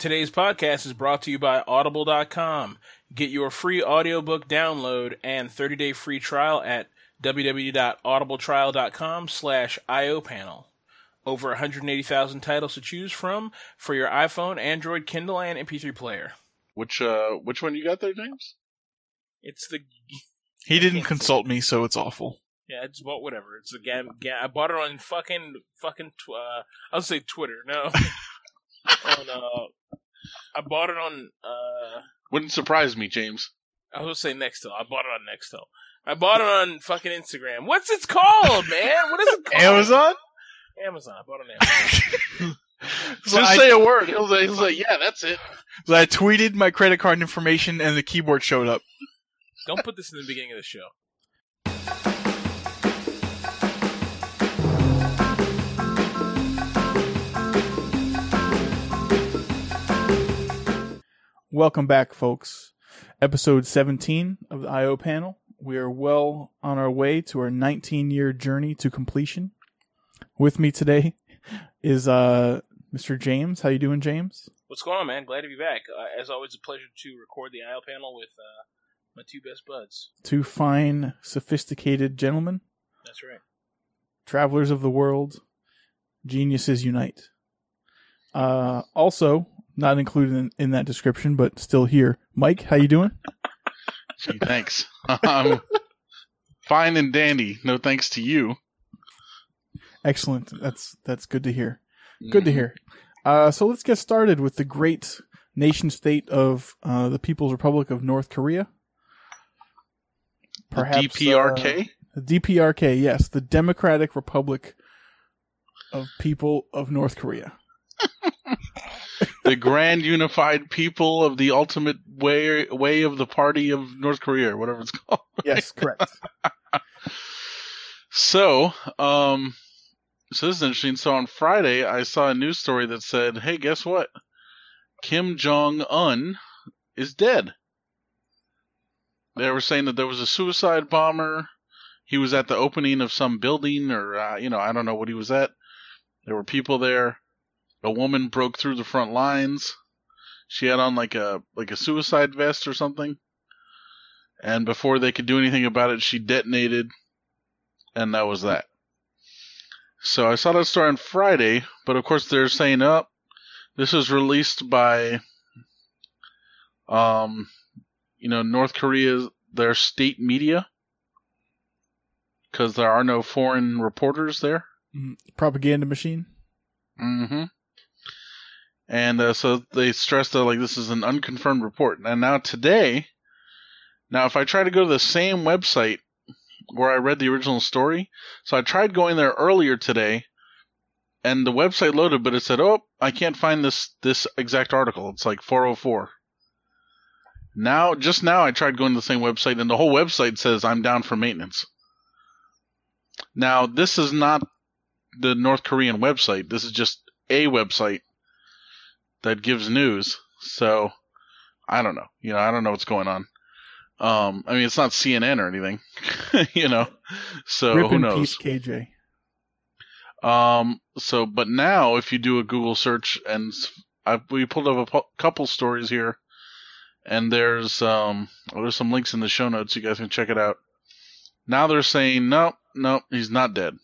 Today's podcast is brought to you by Audible.com. Get your free audiobook download and 30-day free trial at www.audibletrial.com/iopanel. Over 180,000 titles to choose from for your iPhone, Android, Kindle, and MP3 player. Which one you got there, James? It's the... He didn't consult me, so it's awful. Yeah, it's about whatever. It's the game. I bought it on fucking. I'll say Twitter. No. I bought it on... Wouldn't surprise me, James. I was going to say Nextel. I bought it on Nextel. I bought it on fucking Instagram. What's it called, man? What is it called? Amazon. I bought it on Amazon. Just say a word. He'll say, yeah, that's it. So I tweeted my credit card information and the keyboard showed up. Don't put this in the beginning of the show. Welcome back, folks. Episode 17 of the I.O. panel. We are well on our way to our 19-year journey to completion. With me today is Mr. James. How you doing, James? What's going on, man? Glad to be back. As always, a pleasure to record the I.O. panel with my two best buds. Two fine, sophisticated gentlemen. That's right. Travelers of the world. Geniuses unite. Also... Not included in that description, but still here. Mike, how you doing? Gee, thanks. Fine and dandy. No thanks to you. Excellent. That's good to hear. Good to hear. So let's get started with the great nation-state of the People's Republic of North Korea. Perhaps, the DPRK? The DPRK, yes. The Democratic Republic of People of North Korea. The grand unified people of the ultimate way of the party of North Korea, whatever it's called. Yes, correct. So this is interesting. So on Friday, I saw a news story that said, hey, guess what? Kim Jong-un is dead. They were saying that there was a suicide bomber. He was at the opening of some building or, I don't know what he was at. There were people there. A woman broke through the front lines. She had on like a suicide vest or something. And before they could do anything about it, she detonated. And that was that. So I saw that story on Friday. But of course they're saying, this is released by, North Korea's, their state media. Because there are no foreign reporters there. Propaganda machine. Mm-hmm. And so they stressed that this is an unconfirmed report. And now today, if I try to go to the same website where I read the original story, so I tried going there earlier today, and the website loaded, but it said, I can't find this exact article. It's like 404. Now, just now I tried going to the same website, and the whole website says I'm down for maintenance. Now, this is not the North Korean website. This is just a website that gives news. So I don't know. I don't know what's going on. It's not CNN or anything. So who knows? Rip in peace, KJ. But now if you do a Google search, and we pulled up a couple stories here, and there's some links in the show notes. You guys can check it out. Now they're saying no, he's not dead.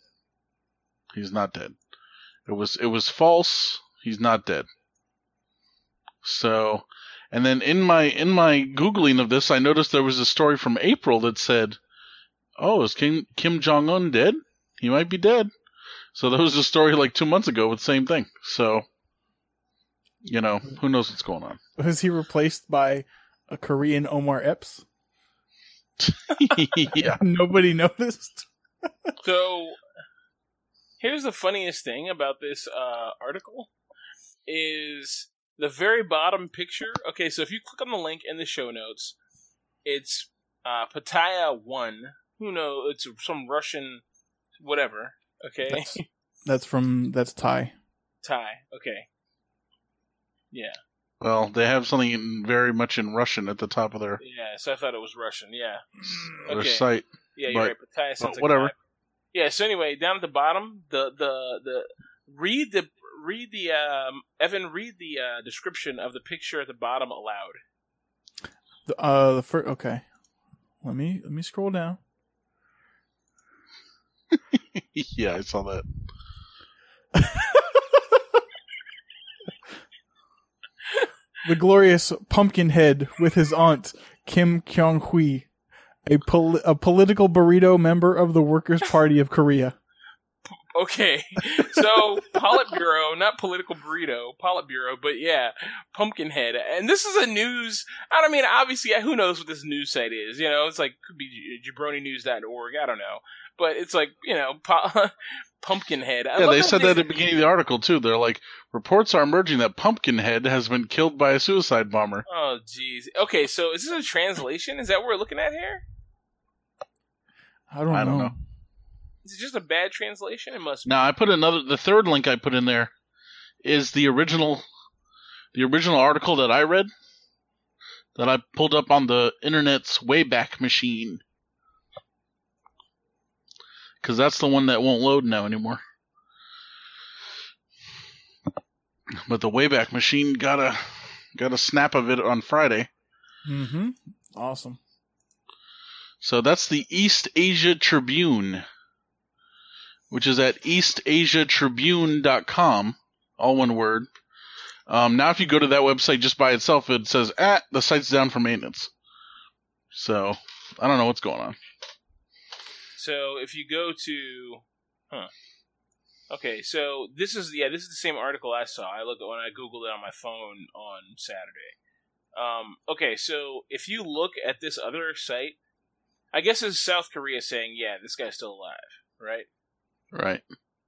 He's not dead. It was false. He's not dead. So, and then in my Googling of this, I noticed there was a story from April that said, is Kim Jong-un dead? He might be dead. So there was a story 2 months ago with the same thing. So, who knows what's going on? Was he replaced by a Korean Omar Epps? Yeah. Nobody noticed? So... Here's the funniest thing about this article is the very bottom picture. Okay, so if you click on the link in the show notes, it's Pattaya 1. Who knows? It's some Russian whatever. Okay. That's Thai. Thai. Okay. Yeah. Well, they have something very much in Russian at the top of their... Yeah, so I thought it was Russian. Yeah. Okay. Their site. Yeah, you're right. Pattaya sounds like whatever. Thai. Yeah, so anyway, down at the bottom, the read the Evan, read the description of the picture at the bottom aloud. Okay. Let me scroll down. Yeah, I saw that. The glorious Pumpkinhead with his aunt Kim Jong-un, a political burrito member of the Workers' Party of Korea. Okay, so Politburo, not political burrito, Politburo, but yeah, Pumpkinhead. And this is a news, I mean, obviously, who knows what this news site is, you know, it's like, could be jabroninews.org, I don't know. But it's like, you know, Pumpkinhead. Yeah, they said that at the beginning of the article, too. They're like, reports are emerging that Pumpkinhead has been killed by a suicide bomber. Oh, jeez. Okay, so is this a translation? Is that what we're looking at here? I don't know. Is it just a bad translation? It must be. No, I put the third link I put in there is the original article that I read that I pulled up on the internet's Wayback Machine. Because that's the one that won't load now anymore. But the Wayback Machine got a snap of it on Friday. Mm-hmm. Awesome. So that's the East Asia Tribune, which is at eastasiatribune.com, all one word. Now if you go to that website just by itself, it says, the site's down for maintenance. So, I don't know what's going on. So, if you go to... Huh. Okay, so this is the same article I saw. I looked when I Googled it on my phone on Saturday. Okay, so if you look at this other site, I guess it's South Korea saying, yeah, this guy's still alive, right? Right.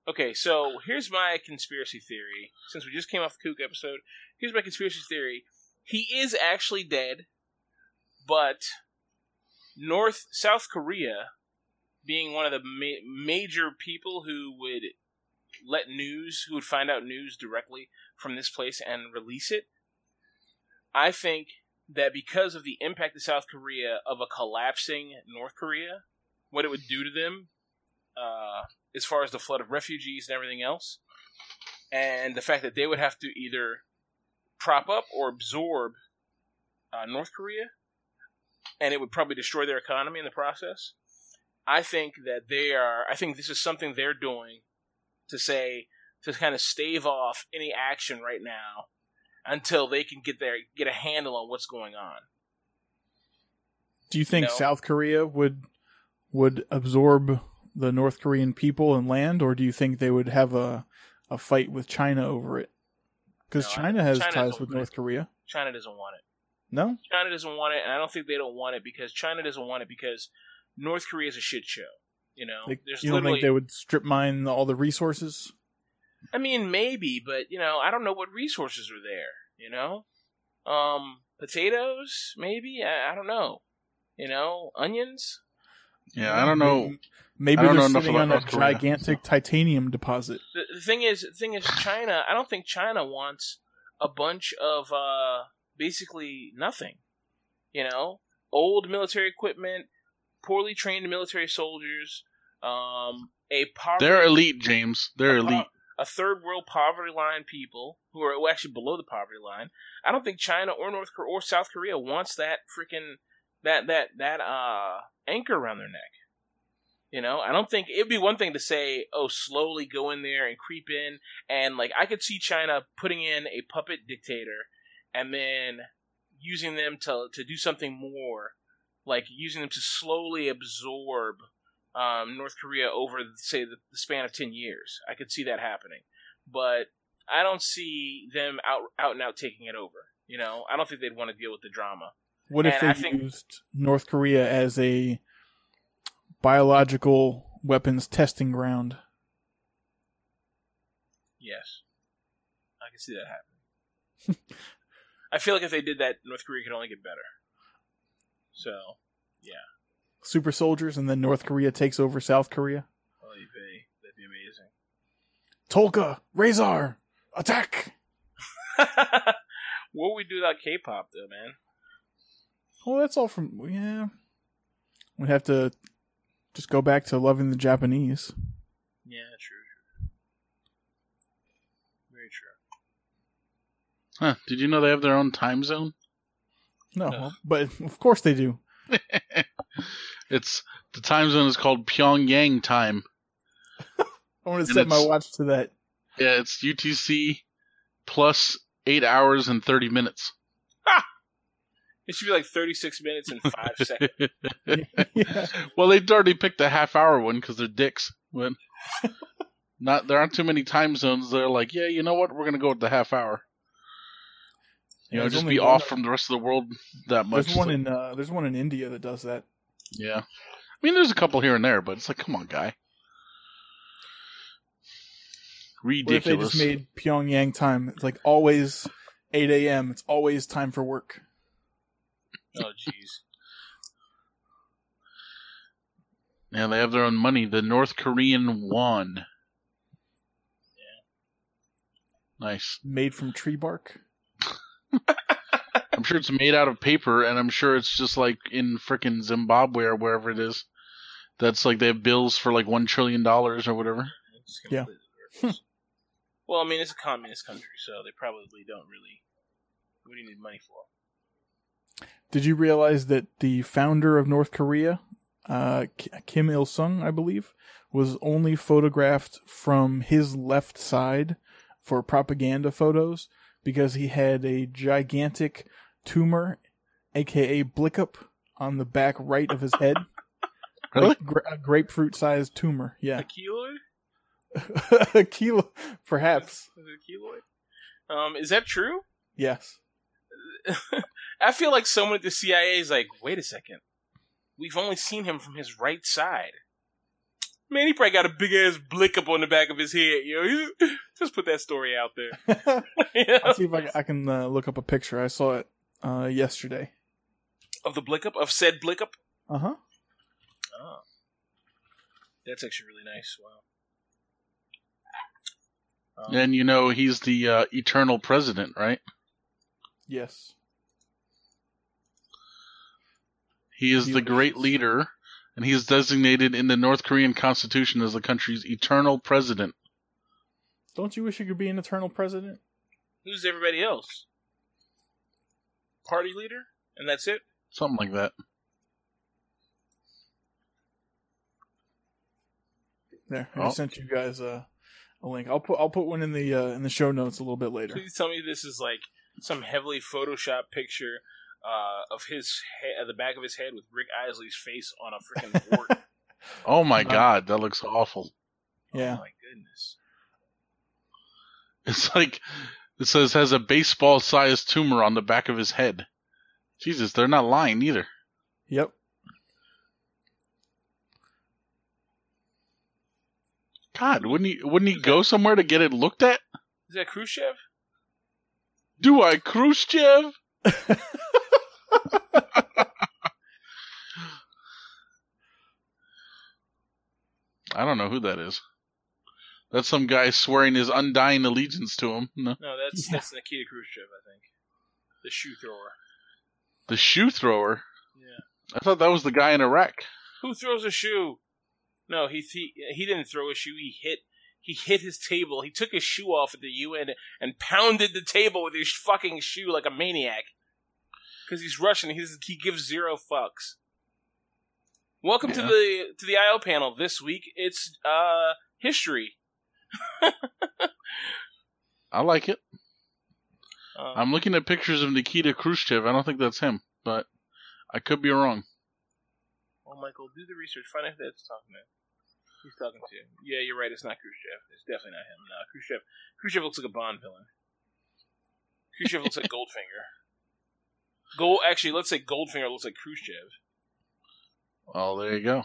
Okay, so here's my conspiracy theory. Since we just came off the Kook episode, here's my conspiracy theory. He is actually dead, but South Korea, being one of the major people who would find out news directly from this place and release it, I think that because of the impact of South Korea of a collapsing North Korea, what it would do to them, as far as the flood of refugees and everything else, and the fact that they would have to either prop up or absorb North Korea, and it would probably destroy their economy in the process. I think this is something they're doing to kind of stave off any action right now until they can get a handle on what's going on. Do you think South Korea would absorb the North Korean people and land, or do you think they would have a fight with China over it? Because China has ties with North Korea. China doesn't want it. No? China doesn't want it, and I don't think they don't want it because China doesn't want it because North Korea is a shit show, you know. You don't think they would strip mine all the resources? I mean, maybe, but you know, I don't know what resources are there. You know, potatoes, maybe. I don't know. You know, onions. Yeah, I don't know. Maybe they're sitting on a gigantic titanium deposit. The thing is, China. I don't think China wants a bunch of basically nothing. You know, old military equipment. Poorly trained military soldiers, they're elite, James. They're elite. A third world poverty line people who are actually below the poverty line. I don't think China or North Korea or South Korea wants that freaking that anchor around their neck. You know, I don't think it'd be one thing to say, "Oh, slowly go in there and creep in," and like I could see China putting in a puppet dictator and then using them to do something more. Like using them to slowly absorb North Korea over, say, the span of 10 years. I could see that happening. But I don't see them out and out taking it over. You know, I don't think they'd want to deal with the drama. What if they used North Korea as a biological weapons testing ground? Yes. I can see that happening. I feel like if they did that, North Korea could only get better. So, yeah. Super soldiers, and then North Korea takes over South Korea? Oh, that'd be amazing. Tolka! Razor! Attack! What would we do without K-pop, though, man? Well, that's all from... Yeah. We'd have to just go back to loving the Japanese. Yeah, true. Very Huh. Did you know they have their own time zone? No, but of course they do. It's the time zone is called Pyongyang time. I want to set my watch to that. Yeah, it's UTC plus 8 hours and 30 minutes. Ha! It should be like 36 minutes and 5 seconds. Yeah. Well, they've already picked a half-hour one because they're dicks. When there aren't too many time zones. They're like, yeah, you know what? We're going to go with the half-hour. You know, just be off from the rest of the world that much. There's one in India that does that. Yeah. I mean, there's a couple here and there, but it's like, come on, guy. Ridiculous. What if they just made Pyongyang time? It's like always 8 a.m. It's always time for work. Oh, jeez. Yeah, they have their own money. The North Korean won. Yeah. Nice. Made from tree bark? I'm sure it's made out of paper, and I'm sure it's just like in frickin' Zimbabwe or wherever it is. That's like they have bills for like $1 trillion or whatever. Yeah. Well, I mean, it's a communist country, so they probably don't really. What do you need money for? Did you realize that the founder of North Korea, Kim Il-sung, I believe, was only photographed from his left side for propaganda photos because he had a gigantic tumor, aka Blickup, on the back right of his head? Really? Like a grapefruit-sized tumor, yeah. A keloid? A kilo, perhaps. A keloid? Is that true? Yes. I feel like someone at the CIA is like, wait a second. We've only seen him from his right side. Man, he probably got a big-ass blick up on the back of his head. You know? Just put that story out there. You know? I'll see if I can look up a picture. I saw it yesterday. Of the blick up? Of said blick up? Uh-huh. Oh. That's actually really nice. Wow. And you know he's the eternal president, right? Yes. He is the great leader, and he is designated in the North Korean Constitution as the country's eternal president. Don't you wish you could be an eternal president? Who's everybody else? Party leader? And that's it? Something like that. There, I sent you guys a link. I'll put one in the show notes a little bit later. Please tell me this is like some heavily photoshopped picture of his head, the back of his head with Rick Isley's face on a freaking board. Oh my god, that looks awful. Yeah. Oh my goodness. It's like it says has a baseball-sized tumor on the back of his head. Jesus, they're not lying either. Yep. God, wouldn't he go somewhere to get it looked at? Is that Khrushchev? Do I Khrushchev? I don't know who that is. That's some guy swearing his undying allegiance to him. No, that's Nikita Khrushchev, I think. The shoe thrower. The shoe thrower? Yeah. I thought that was the guy in Iraq. Who throws a shoe? No, he didn't throw a shoe. He hit his table. He took his shoe off at the UN and pounded the table with his fucking shoe like a maniac. Because he's Russian. He gives zero fucks. Welcome to the IO panel this week. It's history. I like it. I'm looking at pictures of Nikita Khrushchev. I don't think that's him, but I could be wrong. Oh, Michael, do the research. Find out who that's talking about. He's talking to you. Yeah, you're right. It's not Khrushchev. It's definitely not him. No, Khrushchev looks like a Bond villain. Khrushchev looks like Goldfinger. Actually, let's say Goldfinger looks like Khrushchev. Well, there you go.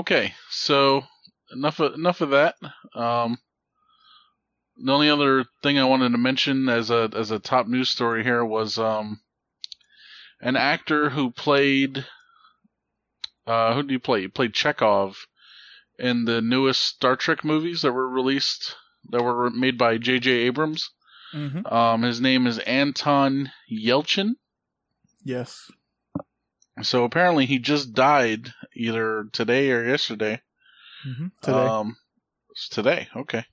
Okay, so enough of that. The only other thing I wanted to mention as a top news story here was an actor who played who did he play? He played Chekhov in the newest Star Trek movies that were made by J.J. Abrams. Mm-hmm. His name is Anton Yelchin. Yes. So apparently he just died either today or yesterday. Mm-hmm. Today. Okay.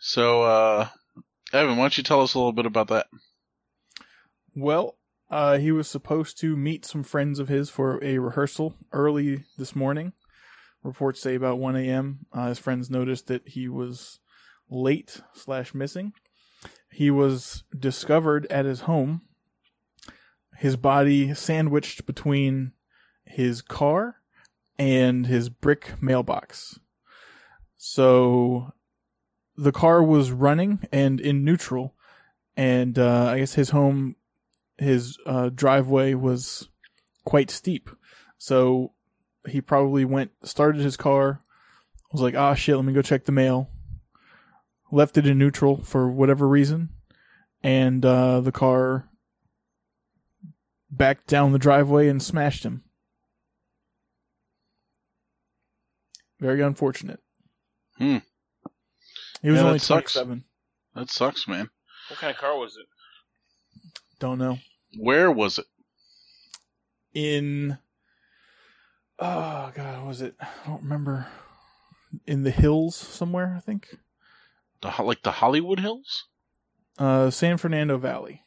So Evan, why don't you tell us a little bit about that? Well, he was supposed to meet some friends of his for a rehearsal early this morning. Reports say about 1 a.m. His friends noticed that he was late/missing. He was discovered at his home, his body sandwiched between his car and his brick mailbox. So the car was running and in neutral, and I guess his home... his driveway was quite steep. So he probably started his car, was like, ah, shit, let me go check the mail. Left it in neutral for whatever reason. And the car backed down the driveway and smashed him. Very unfortunate. Hmm. He was only 27. That sucks, man. What kind of car was it? Don't know. Where was it? What was it? I don't remember. In the hills somewhere, I think. The Hollywood Hills? San Fernando Valley.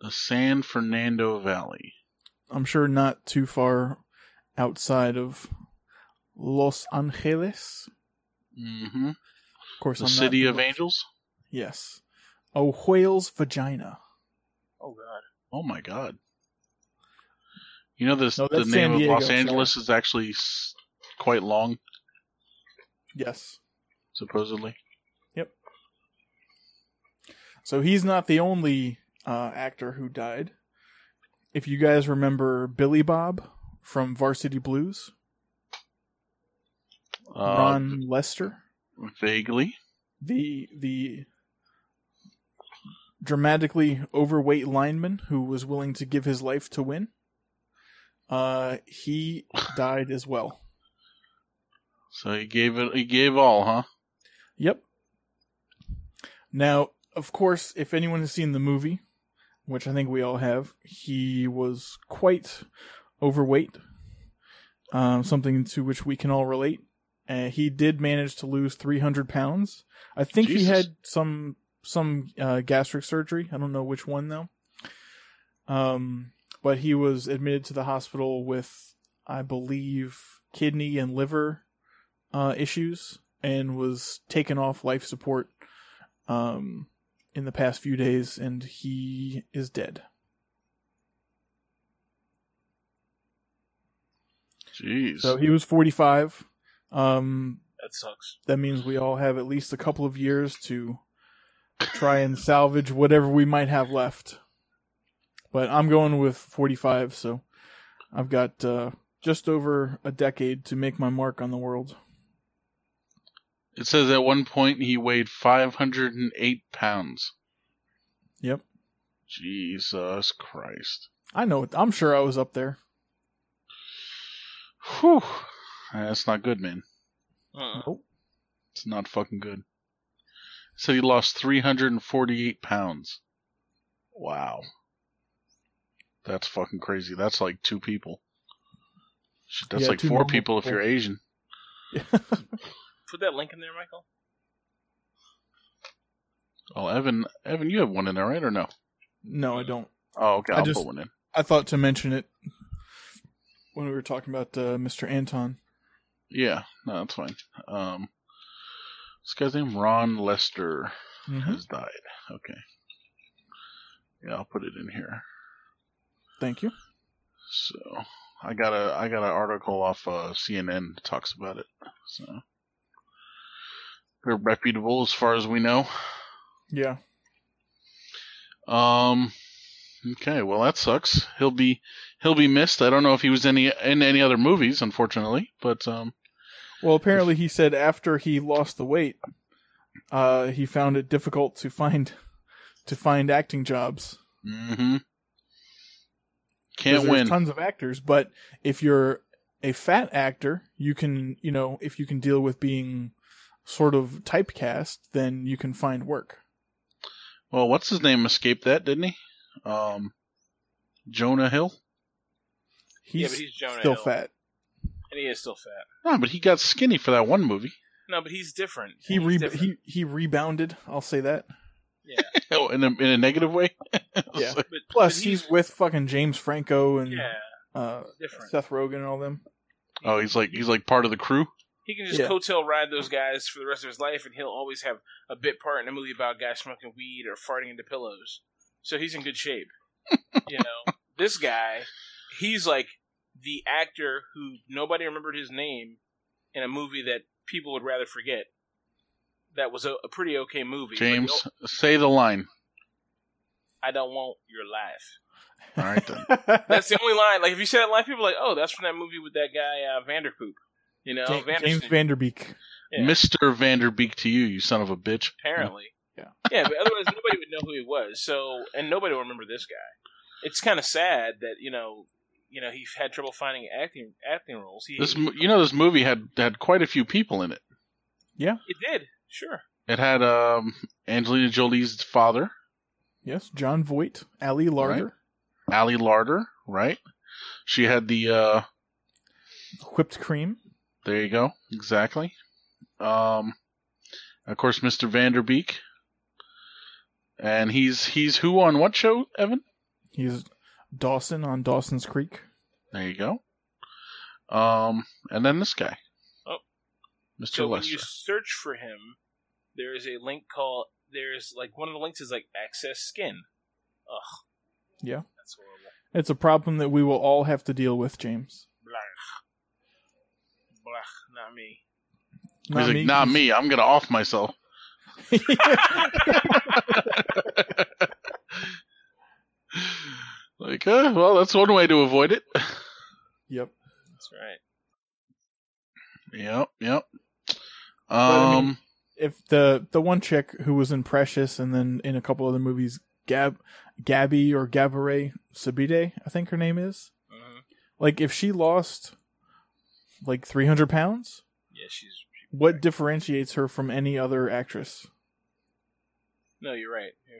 The San Fernando Valley. I'm sure not too far outside of Los Angeles. Mm-hmm. Of course, the City of Angels? Yes. A whale's vagina. Oh, God. Oh, my God. You know, the name of Los Angeles is actually quite long? Yes. Supposedly? Yep. So he's not the only actor who died. If you guys remember Billy Bob from Varsity Blues. Ron Lester. Vaguely. The dramatically overweight lineman who was willing to give his life to win. He died as well. So he gave all, huh? Yep. Now, of course, if anyone has seen the movie, which I think we all have, he was quite overweight, something to which we can all relate. He did manage to lose 300 pounds. I think Jesus. He had some gastric surgery. I don't know which one, though. But he was admitted to the hospital with, I believe, kidney and liver issues, and was taken off life support in the past few days, and he is dead. Jeez. So he was 45. That sucks. That means we all have at least a couple of years to try and salvage whatever we might have left. But I'm going with 45, so I've got just over a decade to make my mark on the world. It says at one point he weighed 508 pounds. Yep. Jesus Christ. I know. I'm sure I was up there. Whew. That's not good, man. Nope. It's not fucking good. So he lost 348 pounds. Wow. That's fucking crazy. That's like two people. That's like four people if you're Asian. Yeah. Put that link in there, Michael. Oh, Evan, you have one in there, right? Or no? No, I don't. Oh, okay. I'll put one in. I thought to mention it when we were talking about Mr. Anton. Yeah, no, that's fine. This guy's name, Ron Lester, has died. Okay. Yeah, I'll put it in here. Thank you. So, I got an article off CNN that talks about it. So, they're reputable as far as we know. Yeah. Okay, well, that sucks. He'll be missed. I don't know if he was in any other movies, unfortunately, but well, apparently he said after he lost the weight, he found it difficult to find acting jobs. Mm-hmm. Can't win. There's tons of actors, but if you're a fat actor, you can, you know, if you can deal with being sort of typecast, then you can find work. Well, what's his name escaped that, didn't he? Jonah Hill. He's Jonah still Hill. Fat. And he is still fat. No, but he got skinny for that one movie. No, but he's different. He rebounded. I'll say that. Yeah. Oh, in a negative way? Yeah. Like, plus, he's with fucking James Franco and Seth Rogen and all them. Oh, he's like part of the crew? He can just coattail ride those guys for the rest of his life, and he'll always have a bit part in a movie about guys smoking weed or farting into pillows. So he's in good shape. You know, this guy, he's like the actor who nobody remembered his name in a movie that people would rather forget. That was a pretty okay movie. James, say the line. I don't want your life. All right, then. That's the only line. Like, if you say that line, people are like, oh, that's from that movie with that guy, Vanderpoop. You know, James Van Der Beek. Yeah. Mr. Van Der Beek to you, you son of a bitch. Apparently. Yeah, but otherwise nobody would know who he was. So, and nobody will remember this guy. It's kind of sad that, you know, he had trouble finding acting roles. This movie had quite a few people in it. Yeah. It did. Sure. It had Angelina Jolie's father. Yes, John Voight, Ali Larter. Right. Ali Larter, right? She had the whipped cream. There you go. Exactly. Of course, Mr. Van Der Beek. And he's who on what show, Evan? He's Dawson on Dawson's Creek. There you go. And then this guy. Oh. Mr. So Lester. When you search for him, there is a link called... There's, like, one of the links is, like, Access Skin. Ugh. Yeah. That's horrible. It's a problem that we will all have to deal with, James. Blech, not me. He's like, not me. I'm going to off myself. Like, well, that's one way to avoid it. Yep. That's right. Yep. I mean, if the one chick who was in Precious and then in a couple other movies, Gabby or Gabourey Sidibe, I think her name is. Uh-huh. Like, if she lost... Like 300 pounds? Yeah, she's... What differentiates her from any other actress? No, you're right. You're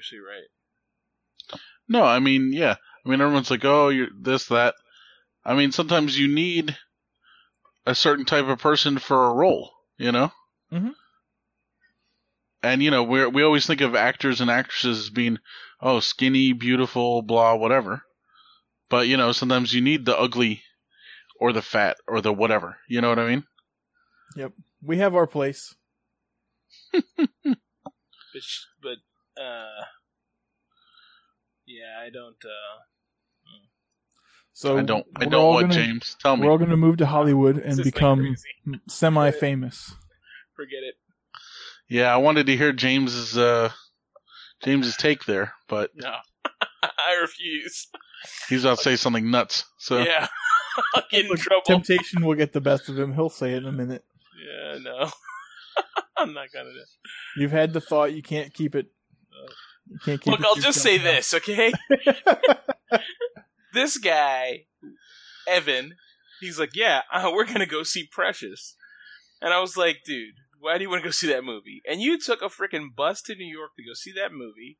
absolutely right. No, I mean, yeah. I mean, everyone's like, oh, you're this, that. I mean, sometimes you need a certain type of person for a role, you know? Mm-hmm. And, you know, we always think of actors and actresses as being, oh, skinny, beautiful, blah, whatever. But, you know, sometimes you need the ugly or the fat or the whatever. You know what I mean? Yep. We have our place. But yeah, I don't... So I don't what, James? Tell me. We're all going to move to Hollywood and become semi-famous. Forget it. Yeah, I wanted to hear James's take there, but... No. I refuse. He's about to say something nuts. So yeah, I'll get in trouble. Temptation will get the best of him. He'll say it in a minute. Yeah, no, I'm not gonna do it. You've had the thought. You can't keep it. You can't keep. Look, I'll just say this, okay? This guy, Evan, he's like, yeah, we're gonna go see Precious, and I was like, dude, why do you want to go see that movie? And you took a freaking bus to New York to go see that movie.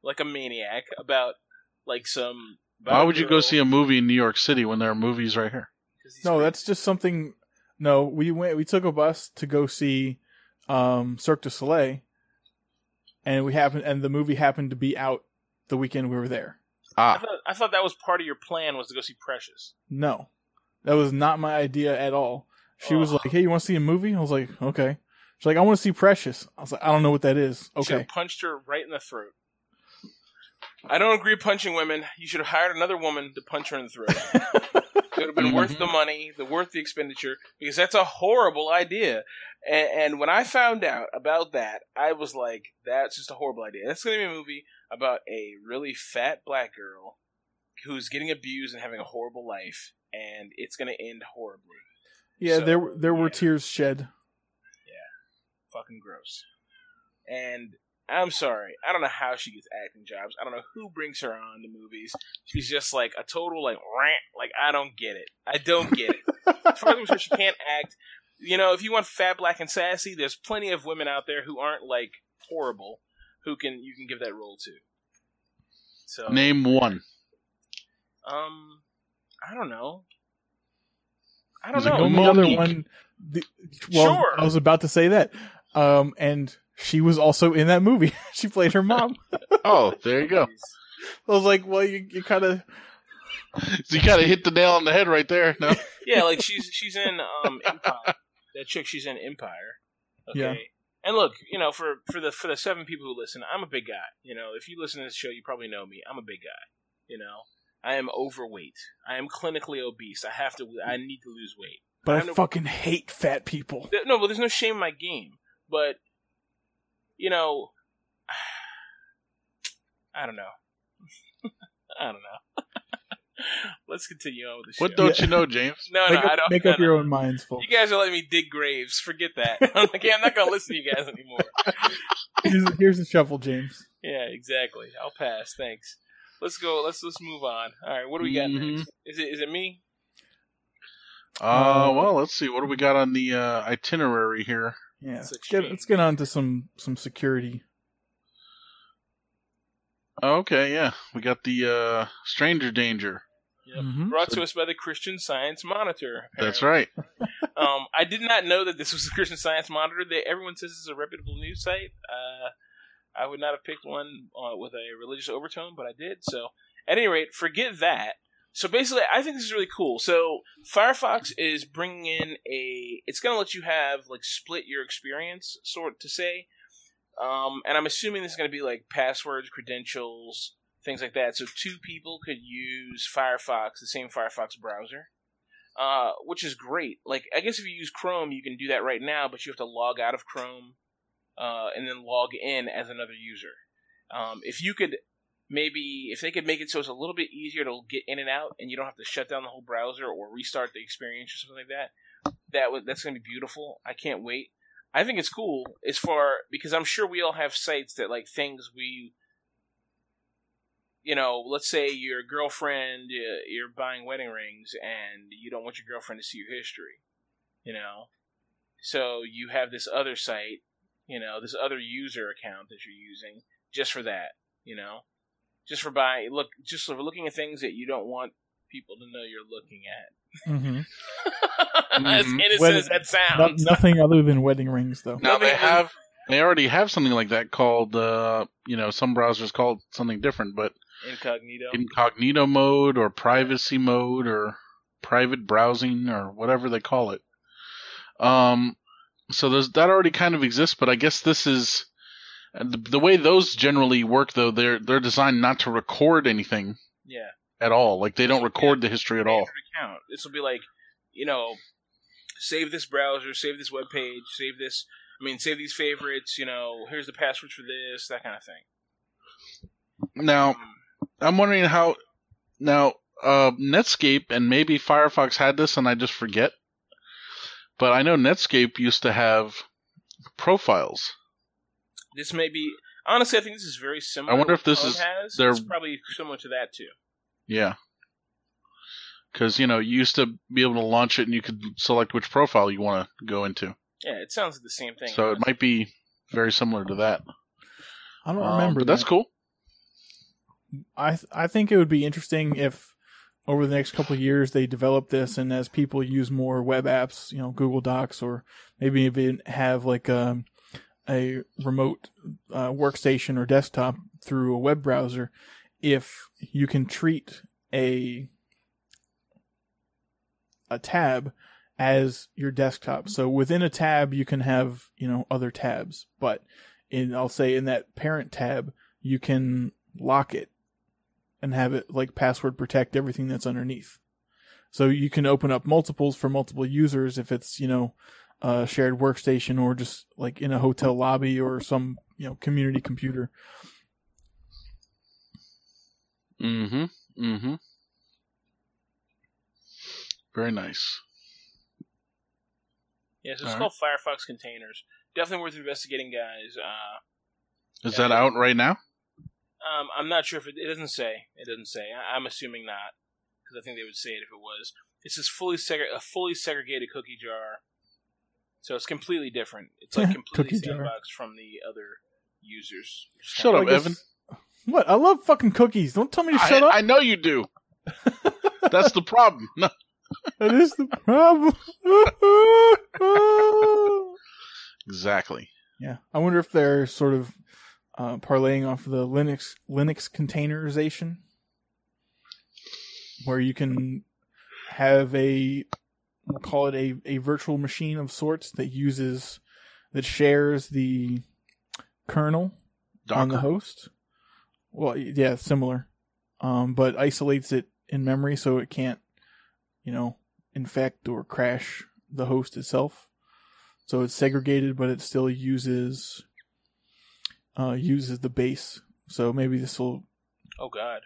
Like a maniac about, like, some... Why would you go see a movie in New York City when there are movies right here? No, that's just something... No, we took a bus to go see Cirque du Soleil, and the movie happened to be out the weekend we were there. Ah. I thought that was part of your plan, was to go see Precious. No. That was not my idea at all. She was like, hey, you want to see a movie? I was like, okay. She's like, I want to see Precious. I was like, I don't know what that is. Okay. Should have punched her right in the throat. I don't agree punching women. You should have hired another woman to punch her in the throat. It would have been worth the money, worth the expenditure, because that's a horrible idea. And when I found out about that, I was like, that's just a horrible idea. That's going to be a movie about a really fat black girl who's getting abused and having a horrible life, and it's going to end horribly. Yeah, so, there were tears shed. Yeah. Fucking gross. And... I'm sorry. I don't know how she gets acting jobs. I don't know who brings her on to movies. She's just like a total like rant. Like, I don't get it. As far as she can't act. You know, if you want fat, black, and sassy, there's plenty of women out there who aren't like horrible you can give that role to. So name one. I don't know. I don't know. Another one. Sure. I was about to say that. And She was also in that movie. She played her mom. Oh, there you go. I was like, well, you kind of... So you kind of hit the nail on the head right there. No? Yeah, like she's in Empire. That chick, she's in Empire. Okay. Yeah. And look, you know, for the seven people who listen, I'm a big guy. You know, if you listen to this show, you probably know me. I'm a big guy. You know, I am overweight. I am clinically obese. I need to lose weight. But I fucking hate fat people. No, well, there's no shame in my game. But, you know, I don't know. I don't know. Let's continue on with the show. What don't you know, James? No, I don't. Make up your own minds, folks. You guys are letting me dig graves. Forget that. I'm not going to listen to you guys anymore. Here's the shuffle, James. Yeah, exactly. I'll pass. Thanks. Let's go. Let's move on. All right. What do we got next? Is it me? Well, let's see. What do we got on the itinerary here? Yeah. Let's get on to some security. Okay, yeah. We got the Stranger Danger. Yep. Mm-hmm. Brought to us by the Christian Science Monitor. Apparently. That's right. I did not know that this was the Christian Science Monitor. Everyone says it's a reputable news site. I would not have picked one with a religious overtone, but I did. So, at any rate, forget that. So basically, I think this is really cool. So Firefox is bringing in it's going to let you have, like, split your experience, sort to say. And I'm assuming this is going to be like passwords, credentials, things like that. So two people could use Firefox, the same Firefox browser, which is great. Like, I guess if you use Chrome, you can do that right now, but you have to log out of Chrome and then log in as another user. If they could make it so it's a little bit easier to get in and out and you don't have to shut down the whole browser or restart the experience or something like that, that's going to be beautiful. I can't wait. I think it's cool because I'm sure we all have sites that like things we, you know, let's say your girlfriend, you're buying wedding rings and you don't want your girlfriend to see your history, you know, so you have this other site, you know, this other user account that you're using just for that, you know, just for just for looking at things that you don't want people to know you're looking at. Mm-hmm. As innocent as that sounds. Nothing other than wedding rings, though. Now they already have something like that called, you know, some browsers called something different, but incognito mode or privacy mode or private browsing or whatever they call it. So that already kind of exists, but I guess this is the way those generally work. Though they're designed not to record anything. Yeah. At all. Like, they don't record the history at all. This will be like, you know, save this browser, save this webpage, save these favorites, you know, here's the passwords for this, that kind of thing. Now, I'm wondering how... Now, Netscape, and maybe Firefox had this and I just forget, but I know Netscape used to have profiles. This may be... Honestly, I think this is very similar. I wonder if this is... It's probably similar to that, too. Yeah, because, you know, you used to be able to launch it and you could select which profile you want to go into. Yeah, it sounds like the same thing. So it might be very similar to that. I don't remember. But that's cool. I think it would be interesting if over the next couple of years they develop this, and as people use more web apps, you know, Google Docs, or maybe even have like a remote workstation or desktop through a web browser, if you can treat a tab as your desktop. So within a tab, you can have, you know, other tabs. But in that parent tab, you can lock it and have it like password protect everything that's underneath. So you can open up multiples for multiple users if it's, you know, a shared workstation or just like in a hotel lobby or some, you know, community computer. Mm-hmm. Mm-hmm. Very nice. Yes, it's called Firefox Containers. Definitely worth investigating, guys. Is that out right now? I'm not sure if it doesn't say. It doesn't say. I'm assuming not, because I think they would say it if it was. It's this fully segregated cookie jar, so it's completely different. It's like completely sandboxed from the other users. Shut up, Evan. What? I love fucking cookies. Don't tell me to shut up. I know you do. That's the problem. No. That is the problem. Exactly. Yeah. I wonder if they're sort of parlaying off the Linux containerization, where you can have a, we'll call it a virtual machine of sorts that uses, that shares the kernel Docker. On the host. Well, yeah, similar, but isolates it in memory so it can't, infect or crash the host itself. So it's segregated, but it still uses the base. So maybe this will. Oh God!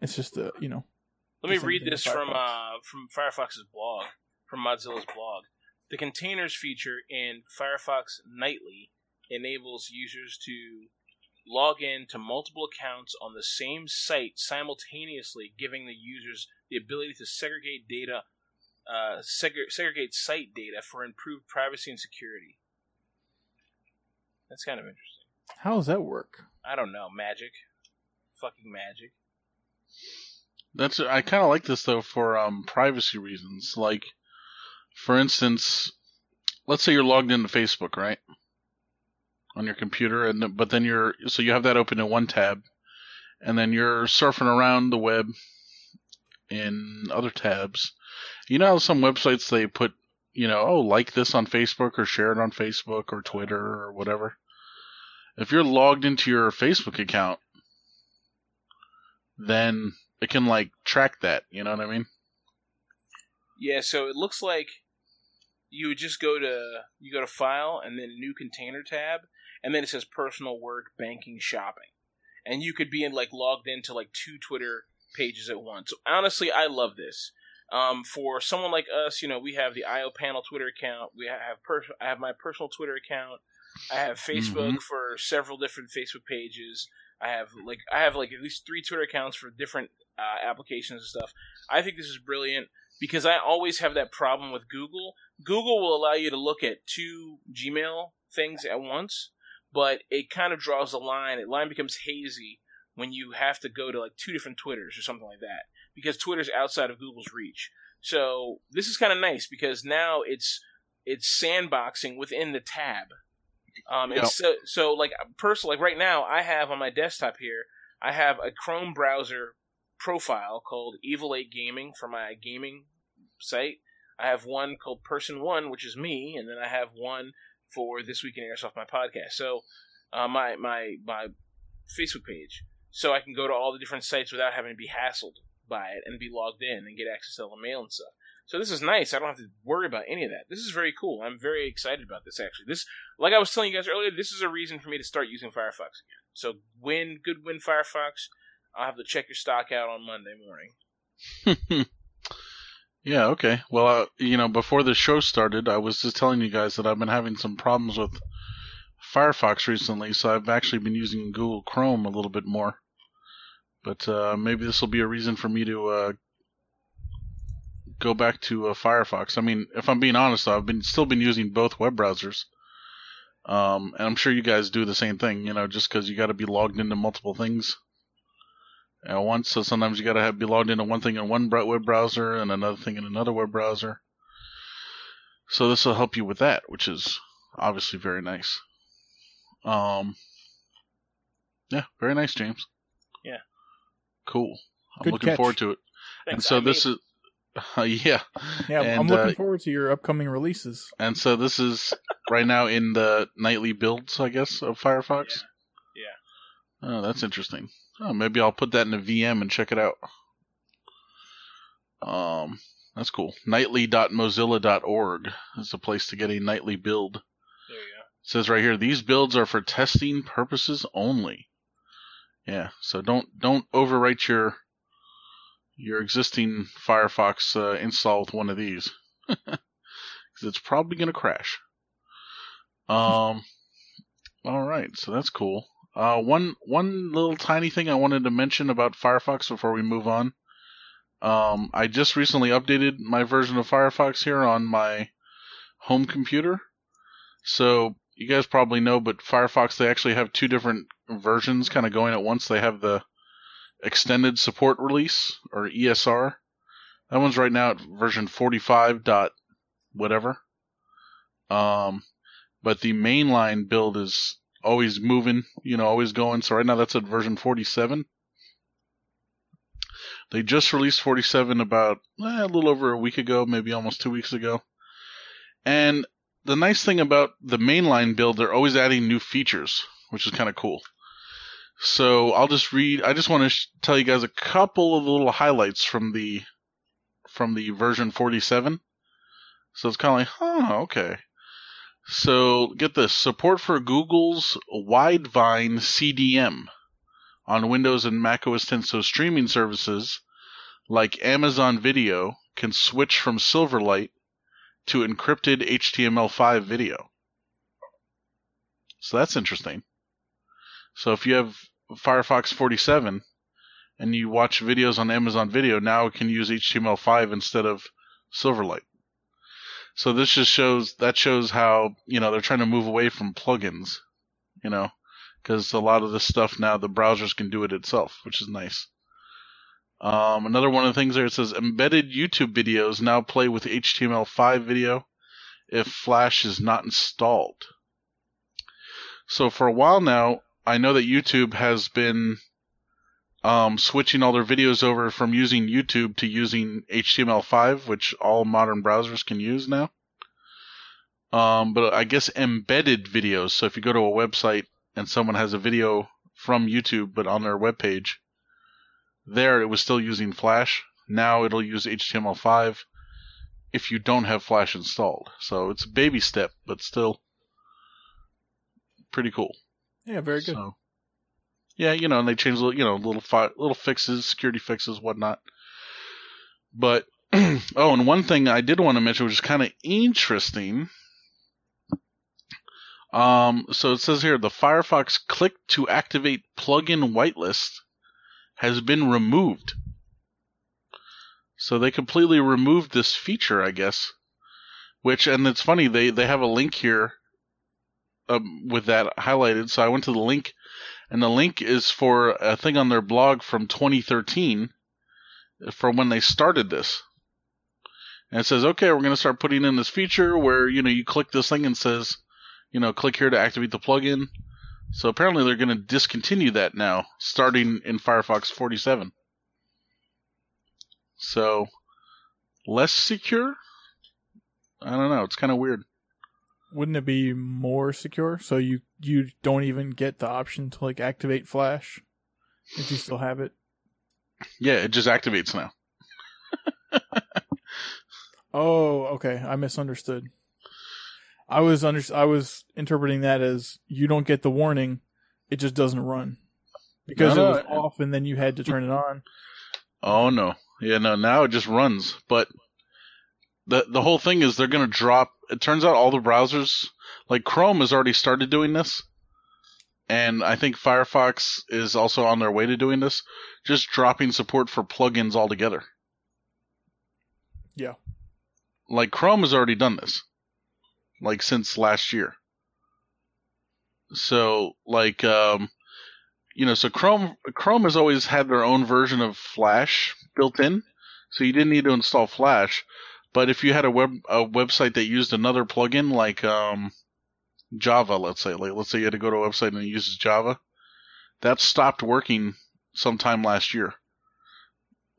It's just the Let me read this from Firefox's blog, from Mozilla's blog. The containers feature in Firefox Nightly enables users to log in to multiple accounts on the same site simultaneously, giving the users the ability to segregate data, segregate site data for improved privacy and security. That's kind of interesting. How does that work? I don't know. Magic. Fucking magic. That's. I kind of like this, though, for privacy reasons. Like, for instance, let's say you're logged into Facebook, right? On your computer, but then so you have that open in one tab, and then you're surfing around the web in other tabs. You know how some websites they put, like this on Facebook or share it on Facebook or Twitter or whatever? If you're logged into your Facebook account, then it can, track that. You know what I mean? Yeah, so it looks like you would just go to File and then New Container tab, and then it says Personal, Work, Banking, Shopping. And you could be logged into, two Twitter pages at once. So, honestly, I love this. For someone like us, we have the IO Panel Twitter account. I have my personal Twitter account. I have Facebook for several different Facebook pages. I have at least 3 Twitter accounts for different applications and stuff. I think this is brilliant because I always have that problem with Google. Google will allow you to look at 2 Gmail things at once, but it kind of draws a line. The line becomes hazy when you have to go to 2 different Twitters or something like that because Twitter's outside of Google's reach. So this is kind of nice because now it's sandboxing within the tab. Personally, right now, I have on my desktop here, I have a Chrome browser profile called Evil 8 Gaming for my gaming site. I have one called Person 1, which is me, and then I have one for This Week in Airsoft, my podcast. So, my Facebook page. So I can go to all the different sites without having to be hassled by it and be logged in and get access to all the mail and stuff. So this is nice. I don't have to worry about any of that. This is very cool. I'm very excited about this, actually. This, like I was telling you guys earlier, this is a reason for me to start using Firefox again. So good win, Firefox. I'll have to check your stock out on Monday morning. Yeah, okay. Well, before the show started, I was just telling you guys that I've been having some problems with Firefox recently, so I've actually been using Google Chrome a little bit more. But maybe this will be a reason for me to... go back to Firefox. I mean, if I'm being honest, though, I've still been using both web browsers. And I'm sure you guys do the same thing, just because you got to be logged into multiple things at once. So sometimes you got to be logged into one thing in one web browser and another thing in another web browser. So this will help you with that, which is obviously very nice. Yeah, very nice, James. Yeah. Cool. I'm looking forward to it. Thanks, and so this is... yeah. Yeah, I'm looking forward to your upcoming releases. And so this is right now in the nightly builds, I guess, of Firefox? Yeah. Oh, that's interesting. Oh, maybe I'll put that in a VM and check it out. That's cool. Nightly.mozilla.org is the place to get a nightly build. There you go. It says right here, these builds are for testing purposes only. Yeah, so don't overwrite your existing Firefox install with one of these. Because it's probably going to crash. All right, so that's cool. One little tiny thing I wanted to mention about Firefox before we move on. I just recently updated my version of Firefox here on my home computer. So you guys probably know, but Firefox, they actually have 2 different versions kind of going at once. They have the Extended Support Release, or ESR. That one's right now at version 45. Whatever. But the mainline build is always moving, always going. So right now that's at version 47. They just released 47 about a little over a week ago, maybe almost 2 weeks ago. And the nice thing about the mainline build, they're always adding new features, which is kind of cool. So I'll just read. I just want to tell you guys a couple of little highlights from the version 47. So it's kind of like, okay. So get this: support for Google's Widevine CDM on Windows and Mac OS X. So streaming services like Amazon Video can switch from Silverlight to encrypted HTML5 video. So that's interesting. So if you have Firefox 47 and you watch videos on Amazon Video, now it can use HTML5 instead of Silverlight. So this just shows how, they're trying to move away from plugins, because a lot of this stuff now, the browsers can do it itself, which is nice. Another one of the things there, it says embedded YouTube videos now play with HTML5 video if Flash is not installed. So for a while now, I know that YouTube has been switching all their videos over from using YouTube to using HTML5, which all modern browsers can use now. But I guess embedded videos. So if you go to a website and someone has a video from YouTube, but on their webpage, there it was still using Flash. Now it'll use HTML5 if you don't have Flash installed. So it's a baby step, but still pretty cool. Yeah, very good. So, yeah, and they change little fixes, security fixes, whatnot. But and one thing I did want to mention, which is kind of interesting. So it says here the Firefox click to activate plugin whitelist has been removed. So they completely removed this feature, I guess. And it's funny they have a link here. With that highlighted, so I went to the link, and the link is for a thing on their blog from 2013, from when they started this. And it says, okay, we're going to start putting in this feature where, you click this thing and says, click here to activate the plugin. So apparently they're going to discontinue that now, starting in Firefox 47. So, less secure? I don't know, it's kind of weird. Wouldn't it be more secure? So you don't even get the option to activate Flash if you still have it? Yeah, it just activates now. Oh, okay. I misunderstood. I was interpreting that as you don't get the warning, it just doesn't run. Because it was off and then you had to turn it on. Oh no. Yeah, no, now it just runs, but the whole thing is they're going to drop. It turns out all the browsers, like Chrome has already started doing this, and I think Firefox is also on their way to doing this, just dropping support for plugins altogether. Yeah. Like Chrome has already done this, since last year. So, so Chrome has always had their own version of Flash built in, so you didn't need to install Flash. But if you had a website that used another plugin, Java, let's say you had to go to a website and it uses Java, that stopped working sometime last year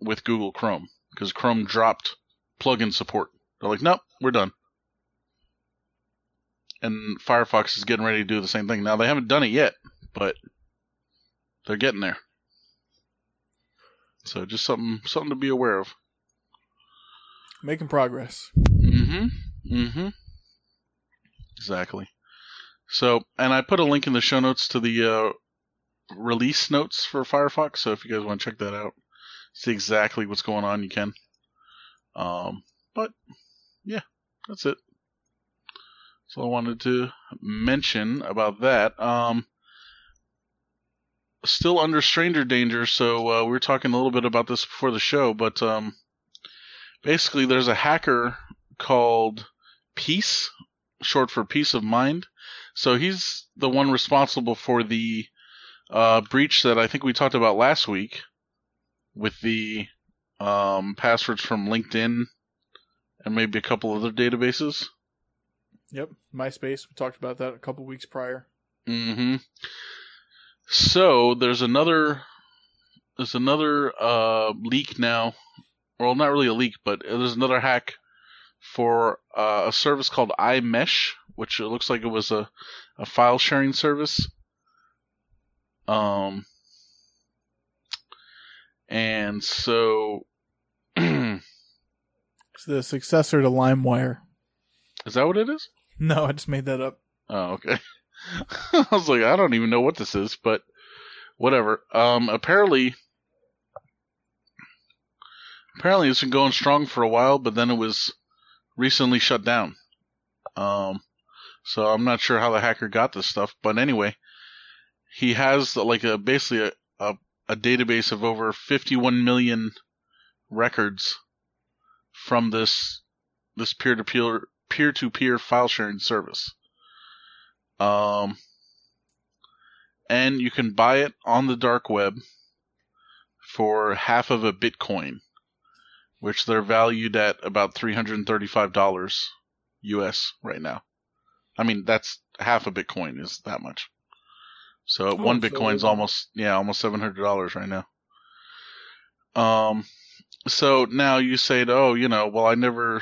with Google Chrome because Chrome dropped plugin support. They're like, nope, we're done. And Firefox is getting ready to do the same thing. Now they haven't done it yet, but they're getting there. So just something to be aware of. Making progress. Exactly. So, and I put a link in the show notes to the release notes for Firefox, so if you guys want to check that out, see exactly what's going on, you can. But, yeah, that's it. So I wanted to mention about that. Still under stranger danger, so we were talking a little bit about this before the show, but... basically, there's a hacker called Peace, short for Peace of Mind. So he's the one responsible for the breach that I think we talked about last week with the passwords from LinkedIn and maybe a couple other databases. Yep, MySpace. We talked about that a couple weeks prior. Mm-hmm. So there's another leak now. Well, not really a leak, but there's another hack for a service called iMesh, which it looks like it was a file sharing service. And so it's the successor to LimeWire. Is that what it is? No, I just made that up. Oh, okay. I was like, I don't even know what this is, but whatever. Apparently it's been going strong for a while, but then it was recently shut down. So I'm not sure how the hacker got this stuff, but anyway, he has like a database of over 51 million records from this peer-to-peer file sharing service, and you can buy it on the dark web for half of a Bitcoin, which they're valued at about $335 US right now. I mean, that's half a Bitcoin is that much. So one Bitcoin's almost $700 right now. So now you say, I never,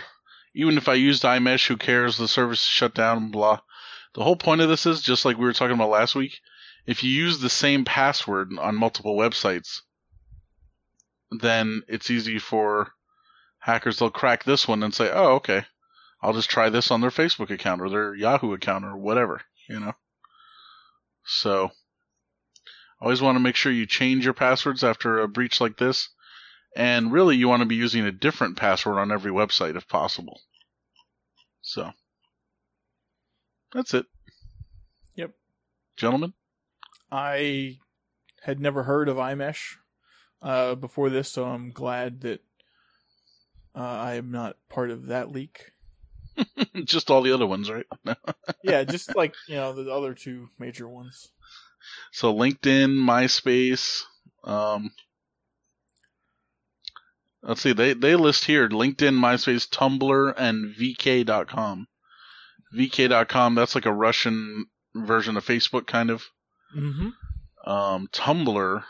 even if I used iMesh, who cares? The service is shut down, blah. The whole point of this is, just like we were talking about last week, if you use the same password on multiple websites, then it's easy for hackers. They'll crack this one and say, oh, okay, I'll just try this on their Facebook account or their Yahoo account or whatever, So, always want to make sure you change your passwords after a breach like this. And really, you want to be using a different password on every website if possible. So, that's it. Yep. Gentlemen? I had never heard of iMesh before this, so I'm glad that I am not part of that leak. Just all the other ones, right? Yeah, just like, the other two major ones. So LinkedIn, MySpace. Let's see, they list here LinkedIn, MySpace, Tumblr, and VK.com. VK.com, that's like a Russian version of Facebook, kind of. Mm-hmm. Tumblr.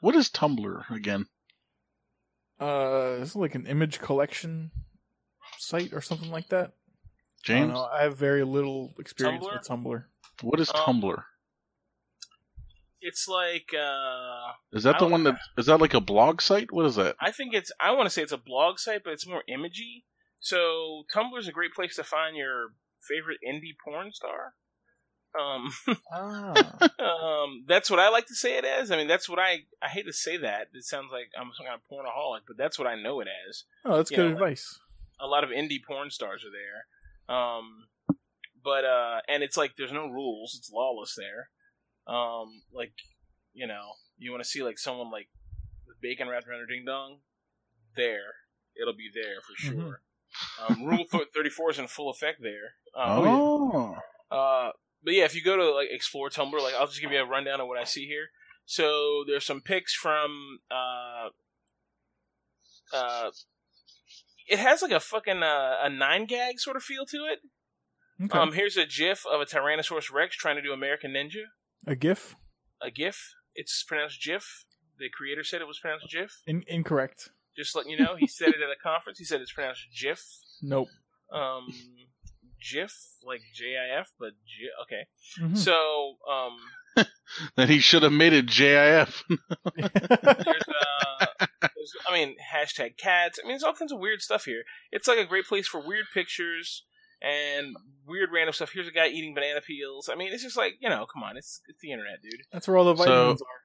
What is Tumblr again? It's like an image collection site or something like that. James? I have very little experience with Tumblr. What is Tumblr? It's like is that the one that is that like a blog site? What is that? I want to say it's a blog site, but it's more imagey. So Tumblr's a great place to find your favorite indie porn star. That's what I like to say it as. I mean, that's what I hate to say that. It sounds like I'm some kind of pornaholic, but that's what I know it as. Oh, that's good advice. Like, a lot of indie porn stars are there. And it's like, there's no rules. It's lawless there. You want to see like someone like with bacon wrapped around her ding dong there. It'll be there for sure. Mm-hmm. Rule 34 is in full effect there. But yeah, if you go to like explore Tumblr, like I'll just give you a rundown of what I see here. So there's some pics from, it has like a fucking a 9gag sort of feel to it. Okay. Here's a GIF of a Tyrannosaurus Rex trying to do American Ninja. A GIF? A GIF. It's pronounced GIF. The creator said it was pronounced GIF. Incorrect. Just letting you know. He said it at a conference. He said it's pronounced GIF. Nope. GIF, like J-I-F, but GIF. Okay. Mm-hmm. So, then he should have made it J-I-F. Hashtag cats. I mean, there's all kinds of weird stuff here. It's like a great place for weird pictures and weird random stuff. Here's a guy eating banana peels. I mean, it's just like, come on, it's the internet, dude. That's where all the vitamins are.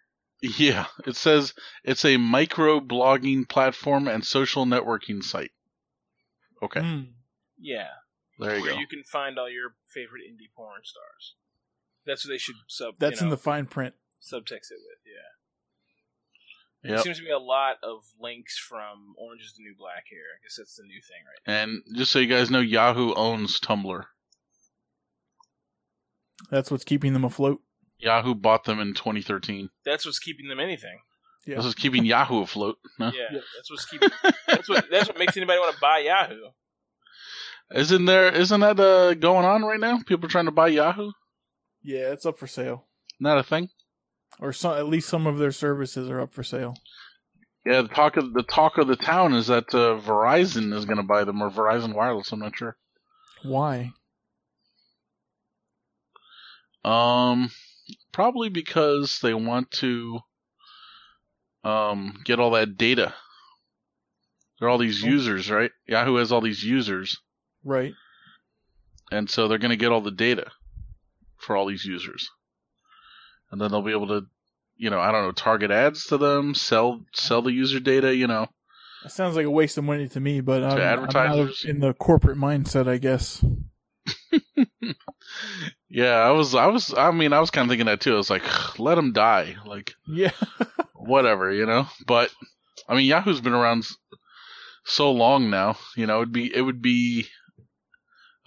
Yeah, it says it's a micro blogging platform and social networking site. Okay. Mm. Yeah. There you go. Where you can find all your favorite indie porn stars. That's what they should sub. That's in the fine print. Subtext it with, yeah. Yep. There seems to be a lot of links from Orange is the New Black here. I guess that's the new thing right now. And just so you guys know, Yahoo owns Tumblr. That's what's keeping them afloat. Yahoo bought them in 2013. That's what's keeping them anything. Yeah. That's what's keeping Yahoo afloat. Huh? Yeah, that's what's keeping. That's what makes anybody want to buy Yahoo. Isn't that going on right now? People trying to buy Yahoo? Yeah, it's up for sale. Not a thing? Or at least some of their services are up for sale. Yeah, the talk of the town is that Verizon is going to buy them, or Verizon Wireless. I'm not sure. Why? Probably because they want to get all that data. There are all these users, right? Yahoo has all these users. Right. And so they're going to get all the data for all these users. And then they'll be able to, target ads to them, sell the user data, That sounds like a waste of money to me, but I'm out in the corporate mindset, I guess. Yeah, I was kind of thinking that too. I was like, let them die. Like, yeah, whatever, But I mean, Yahoo's been around so long now, it would be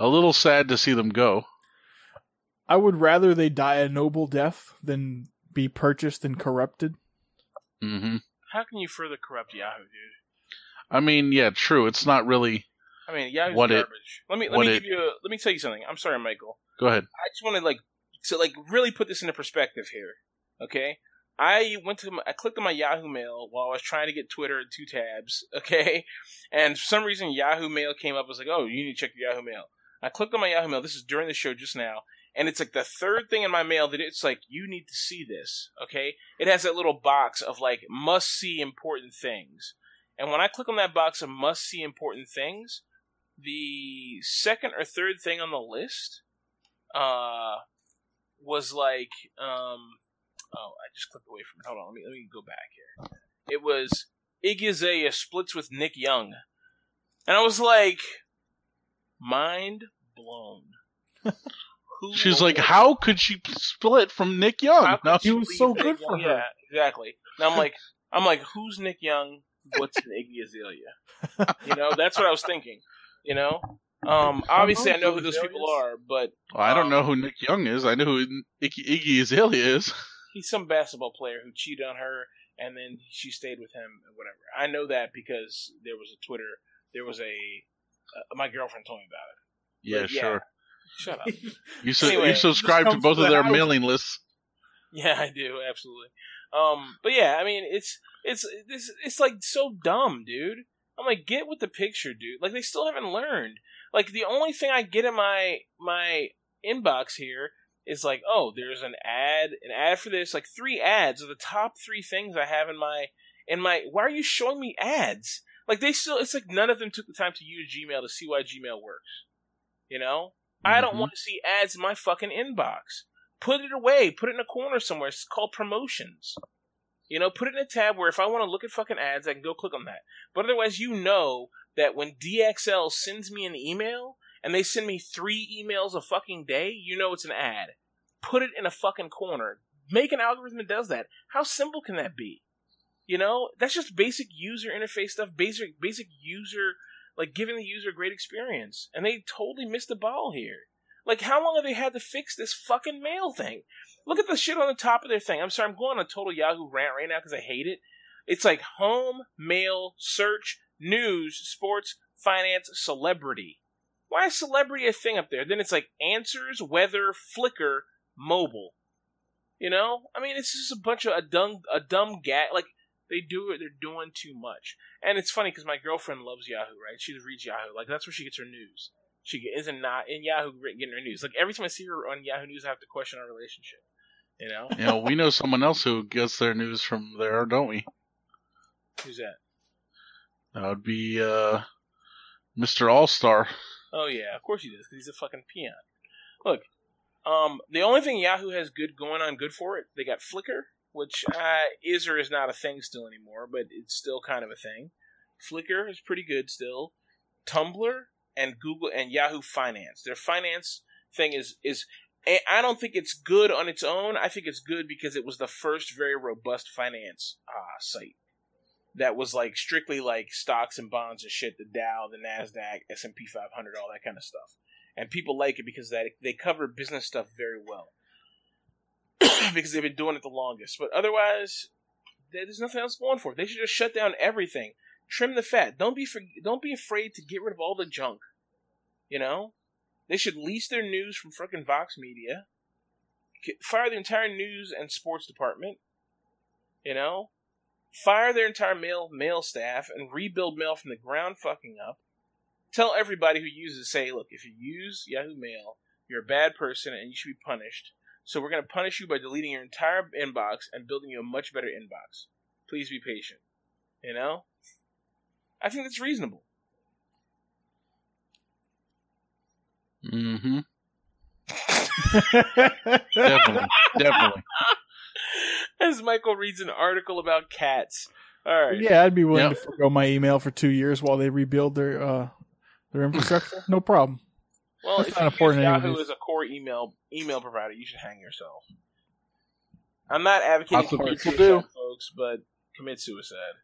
a little sad to see them go. I would rather they die a noble death than be purchased and corrupted. Mm-hmm. How can you further corrupt Yahoo, dude? I mean, yeah, true. It's not really. I mean, Yahoo's garbage. Let me tell you something. I'm sorry, Michael. Go ahead. I just want to really put this into perspective here. Okay, I clicked on my Yahoo Mail while I was trying to get Twitter in 2 tabs. Okay, and for some reason Yahoo Mail came up. I was like, oh, you need to check your Yahoo Mail. I clicked on my Yahoo Mail. This is during the show just now. And it's like the 3rd thing in my mail that it's like, you need to see this, okay? It has that little box of like, must-see important things. And when I click on that box of must-see important things, the 2nd or 3rd thing on the list was like, oh, I just clicked away from it. Hold on, let me go back here. It was, Iggy Azalea splits with Nick Young. And I was like, mind blown. She's like, how could she split from Nick Young? Now he was so good for her. Yeah, exactly. Now I'm like, who's Nick Young? What's an Iggy Azalea? That's what I was thinking. Obviously I know who those people are, but I don't know who Nick Young is. I know who Iggy Azalea is. He's some basketball player who cheated on her, and then she stayed with him, and whatever. I know that because there was a Twitter. There was a my girlfriend told me about it. Yeah, but, sure. Yeah, shut up. Anyway, you subscribe to both of their mailing lists. Yeah, I do, absolutely. But yeah, I mean, it's like so dumb, dude. I'm like, get with the picture, dude. Like, they still haven't learned. Like, the only thing I get in my inbox here is like, oh, there's an ad for this. Like 3 ads are the top 3 things I have in my. Why are you showing me ads? Like it's like none of them took the time to use Gmail to see why Gmail works. I don't want to see ads in my fucking inbox. Put it away. Put it in a corner somewhere. It's called promotions. Put it in a tab where if I want to look at fucking ads, I can go click on that. But otherwise, that when DXL sends me an email, and they send me 3 emails a fucking day, it's an ad. Put it in a fucking corner. Make an algorithm that does that. How simple can that be? That's just basic user interface stuff, basic user... Like, giving the user a great experience. And they totally missed the ball here. Like, how long have they had to fix this fucking mail thing? Look at the shit on the top of their thing. I'm sorry, I'm going on a total Yahoo rant right now because I hate it. It's like home, mail, search, news, sports, finance, celebrity. Why is celebrity a thing up there? Then it's like answers, weather, Flickr, mobile. I mean, it's just a bunch of a dumb gag. Like, they do it. They're doing too much. And it's funny because my girlfriend loves Yahoo, right? She reads Yahoo. Like, that's where she gets her news. She isn't not in Yahoo getting her news. Like, every time I see her on Yahoo News, I have to question our relationship, we know someone else who gets their news from there, don't we? Who's that? That would be Mr. All-Star. Oh, yeah. Of course he does because he's a fucking peon. Look, the only thing Yahoo has good for it, they got Flickr. Which is or is not a thing still anymore, but it's still kind of a thing. Flickr is pretty good still. Tumblr and Google and Yahoo Finance. Their finance thing is I don't think it's good on its own. I think it's good because it was the first very robust finance site that was like strictly like stocks and bonds and shit, the Dow, the Nasdaq, S&P 500, all that kind of stuff. And people like it because they cover business stuff very well. Because they've been doing it the longest. But otherwise, there's nothing else going for it. They should just shut down everything. Trim the fat. Don't be afraid to get rid of all the junk. You know? They should lease their news from frickin' Vox Media. Fire the entire news and sports department. You know? Fire their entire mail staff and rebuild mail from the ground fucking up. Tell everybody who uses, say, look, if you use Yahoo Mail, you're a bad person and you should be punished. So we're going to punish you by deleting your entire inbox and building you a much better inbox. Please be patient. You know? I think that's reasonable. Mm-hmm. Definitely. As Michael reads an article about cats. All right. Yeah, I'd be willing to forgo my email for 2 years while they rebuild their infrastructure. No problem. Well, that's if you use Yahoo as a core email provider, you should hang yourself. I'm not advocating for yourself, folks, but commit suicide.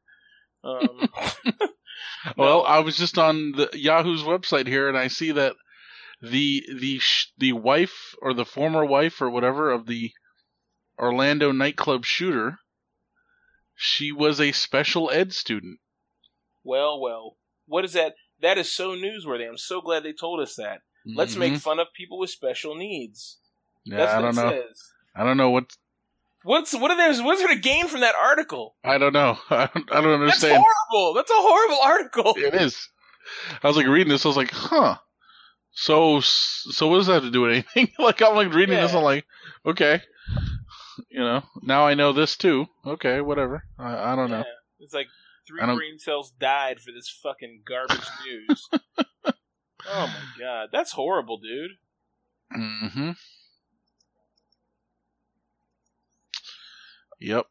Well, I was just on the Yahoo's website here, and I see that the wife or the former wife or whatever of the Orlando nightclub shooter, she was a special ed student. Well, what is that? That is so newsworthy. I'm so glad they told us that. Mm-hmm. Let's make fun of people with special needs. Yeah, that's what it says. I don't know what are they to gain from that article? I don't know. I don't understand. That's horrible. That's a horrible article. It is. I was like reading this. I was like, huh. So what does that have to do with anything? Like I'm like reading this. I'm like, okay. You know, now I know this too. Okay, whatever. I don't know. It's like 3 brain cells died for this fucking garbage news. Oh my god, that's horrible, dude. Mm-hmm. Yep.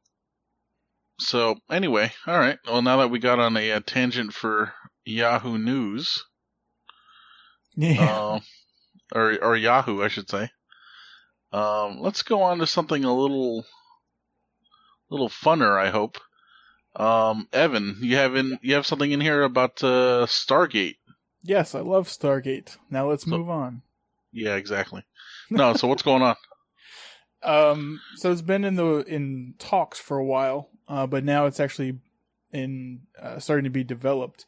So anyway, all right. Well, now that we got on a tangent for Yahoo News, or Yahoo, I should say. Let's go on to something a little funner, I hope. Evan, you have something in here about Stargate. Yes, I love Stargate. Now let's move on. Yeah, exactly. No, so what's going on? So it's been in talks for a while, but now it's actually starting to be developed.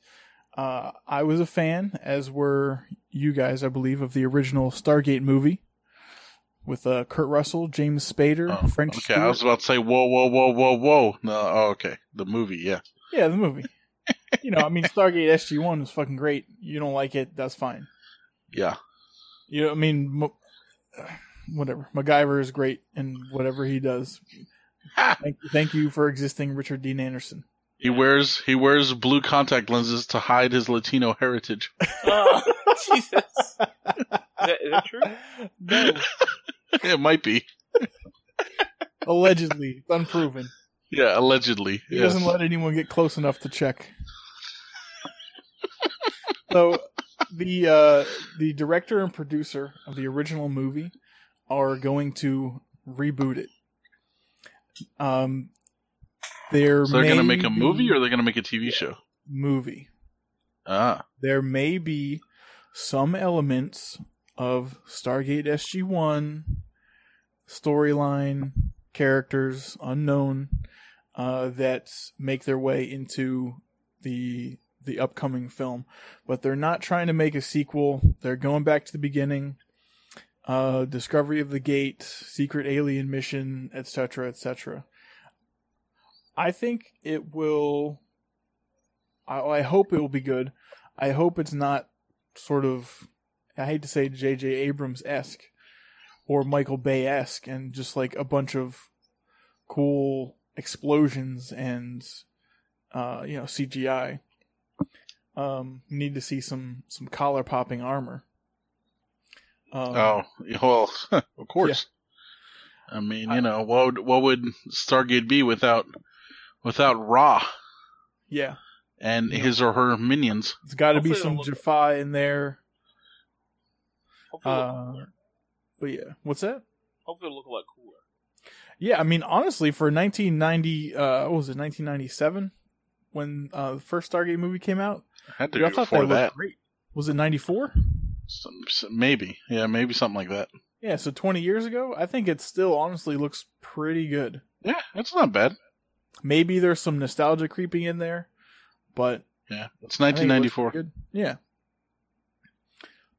I was a fan, as were you guys, I believe, of the original Stargate movie. With Kurt Russell, James Spader, French Stewart. I was about to say, whoa. No, okay. The movie, yeah. Yeah, the movie. You know, I mean, Stargate SG-1 is fucking great. You don't like it, that's fine. Yeah. You know, I mean, whatever. MacGyver is great in whatever he does. Thank you for existing, Richard Dean Anderson. He wears blue contact lenses to hide his Latino heritage. Oh, Jesus. Is that true? No. It might be. Allegedly. It's unproven. Yeah, allegedly. He doesn't let anyone get close enough to check. So, the director and producer of the original movie are going to reboot it. They're going to make a movie or they're going to make a TV show? Movie. Ah. There may be some elements of Stargate SG-1, storyline, characters, unknown, that make their way into the upcoming film. But they're not trying to make a sequel. They're going back to the beginning. Discovery of the Gate, secret alien mission, etc., etc. I think it will... I hope it will be good. I hope it's not sort of... I hate to say J.J. Abrams-esque or Michael Bay-esque and just like a bunch of cool explosions and, CGI. Need to see some collar-popping armor. Well, of course. Yeah. I mean, what would Stargate be without Ra? Yeah. And his or her minions. It's got to be some Jaffa in there. But yeah, what's that? Hopefully it'll look a lot cooler. Yeah, I mean, honestly, for 1997, when the first Stargate movie came out? I thought that looked great. Was it 94? Maybe. Yeah, maybe something like that. Yeah, so 20 years ago, I think it still honestly looks pretty good. Yeah, that's not bad. Maybe there's some nostalgia creeping in there, but... Yeah, it's 1994. Yeah.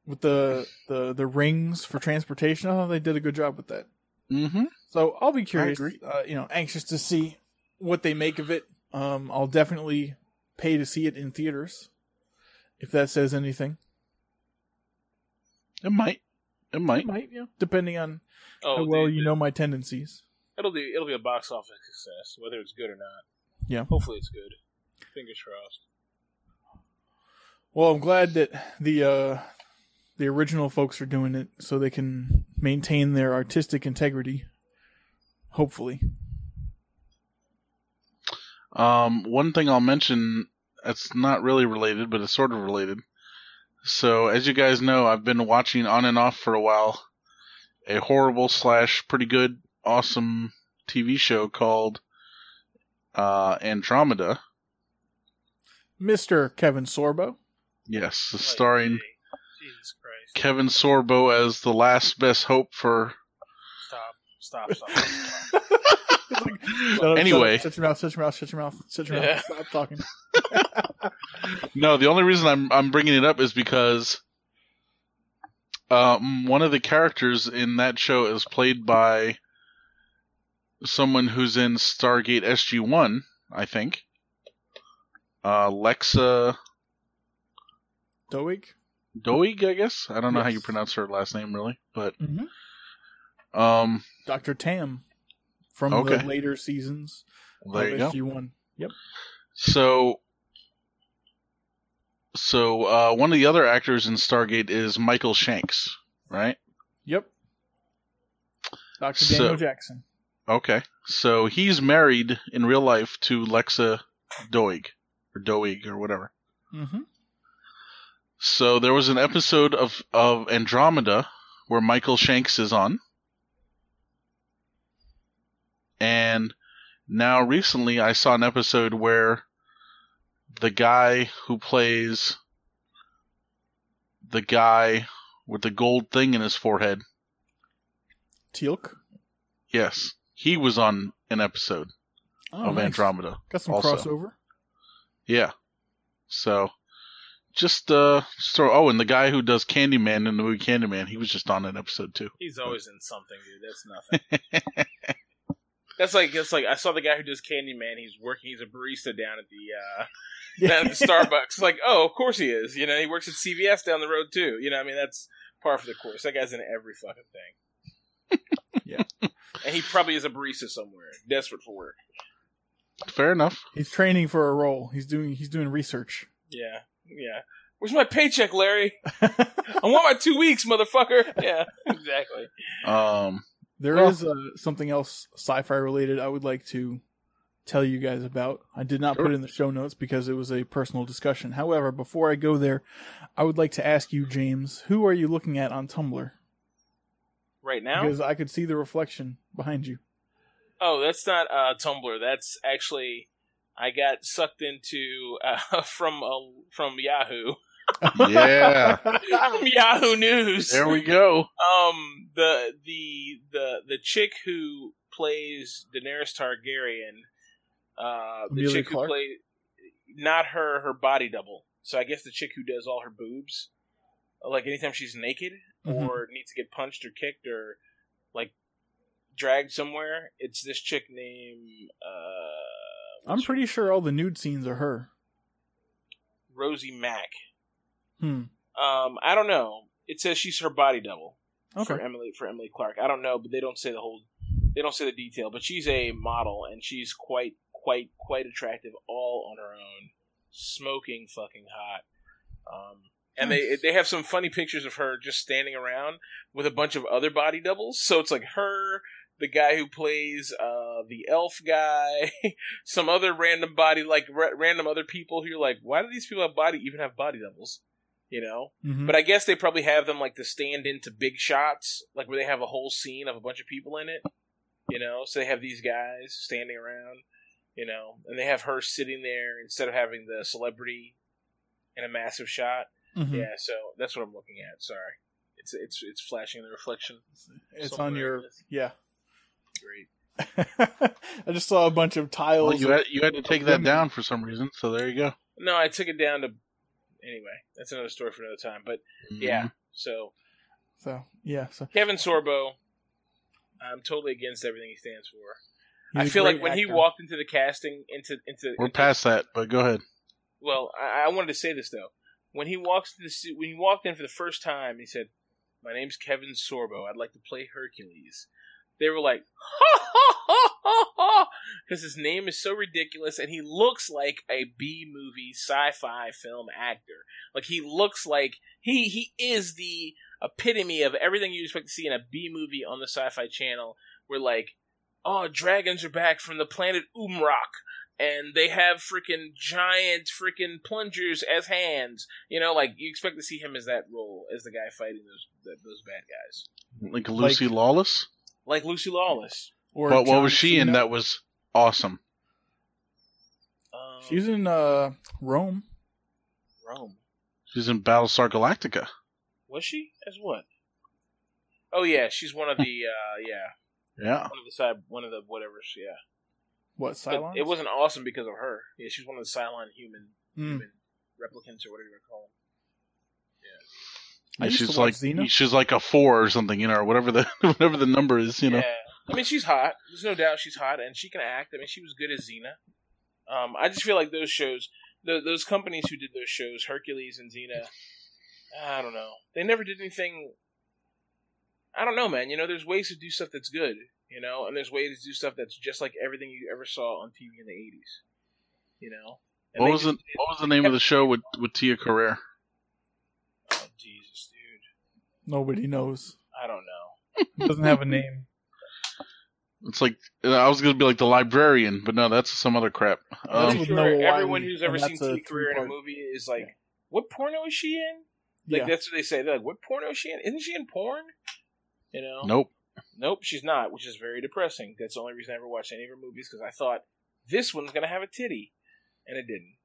with the rings for transportation. I thought they did a good job with that. Mm-hmm. So I'll be curious, anxious to see what they make of it. I'll definitely pay to see it in theaters, if that says anything. It might, yeah. Depending on how well you know my tendencies. It'll be a box office success, whether it's good or not. Yeah. Hopefully it's good. Fingers crossed. Well, I'm glad that the original folks are doing it so they can maintain their artistic integrity. Hopefully. One thing I'll mention, it's not really related, but it's sort of related. So, as you guys know, I've been watching on and off for a while a horrible / pretty good, awesome TV show called Andromeda. Mr. Kevin Sorbo. Yes, starring Kevin Sorbo as the last best hope for... Stop. Like, anyway, shut your mouth. Stop talking. No, the only reason I'm bringing it up is because one of the characters in that show is played by someone who's in Stargate SG-1, I think. Alexa Doig. Doig, I guess. I don't know how you pronounce her last name really, but Dr. Tam. From the later seasons of SG-1. Yep. So one of the other actors in Stargate is Michael Shanks, right? Yep. Dr. Daniel Jackson. Okay. So he's married in real life to Lexa Doig or whatever. Mm-hmm. So there was an episode of Andromeda where Michael Shanks is on. And now recently I saw an episode where the guy who plays the guy with the gold thing in his forehead. Teal'c? Yes. He was on an episode of Andromeda. Got some crossover. Yeah. So just and the guy who does Candyman in the movie Candyman, he was just on an episode too. He's always in something, dude. That's nothing. That's like I saw the guy who does Candyman. He's a barista down at the Starbucks. Like, oh, of course he is. You know, he works at CVS down the road too. You know, I mean, that's par for the course. That guy's in every fucking thing. Yeah, and he probably is a barista somewhere, desperate for work. Fair enough. He's training for a role. He's doing research. Yeah. Where's my paycheck, Larry? I want my 2 weeks, motherfucker. Yeah, exactly. There is something else sci-fi related I would like to tell you guys about. I did not put it in the show notes because it was a personal discussion. However, before I go there, I would like to ask you, James, who are you looking at on Tumblr? Right now? Because I could see the reflection behind you. Oh, that's not Tumblr. That's actually, I got sucked into from Yahoo. Yeah, from Yahoo News. There we go. The chick who plays Daenerys Targaryen, Amelia chick Clark? Who plays not her body double. So I guess the chick who does all her boobs, like anytime she's naked or needs to get punched or kicked or like dragged somewhere, it's this chick named. I'm pretty sure all the nude scenes are her. Rosie Mack. I don't know. It says she's her body double for Emily Clark. I don't know, but they don't say the detail. But she's a model, and she's quite attractive, all on her own, smoking fucking hot. And they have some funny pictures of her just standing around with a bunch of other body doubles. So it's like her, the guy who plays the elf guy, some other random body, like random other people who you're like, why do these people even have body doubles? You know, but I guess they probably have them like the stand in to big shots, like where they have a whole scene of a bunch of people in it, you know, so they have these guys standing around, you know, and they have her sitting there instead of having the celebrity in a massive shot. Mm-hmm. Yeah. So that's what I'm looking at. Sorry. It's flashing in the reflection. It's somewhere on your, yeah. Great. I just saw a bunch of tiles. Well, you had to take that down for some reason. So there you go. No, I took it down to, anyway, that's another story for another time. But yeah, so Kevin Sorbo, I'm totally against everything he stands for. He's I feel like when actor. He walked into the casting into we're past that, but go ahead. Well, I wanted to say this though. When he walks to the when he walked in for the first time, he said, "My name's Kevin Sorbo. I'd like to play Hercules." They were like, "Ha ha ha ha ha," because his name is so ridiculous, and he looks like a B-movie sci-fi film actor. Like he looks like he is the epitome of everything you expect to see in a B-movie on the Sci-Fi Channel. Where like, oh, dragons are back from the planet Umrak, and they have freaking giant freaking plungers as hands. You know, like you expect to see him as that role, as the guy fighting those bad guys. Like Lucy Lawless? Like Lucy Lawless. Or but what was she in that was awesome? She's in Rome. Rome? She's in Battlestar Galactica. Was she? As what? Oh yeah, she's one of the, one of the whatevers, yeah. What, Cylons? It wasn't awesome because of her. Yeah, she's one of the Cylon human replicants or whatever you call them. Yeah. She's like a 4 or something, you know, or whatever the number is, you know. I mean, she's hot. There's no doubt she's hot, and she can act. I mean, she was good as Xena. I just feel like those shows, those companies who did those shows, Hercules and Xena, I don't know. They never did anything. I don't know, man. You know, there's ways to do stuff that's good, you know, and there's ways to do stuff that's just like everything you ever saw on TV in the 80s, you know? And what was the name of the show with Tia Carrere? Oh, Jesus, dude. Nobody knows. I don't know. It doesn't have a name. It's like, I was going to be like The Librarian, but no, that's some other crap. Everyone who's ever seen Tia Carrere in a movie is like, what porno is she in? Like, that's what they say. They're like, what porno is she in? Isn't she in porn? You know? Nope, she's not, which is very depressing. That's the only reason I ever watched any of her movies, because I thought, this one's going to have a titty. And it didn't.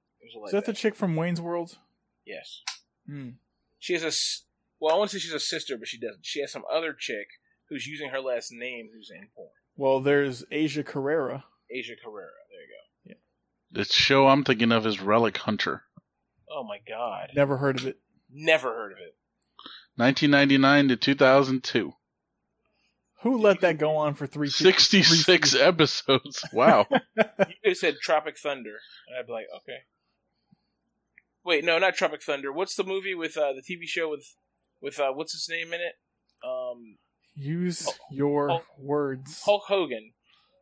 Is that the chick from Wayne's World? Yes. Mm. She has I wouldn't say she's a sister, but she doesn't. She has some other chick who's using her last name who's in porn. Well, there's Asia Carrera. Asia Carrera, there you go. Yeah. The show I'm thinking of is Relic Hunter. Oh my god. Never heard of it. 1999 to 2002. Who let that go on for 66 episodes? Wow. You said Tropic Thunder. And I'd be like, okay. Wait, no, not Tropic Thunder. What's the movie with the TV show with what's his name in it? Use your words. Hulk Hogan.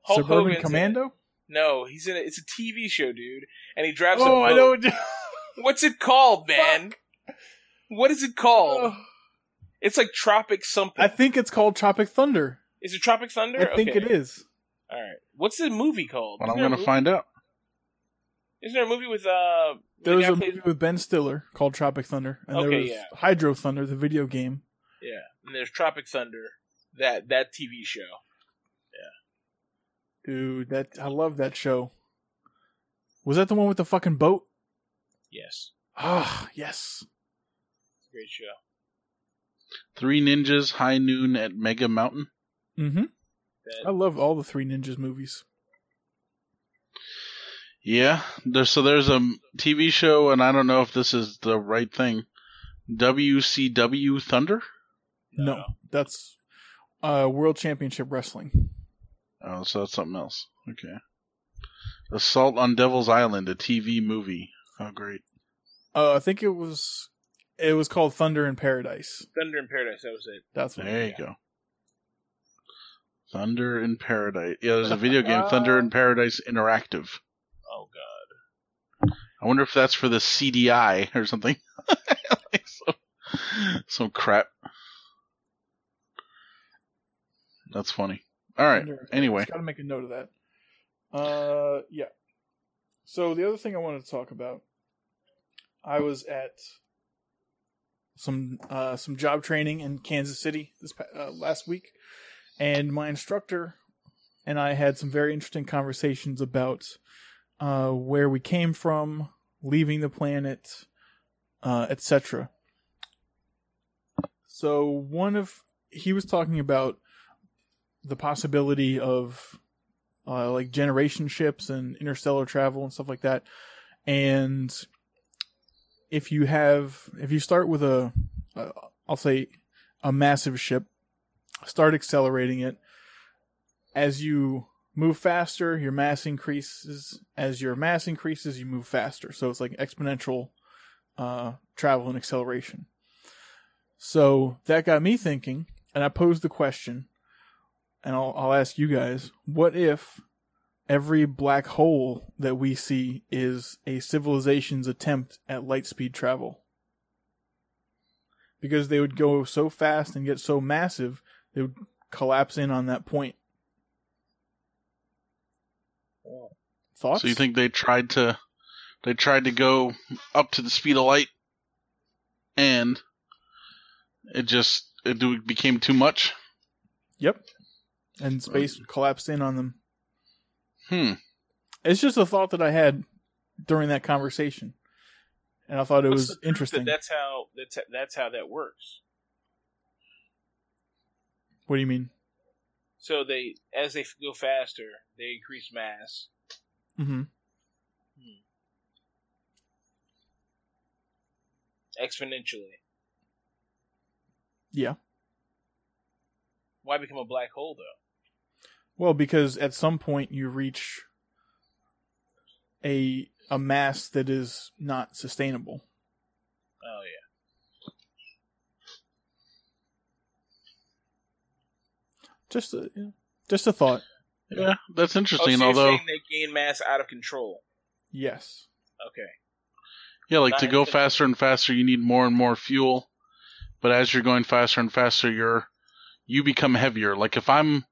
Suburban Commando? No, he's in it. It's a TV show, dude. And he drives a boat. I know. What's it called, man? Fuck. What is it called? It's like Tropic something. I think it's called Tropic Thunder. Is it Tropic Thunder? I think it is. All right. What's the movie called? Well, I'm going to find out. Isn't there a movie with... there was a movie with Ben Stiller called Tropic Thunder. And there was Hydro Thunder, the video game. Yeah. And there's Tropic Thunder, that TV show. Yeah. Dude, I love that show. Was that the one with the fucking boat? Yes. Ah, yes. Great show. Three Ninjas, High Noon at Mega Mountain. Mm-hmm. I love all the Three Ninjas movies. Yeah. There's a TV show, and I don't know if this is the right thing. WCW Thunder? No. That's World Championship Wrestling. Oh, so that's something else. Okay. Assault on Devil's Island, a TV movie. Oh, great. I think it was called Thunder in Paradise. Thunder in Paradise, that was it. That's what there you go. Thunder in Paradise. Yeah, there's a video game, Thunder in Paradise Interactive. Oh, God. I wonder if that's for the CDI or something. Like some crap. That's funny. All right, anyway. I've got to make a note of that. Yeah. So the other thing I wanted to talk about, I was at... some job training in Kansas City this last week, and my instructor and I had some very interesting conversations about where we came from, leaving the planet, etc. So he was talking about the possibility of like generation ships and interstellar travel and stuff like that, and if you start with a massive ship, start accelerating it. As you move faster, your mass increases. As your mass increases, you move faster. So it's like exponential travel and acceleration. So that got me thinking, and I posed the question, and I'll ask you guys, what if every black hole that we see is a civilization's attempt at light speed travel? Because they would go so fast and get so massive, they would collapse in on that point. Thoughts? So you think they tried to go up to the speed of light, and it became too much? Yep. And space collapsed in on them. It's just a thought that I had during that conversation, and I thought it was interesting. That's how that works. What do you mean? So as they go faster, they increase mass. Mm-hmm. Exponentially. Yeah. Why become a black hole, though? Well, because at some point you reach a mass that is not sustainable. Oh, yeah. Just a thought. Yeah, that's interesting. So although you're saying they gain mass out of control. Yes. Okay. Yeah, like to go faster and faster, you need more and more fuel. But as you're going faster and faster, you become heavier. Like if I'm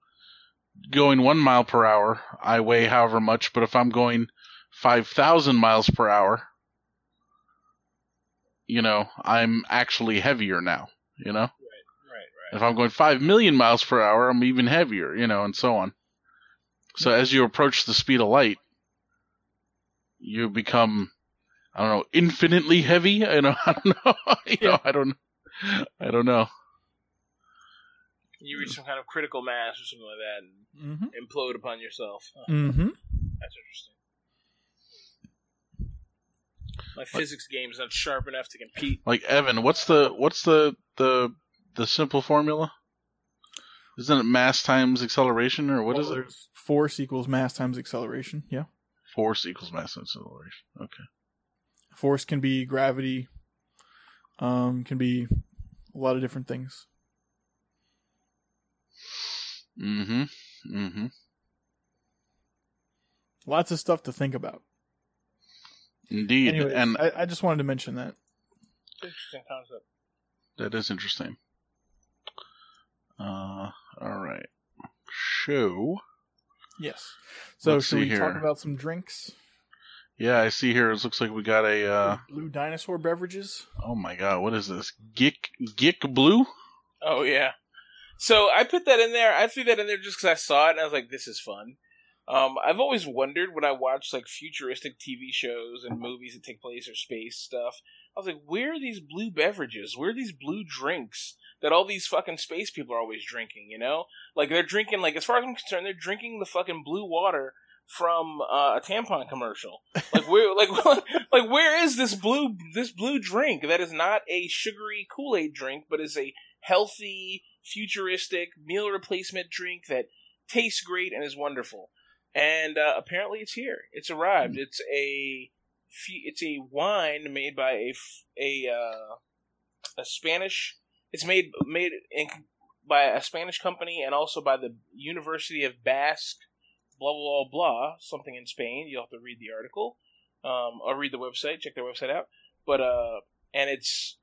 going 1 mile per hour, I weigh however much. But if I'm going 5,000 miles per hour, I'm actually heavier now. Right. If I'm going 5 million miles per hour, I'm even heavier. And so on. So as you approach the speed of light, you become, I don't know, infinitely heavy. I don't know. You reach some kind of critical mass or something like that, and implode upon yourself. Oh, that's interesting. My physics game is not sharp enough to compete. Like Evan, what's the simple formula? Isn't it mass times acceleration, or what is it? Force equals mass times acceleration, yeah. Force equals mass times acceleration, okay. Force can be gravity, can be a lot of different things. Lots of stuff to think about. Indeed. Anyways, and I just wanted to mention that. Interesting concept. That is interesting. All right. Show. Yes. So let's should we talk about some drinks? Yeah, I see here. It looks like we got a Blue Dinosaur beverages. Oh my god, what is this? Gick Blue? Oh yeah. So I put that in there. I threw that in there just because I saw it and I was like, this is fun. I've always wondered when I watch like futuristic TV shows and movies that take place or space stuff. I was like, where are these blue beverages? Where are these blue drinks that all these fucking space people are always drinking, Like, they're drinking, like, as far as I'm concerned, they're drinking the fucking blue water from a tampon commercial. Like, where, like, where is this blue drink that is not a sugary Kool-Aid drink, but is a healthy, futuristic meal replacement drink that tastes great and is wonderful? And apparently it's here. It's arrived. It's a wine made by a Spanish... It's made by a Spanish company and also by the University of Basque, blah, blah, blah, blah, something in Spain. You'll have to read the article or read the website, check their website out. But and it's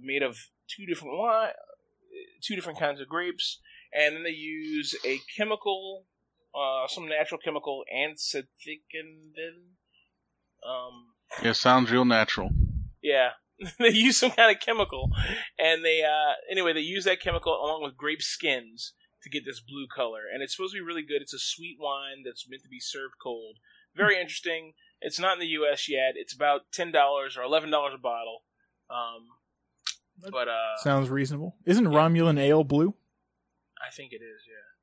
made of two different kinds of grapes, and then they use a chemical, some natural chemical, anthocyanin. Yeah, sounds real natural. Yeah. They use some kind of chemical, and they use that chemical along with grape skins to get this blue color, and it's supposed to be really good. It's a sweet wine that's meant to be served cold. Very interesting. It's not in the U.S. yet. It's about $10 or $11 a bottle. But sounds reasonable. Isn't Romulan ale blue? I think it is, yeah.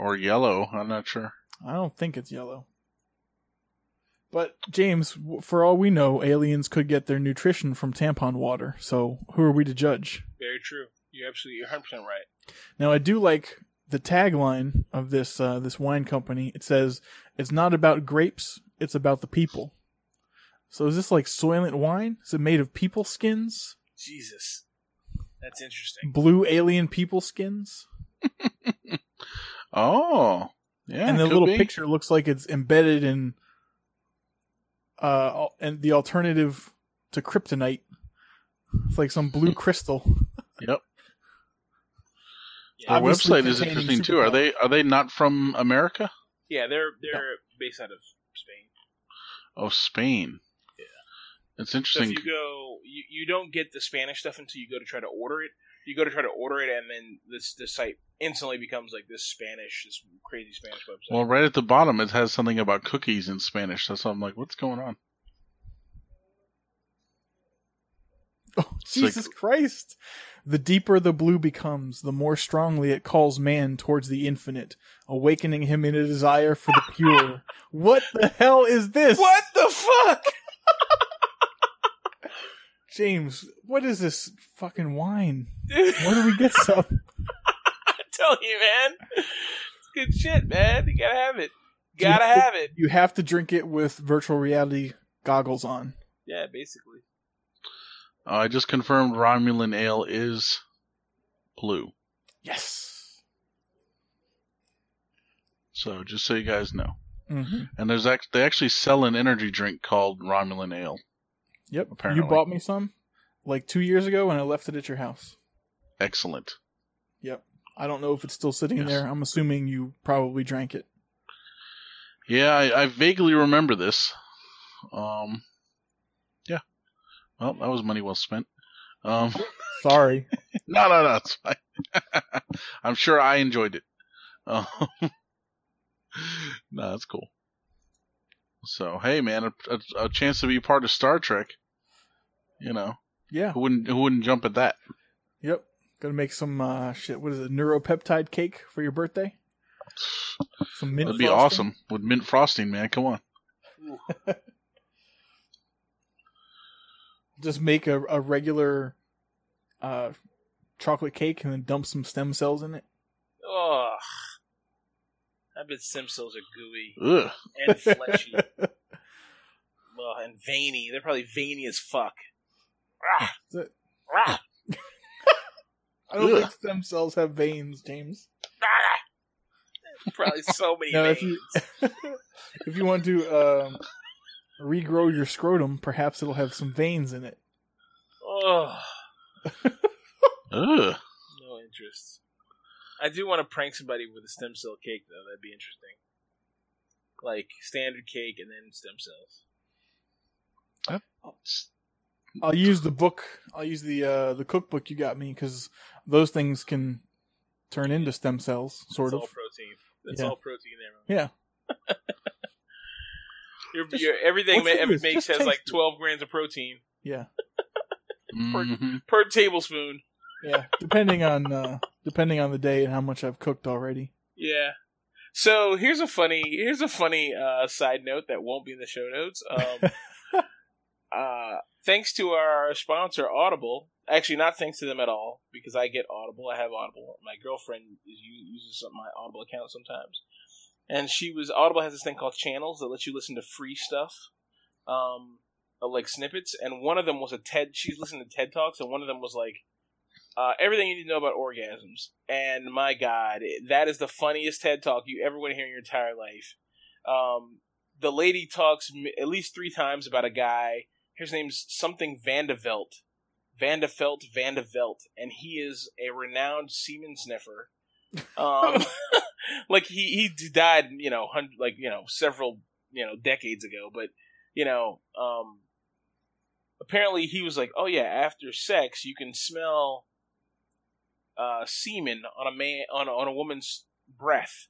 Or yellow. I'm not sure. I don't think it's yellow. But, James, for all we know, aliens could get their nutrition from tampon water, so who are we to judge? Very true. You're absolutely 100% right. Now, I do like the tagline of this this wine company. It says, it's not about grapes, it's about the people. So is this like Soylent wine? Is it made of people skins? Jesus. That's interesting. Blue alien people skins? Oh. Yeah, and the little picture looks like it's embedded in and the alternative to kryptonite. It's like some blue crystal. Yep. Yeah, our website is interesting too. Are they not from America? Yeah, they're based out of Spain. Oh, Spain. Yeah. It's interesting. So if you go, you don't get the Spanish stuff until you go to try to order it. You go to try to order it, and then this site instantly becomes like this crazy Spanish website. Well, right at the bottom, it has something about cookies in Spanish. That's why I'm like, what's going on? Oh, it's Jesus Christ! The deeper the blue becomes, the more strongly it calls man towards the infinite, awakening him in a desire for the pure. What the hell is this? What the fuck? James, what is this fucking wine? Dude. Where do we get some? I tell you, man. It's good shit, man. You gotta have it. You gotta have it. You have to drink it with virtual reality goggles on. Yeah, basically. I just confirmed Romulan ale is blue. Yes. So, just so you guys know. Mm-hmm. And they actually sell an energy drink called Romulan ale. Yep, apparently. You bought me some like 2 years ago and I left it at your house. Excellent. Yep. I don't know if it's still sitting there. I'm assuming you probably drank it. Yeah, I vaguely remember this. Yeah. Well, that was money well spent. Sorry. No, it's fine. I'm sure I enjoyed it. No, that's cool. So, hey, man, a chance to be part of Star Trek, you know. Yeah. Who wouldn't jump at that? Yep. Gonna make some, what is it, neuropeptide cake for your birthday? Some mint frosting. That'd be awesome. With mint frosting, man. Come on. Just make a regular chocolate cake and then dump some stem cells in it. Ugh. I bet stem cells are gooey. Ugh. And fleshy. And veiny. They're probably veiny as fuck. Rah. I don't think stem cells have veins, James. Probably so many veins. If you want to regrow your scrotum, perhaps it'll have some veins in it. Oh. Ugh. No interest. I do want to prank somebody with a stem cell cake, though. That'd be interesting. Like, standard cake and then stem cells. I'll use the book. I'll use the cookbook you got me, because those things can turn into stem cells, sort of. It's all protein. All protein there, man. Yeah. Everything makes has, like, 12 grams of protein. Yeah. per tablespoon. Yeah, depending on the day and how much I've cooked already. Yeah. So here's a funny side note that won't be in the show notes. Thanks to our sponsor Audible. Actually, not thanks to them at all because I get Audible. I have Audible. My girlfriend uses my Audible account sometimes, and Audible has this thing called Channels that lets you listen to free stuff. Like snippets, and one of them was she's listening to TED Talks, and one of them was like, everything you need to know about orgasms. And my God, that is the funniest TED Talk you ever want to hear in your entire life. The lady talks at least three times about a guy. His name's something Vandevelt. And he is a renowned semen sniffer. Like he died, several, decades ago, but apparently he was like, oh yeah, after sex, you can smell semen on a man on a woman's breath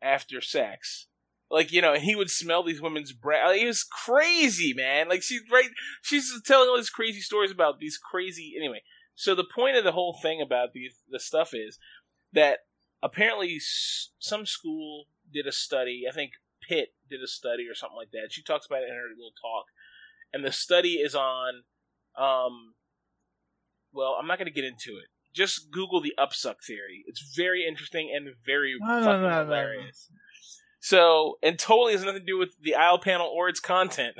after sex, like and he would smell these women's breath. Like, it was crazy, man. Like she's telling all these crazy stories about these crazy. Anyway, so the point of the whole thing about the stuff is that apparently some school did a study. I think Pitt did a study or something like that. She talks about it in her little talk. And the study is on, well, I'm not going to get into it. Just Google the upsuck theory. It's very interesting and very fucking hilarious. So, and totally has nothing to do with the aisle panel or its content.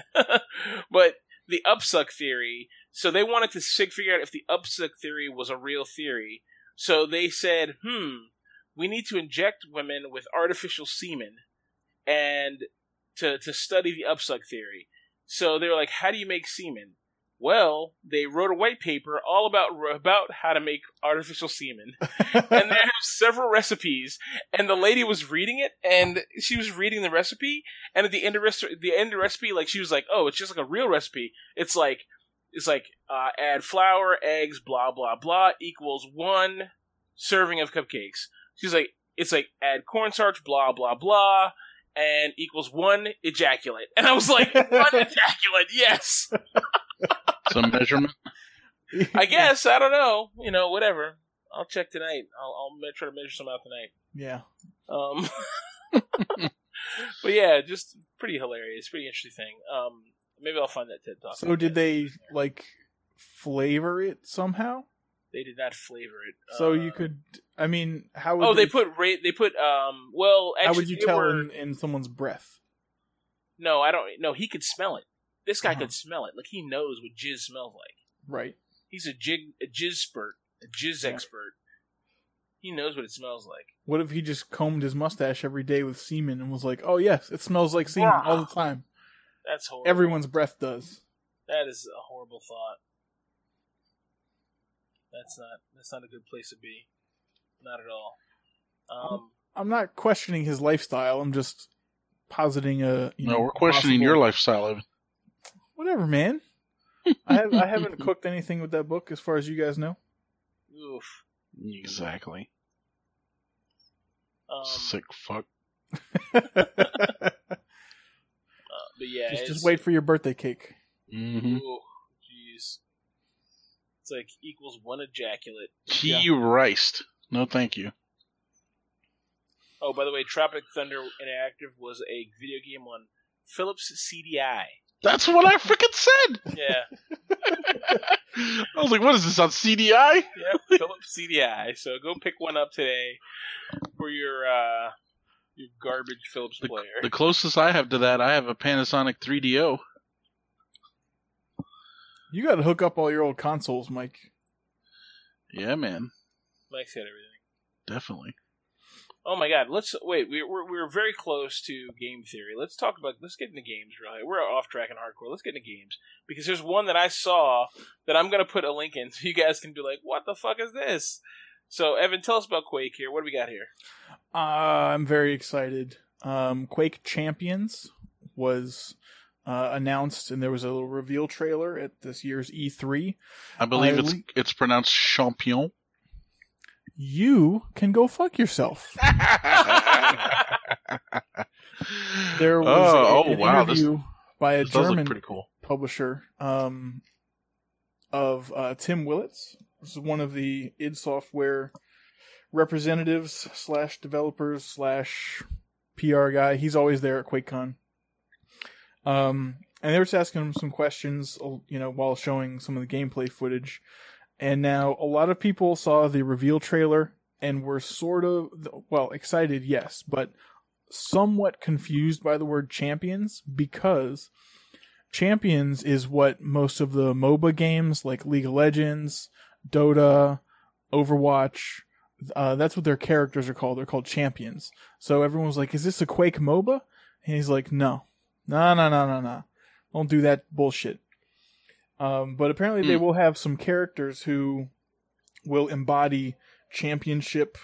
But the upsuck theory, so they wanted to figure out if the upsuck theory was a real theory. So they said, we need to inject women with artificial semen and to study the upsuck theory. So they were like, how do you make semen? Well, they wrote a white paper all about how to make artificial semen. And they have several recipes. And the lady was reading it, and she was reading the recipe. And at the end of the recipe, like, she was like, oh, it's just like a real recipe. It's like add flour, eggs, blah, blah, blah, equals 1 serving of cupcakes. She's like, it's like add cornstarch, blah, blah, blah, and equals 1 ejaculate. And I was like, 1 ejaculate, yes. Some measurement? I guess. I don't know. You know, whatever. I'll check tonight. I'll try to measure some out tonight. Yeah. But yeah, just pretty hilarious. Pretty interesting thing. Maybe I'll find that TED Talk. So did they, like, flavor it somehow? They did not flavor it. So you could, I mean, how would how would you tell in someone's breath? No, I don't, no, he could smell it. This guy could smell it. Like, he knows what jizz smells like. Right. He's a jizzpert, a jizz expert. He knows what it smells like. What if he just combed his mustache every day with semen and was like, oh, yes, it smells like semen all the time. That's horrible. Everyone's breath does. That is a horrible thought. That's not a good place to be. Not at all. I'm not questioning his lifestyle. I'm just positing a... we're questioning your lifestyle, Evan. Whatever, man. I haven't cooked anything with that book, as far as you guys know. Oof. Exactly. Sick fuck. But yeah, just wait for your birthday cake. Mm-hmm. Oh, jeez. It's like equals 1 ejaculate. Christ. No, thank you. Oh, by the way, Tropic Thunder Interactive was a video game on Philips CDI. That's what I freaking said! Yeah. I was like, what is this, on CDI? Yeah, Philips CDI. So go pick one up today for your garbage Philips player. The closest I have to that, I have a Panasonic 3DO. You gotta hook up all your old consoles, Mike. Yeah, man. Mike's got everything. Definitely. Oh my God! We're very close to game theory. Let's get into games. Really, we're off track and hardcore. Let's get into games because there's one that I saw that I'm gonna put a link in so you guys can be like, "What the fuck is this?" So, Evan, tell us about Quake here. What do we got here? I'm very excited. Quake Champions was announced, and there was a little reveal trailer at this year's E3. I believe it's pronounced Champion. You can go fuck yourself. There was an interview by a German publisher of Tim Willits. This is one of the id Software representatives / developers / PR guy. He's always there at QuakeCon. And they were just asking him some questions, while showing some of the gameplay footage. And now a lot of people saw the reveal trailer and were sort of, excited, yes, but somewhat confused by the word champions because champions is what most of the MOBA games like League of Legends, Dota, Overwatch, that's what their characters are called. They're called champions. So everyone was like, is this a Quake MOBA? And he's like, no. Don't do that bullshit. But apparently they will have some characters who will embody championship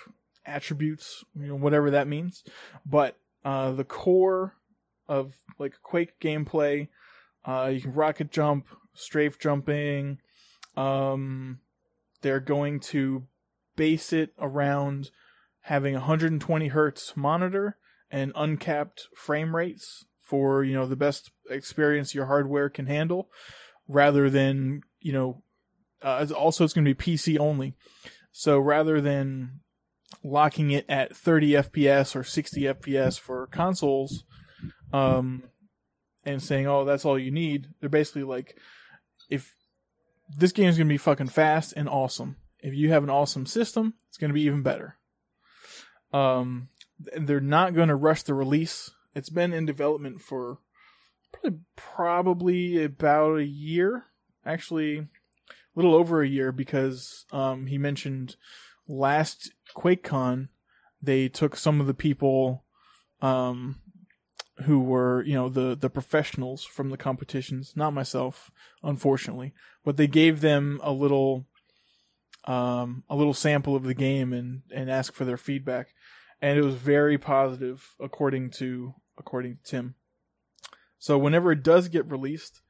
attributes, whatever that means. But the core of Quake gameplay, you can rocket jump, strafe jumping. They're going to base it around having 120 hertz monitor and uncapped frame rates for the best experience your hardware can handle. Rather than, also it's going to be PC only. So rather than locking it at 30 FPS or 60 FPS for consoles, and saying, oh, that's all you need. They're basically like, if this game is going to be fucking fast and awesome. If you have an awesome system, it's going to be even better. They're not going to rush the release. It's been in development for probably about a year. Actually, a little over a year, because he mentioned last QuakeCon, they took some of the people who were, you know, the professionals from the competitions, not myself, unfortunately, but they gave them a little sample of the game and asked for their feedback. And it was very positive, according to Tim. So whenever it does get released,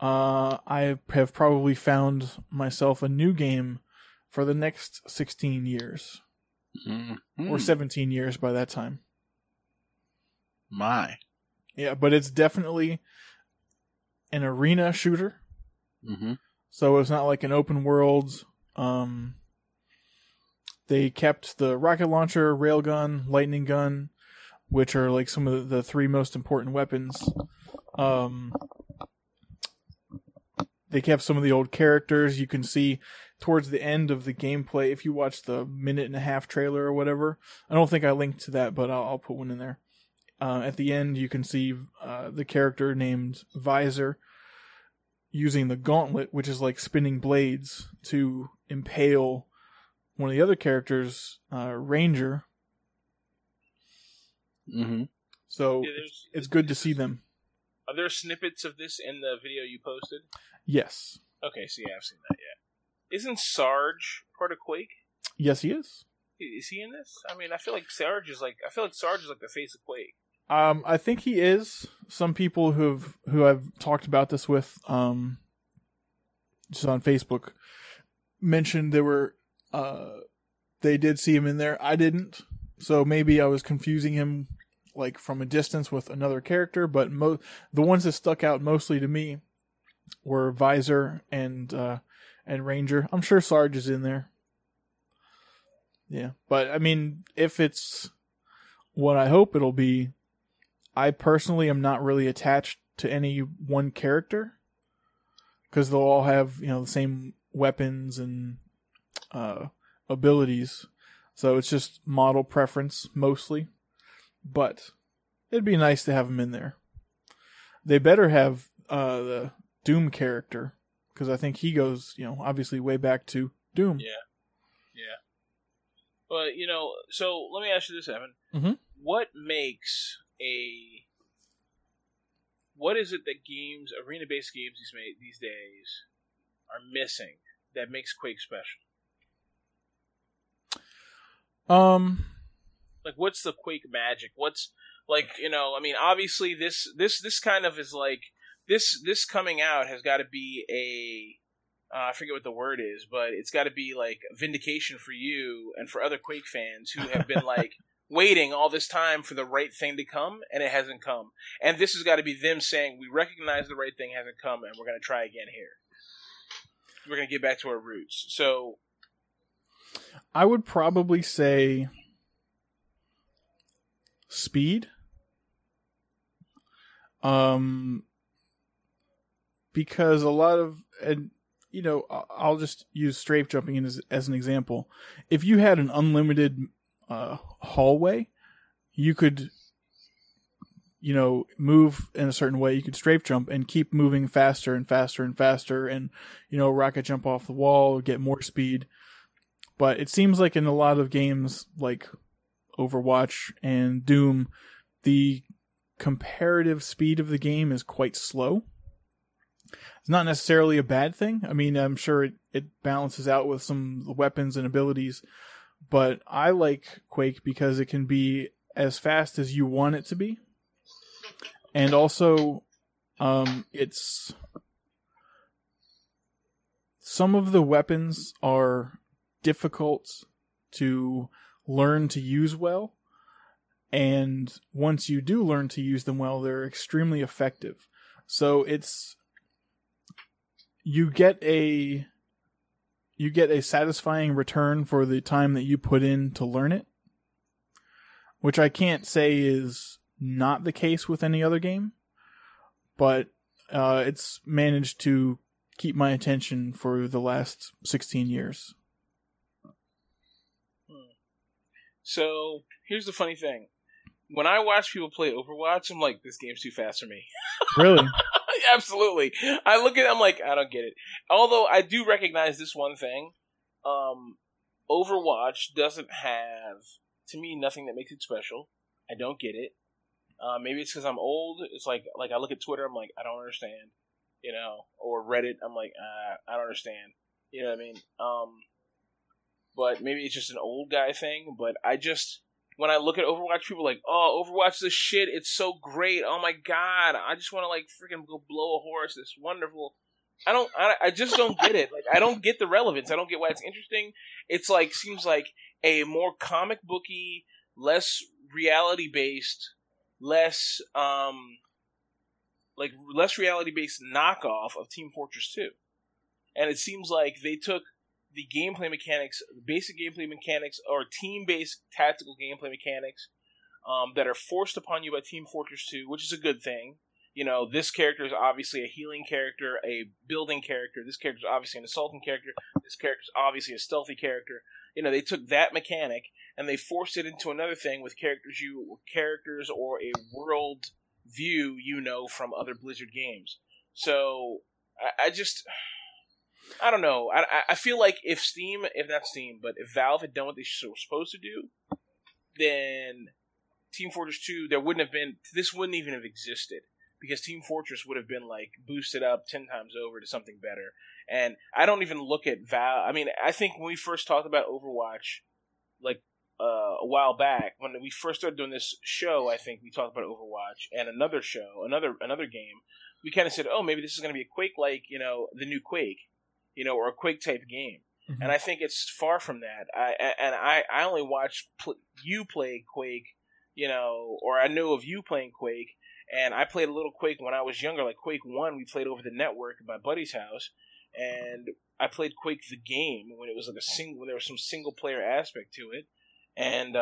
I have probably found myself a new game for the next 16 years. Mm-hmm. Or 17 years by that time. My. Yeah, but it's definitely an arena shooter. Mm-hmm. So it's not like an open world. They kept the rocket launcher, railgun, lightning gun, which are like some of the three most important weapons. They kept some of the old characters. You can see towards the end of the gameplay, if you watch the 1.5-minute trailer or whatever, I don't think I linked to that, but I'll put one in there. At the end, you can see the character named Visor using the gauntlet, which is like spinning blades to impale one of the other characters, Ranger. Mm-hmm. So yeah, it's good to see them. Are there snippets of this in the video you posted? Yes. Okay, so yeah, I've seen that yet. Isn't Sarge part of Quake? Yes, he is. Is he in this? I mean, I feel like Sarge is like the face of Quake. I think he is. Some people who I've talked about this with, just on Facebook, mentioned there were they did see him in there. I didn't, so maybe I was confusing him like from a distance with another character. But the ones that stuck out mostly to me were Visor and Ranger. I'm sure Sarge is in there. Yeah, but I mean, if it's what I hope it'll be, I personally am not really attached to any one character because they'll all have, you know, the same weapons and abilities. So it's just model preference mostly, but it'd be nice to have them in there. They better have the Doom character because I think he goes, you know, obviously way back to Doom. Yeah. Yeah. But, you know, so let me ask you this, Evan. Mm-hmm. What is it that games, arena-based games these days are missing that makes Quake special? Like, what's the Quake magic? What's, like, you know, I mean, obviously this kind of is like, this coming out has got to be a... I forget what the word is, but it's got to be like vindication for you and for other Quake fans who have been like waiting all this time for the right thing to come, and it hasn't come. And this has got to be them saying, we recognize the right thing hasn't come, and we're going to try again here. We're going to get back to our roots. So I would probably say speed. Because a lot of... you know, I'll just use strafe jumping in as an example. If you had an unlimited hallway, you could, you know, move in a certain way. You could strafe jump and keep moving faster and faster and faster and, you know, rocket jump off the wall, get more speed. But it seems like in a lot of games like Overwatch and Doom, the comparative speed of the game is quite slow. It's not necessarily a bad thing. I mean, I'm sure it balances out with some weapons and abilities, but I like Quake because it can be as fast as you want it to be. And also, it's... some of the weapons are difficult to learn to use well, and once you do learn to use them well, they're extremely effective. So it's... You get a satisfying return for the time that you put in to learn it, which I can't say is not the case with any other game, but it's managed to keep my attention for the last 16 years. So, here's the funny thing. When I watch people play Overwatch, I'm like, this game's too fast for me. Really? Absolutely. I look at it, I'm like, I don't get it. Although, I do recognize this one thing. Overwatch doesn't have, to me, nothing that makes it special. I don't get it. Maybe it's because I'm old. It's like I look at Twitter, I'm like, I don't understand. You know, or Reddit, I'm like, I don't understand. You know what I mean? But maybe it's just an old guy thing, but I just... When I look at Overwatch, people are like, oh, Overwatch is the shit. It's so great. Oh, my God. I just want to, like, freaking go blow a horse. It's wonderful. I just don't get it. Like, I don't get the relevance. I don't get why it's interesting. It's, like, seems like a more comic booky, less reality-based, less reality-based knockoff of Team Fortress 2. And it seems like they took the gameplay mechanics, basic gameplay mechanics, or team-based tactical gameplay mechanics that are forced upon you by Team Fortress 2, which is a good thing. You know, this character is obviously a healing character, a building character. This character is obviously an assaulting character. This character is obviously a stealthy character. You know, they took that mechanic and they forced it into another thing with characters or a world view, you know, from other Blizzard games. So I just... I don't know. I feel like if Valve had done what they were supposed to do, then Team Fortress 2, this wouldn't even have existed, because Team Fortress would have been, like, boosted up 10 times over to something better. And I don't even look at Valve. I mean, I think when we first talked about Overwatch, like, a while back, when we first started doing this show, I think we talked about Overwatch and another show, another game. We kind of said, oh, maybe this is going to be a Quake, like, you know, the new Quake. You know, or a Quake-type game. Mm-hmm. And I think it's far from that. I only watched you play Quake, you know, or I know of you playing Quake, and I played a little Quake when I was younger, like Quake 1, we played over the network at my buddy's house, and I played Quake the game when it was like when there was some single-player aspect to it, and,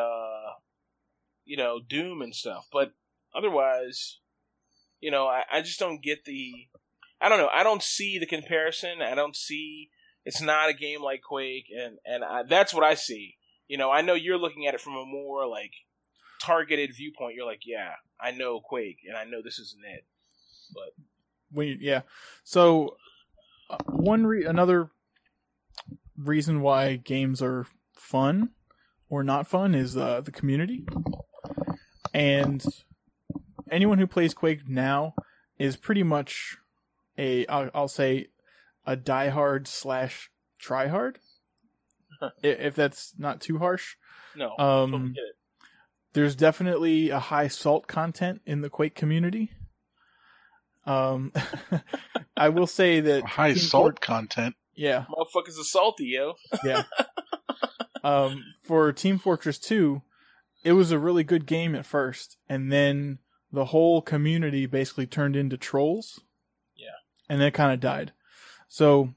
you know, Doom and stuff. But otherwise, you know, I just don't get the... I don't know. I don't see the comparison. I don't see... It's not a game like Quake, and that's what I see. You know, I know you're looking at it from a more, like, targeted viewpoint. You're like, yeah, I know Quake, and I know this isn't it. But... yeah. So, another reason why games are fun or not fun is the community. And anyone who plays Quake now is pretty much... I'll say a diehard / tryhard, if that's not too harsh. No, totally get it. There's definitely a high salt content in the Quake community. I will say that high salt content. Yeah, motherfuckers are salty, yo. Yeah. For Team Fortress 2, it was a really good game at first, and then the whole community basically turned into trolls. And then it kind of died. So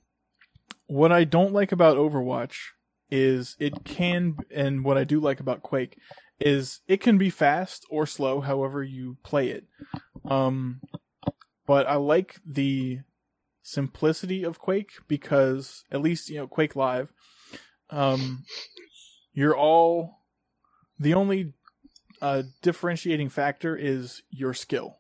what I don't like about Overwatch is and what I do like about Quake is it can be fast or slow, however you play it. But I like the simplicity of Quake because, at least, you know, Quake Live, the only differentiating factor is your skill.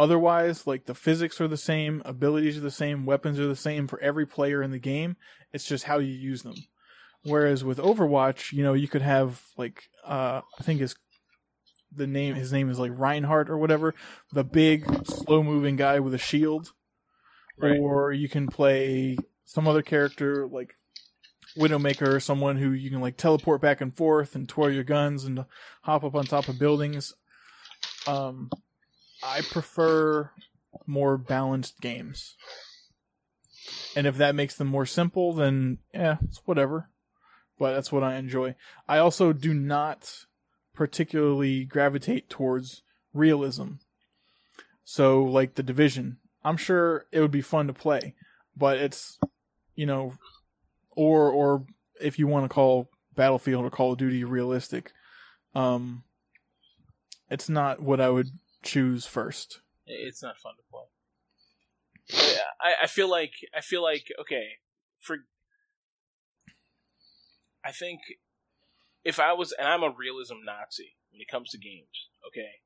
Otherwise, like, the physics are the same, abilities are the same, weapons are the same for every player in the game. It's just how you use them. Whereas with Overwatch, you know, you could have, like, I think his name is, like, Reinhardt or whatever, the big, slow-moving guy with a shield. Right. Or you can play some other character, like Widowmaker, or someone who you can, like, teleport back and forth and twirl your guns and hop up on top of buildings. I prefer more balanced games. And if that makes them more simple, then, it's whatever. But that's what I enjoy. I also do not particularly gravitate towards realism. So, like, The Division. I'm sure it would be fun to play. But it's, you know, or if you want to call Battlefield or Call of Duty realistic, It's not what I would choose first. It's not fun to play. Yeah, I feel like okay, for I think if I was, and I'm a realism Nazi when it comes to games, okay?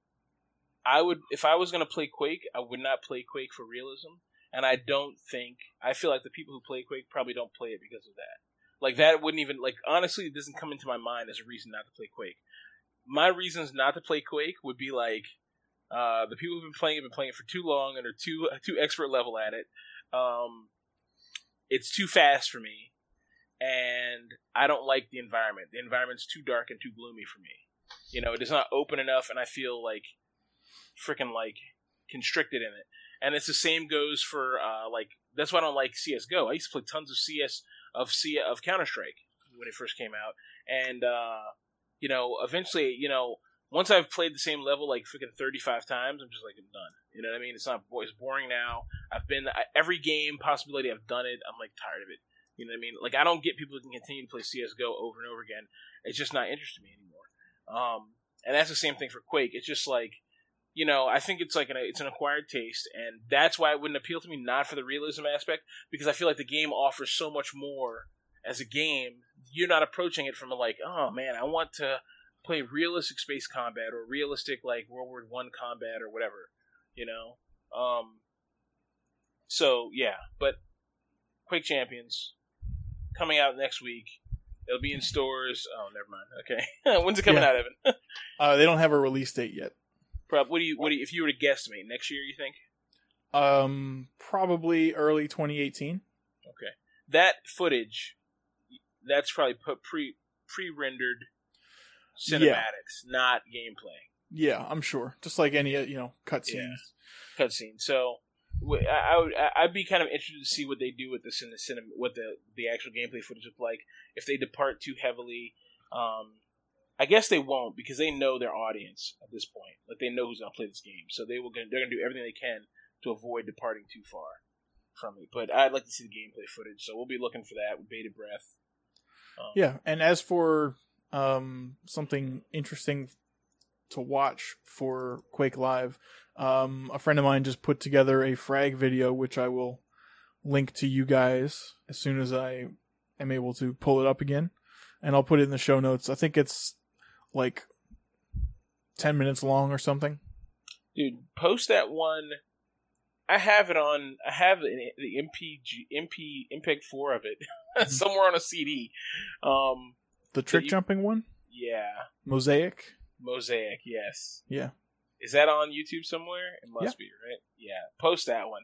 I would, if I was going to play Quake, I would not play Quake for realism, and I don't think, I feel like the people who play Quake probably don't play it because of that. Like, that wouldn't even, like, honestly, it doesn't come into my mind as a reason not to play Quake. My reasons not to play Quake would be, like, the people who've been playing it for too long and are too expert level at it. It's too fast for me, and I don't like the environment. The environment's too dark and too gloomy for me. You know, it is not open enough, and I feel, like, freaking, like, constricted in it. And it's the same goes for, like, that's why I don't like CSGO. I used to play tons of CS of Counter-Strike when it first came out, and you know, eventually, you know, once I've played the same level like freaking 35 times, I'm just like, I'm done. You know what I mean? It's boring now. Every game possibility I've done it. I'm like tired of it. You know what I mean? Like, I don't get people who can continue to play CS:GO over and over again. It's just not interesting to me anymore. And that's the same thing for Quake. It's just like, you know, I think it's like it's an acquired taste, and that's why it wouldn't appeal to me, not for the realism aspect, because I feel like the game offers so much more as a game. You're not approaching it from a like, oh man, I want to play realistic space combat or realistic like World War I combat or whatever, you know? So, yeah, but Quake Champions, coming out next week. It'll be in stores. Oh, never mind. Okay. When's it coming out, Evan? They don't have a release date yet. What do you, if you were to guess, me, next year, you think? Probably early 2018. Okay. That footage, that's probably pre-rendered cinematics, not gameplay. Yeah, I'm sure. Just like any, you know, cutscenes. So I'd be kind of interested to see what they do with this in the cinema, what the actual gameplay footage look like. If they depart too heavily, I guess they won't, because they know their audience at this point. Like, they know who's going to play this game, so they're going to do everything they can to avoid departing too far from it. But I'd like to see the gameplay footage, so we'll be looking for that with bated breath. Yeah, and as for something interesting to watch for Quake Live, a friend of mine just put together a frag video, which I will link to you guys as soon as I am able to pull it up again, and I'll put it in the show notes. I think it's like 10 minutes long or something. Dude, post that one. I have it on, I have the MPEG-4 of it somewhere on a CD. The trick jumping one? Yeah. Mosaic, yes. Yeah. Is that on YouTube somewhere? It must be, right? Yeah. Post that one.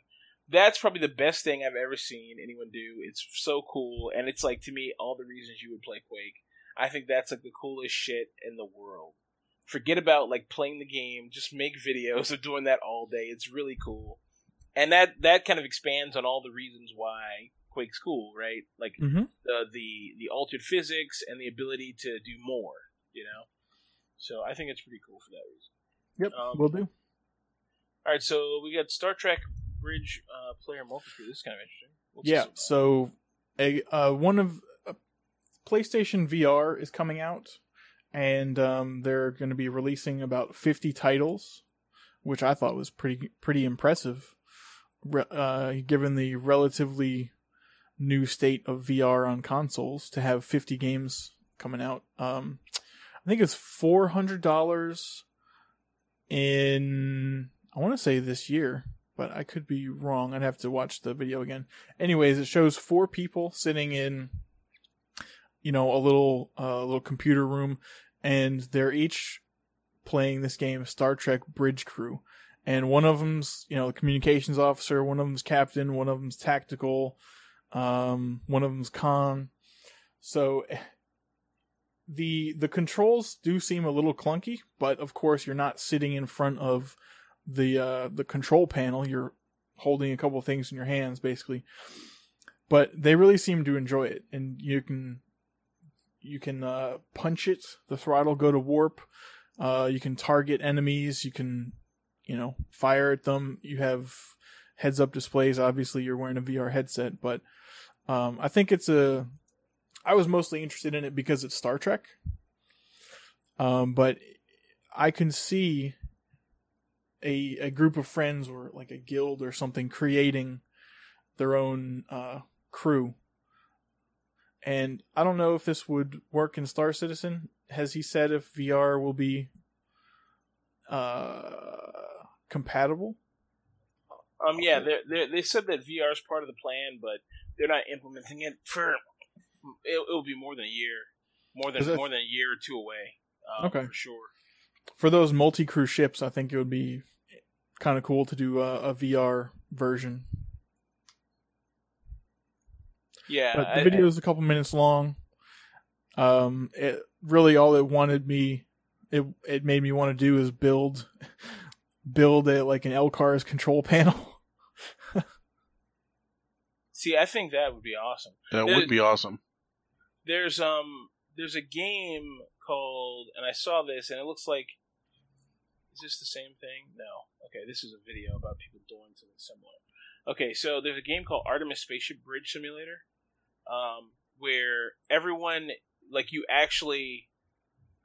That's probably the best thing I've ever seen anyone do. It's so cool, and it's like, to me, all the reasons you would play Quake. I think that's like the coolest shit in the world. Forget about like playing the game, just make videos of doing that all day. It's really cool. And that kind of expands on all the reasons why Quake's cool, right? Like the altered physics and the ability to do more, you know? So I think it's pretty cool for that reason. Yep, will do. All right, so we got Star Trek Bridge player multiplayer. This is kind of interesting. So PlayStation VR is coming out, and they're going to be releasing about 50 titles, which I thought was pretty impressive, given the relatively new state of VR on consoles, to have 50 games coming out. I think it's $400 in, I want to say this year, but I could be wrong. I'd have to watch the video again. Anyways, it shows four people sitting in, you know, a little computer room, and they're each playing this game, Star Trek Bridge Crew. And one of them's, you know, the communications officer, one of them's captain, one of them's tactical, one of them's con. So the controls do seem a little clunky, but of course you're not sitting in front of the control panel. You're holding a couple of things in your hands, basically. But they really seem to enjoy it, and you can punch it, the throttle, go to warp. You can target enemies. You can, you know, fire at them. You have heads up displays. Obviously, you're wearing a VR headset, but I think it's I was mostly interested in it because it's Star Trek. But I can see a group of friends or like a guild or something creating their own crew. And I don't know if this would work in Star Citizen. Has he said if VR will be compatible? Yeah, they said that VR is part of the plan, but they're not implementing it for... It'll be more than a year. More than a year or two away. Okay. For sure. For those multi-crew ships, I think it would be kind of cool to do a VR version. Yeah. But the video is a couple minutes long. It really all it wanted me, it made me want to do is build a, like an Elcar's control panel. See, I think that would be awesome. Would be awesome. There's a game called, and I saw this, and it looks like, is this the same thing? No. Okay, this is a video about people doing something similar. Okay, so there's a game called Artemis Spaceship Bridge Simulator, where everyone, like, you actually,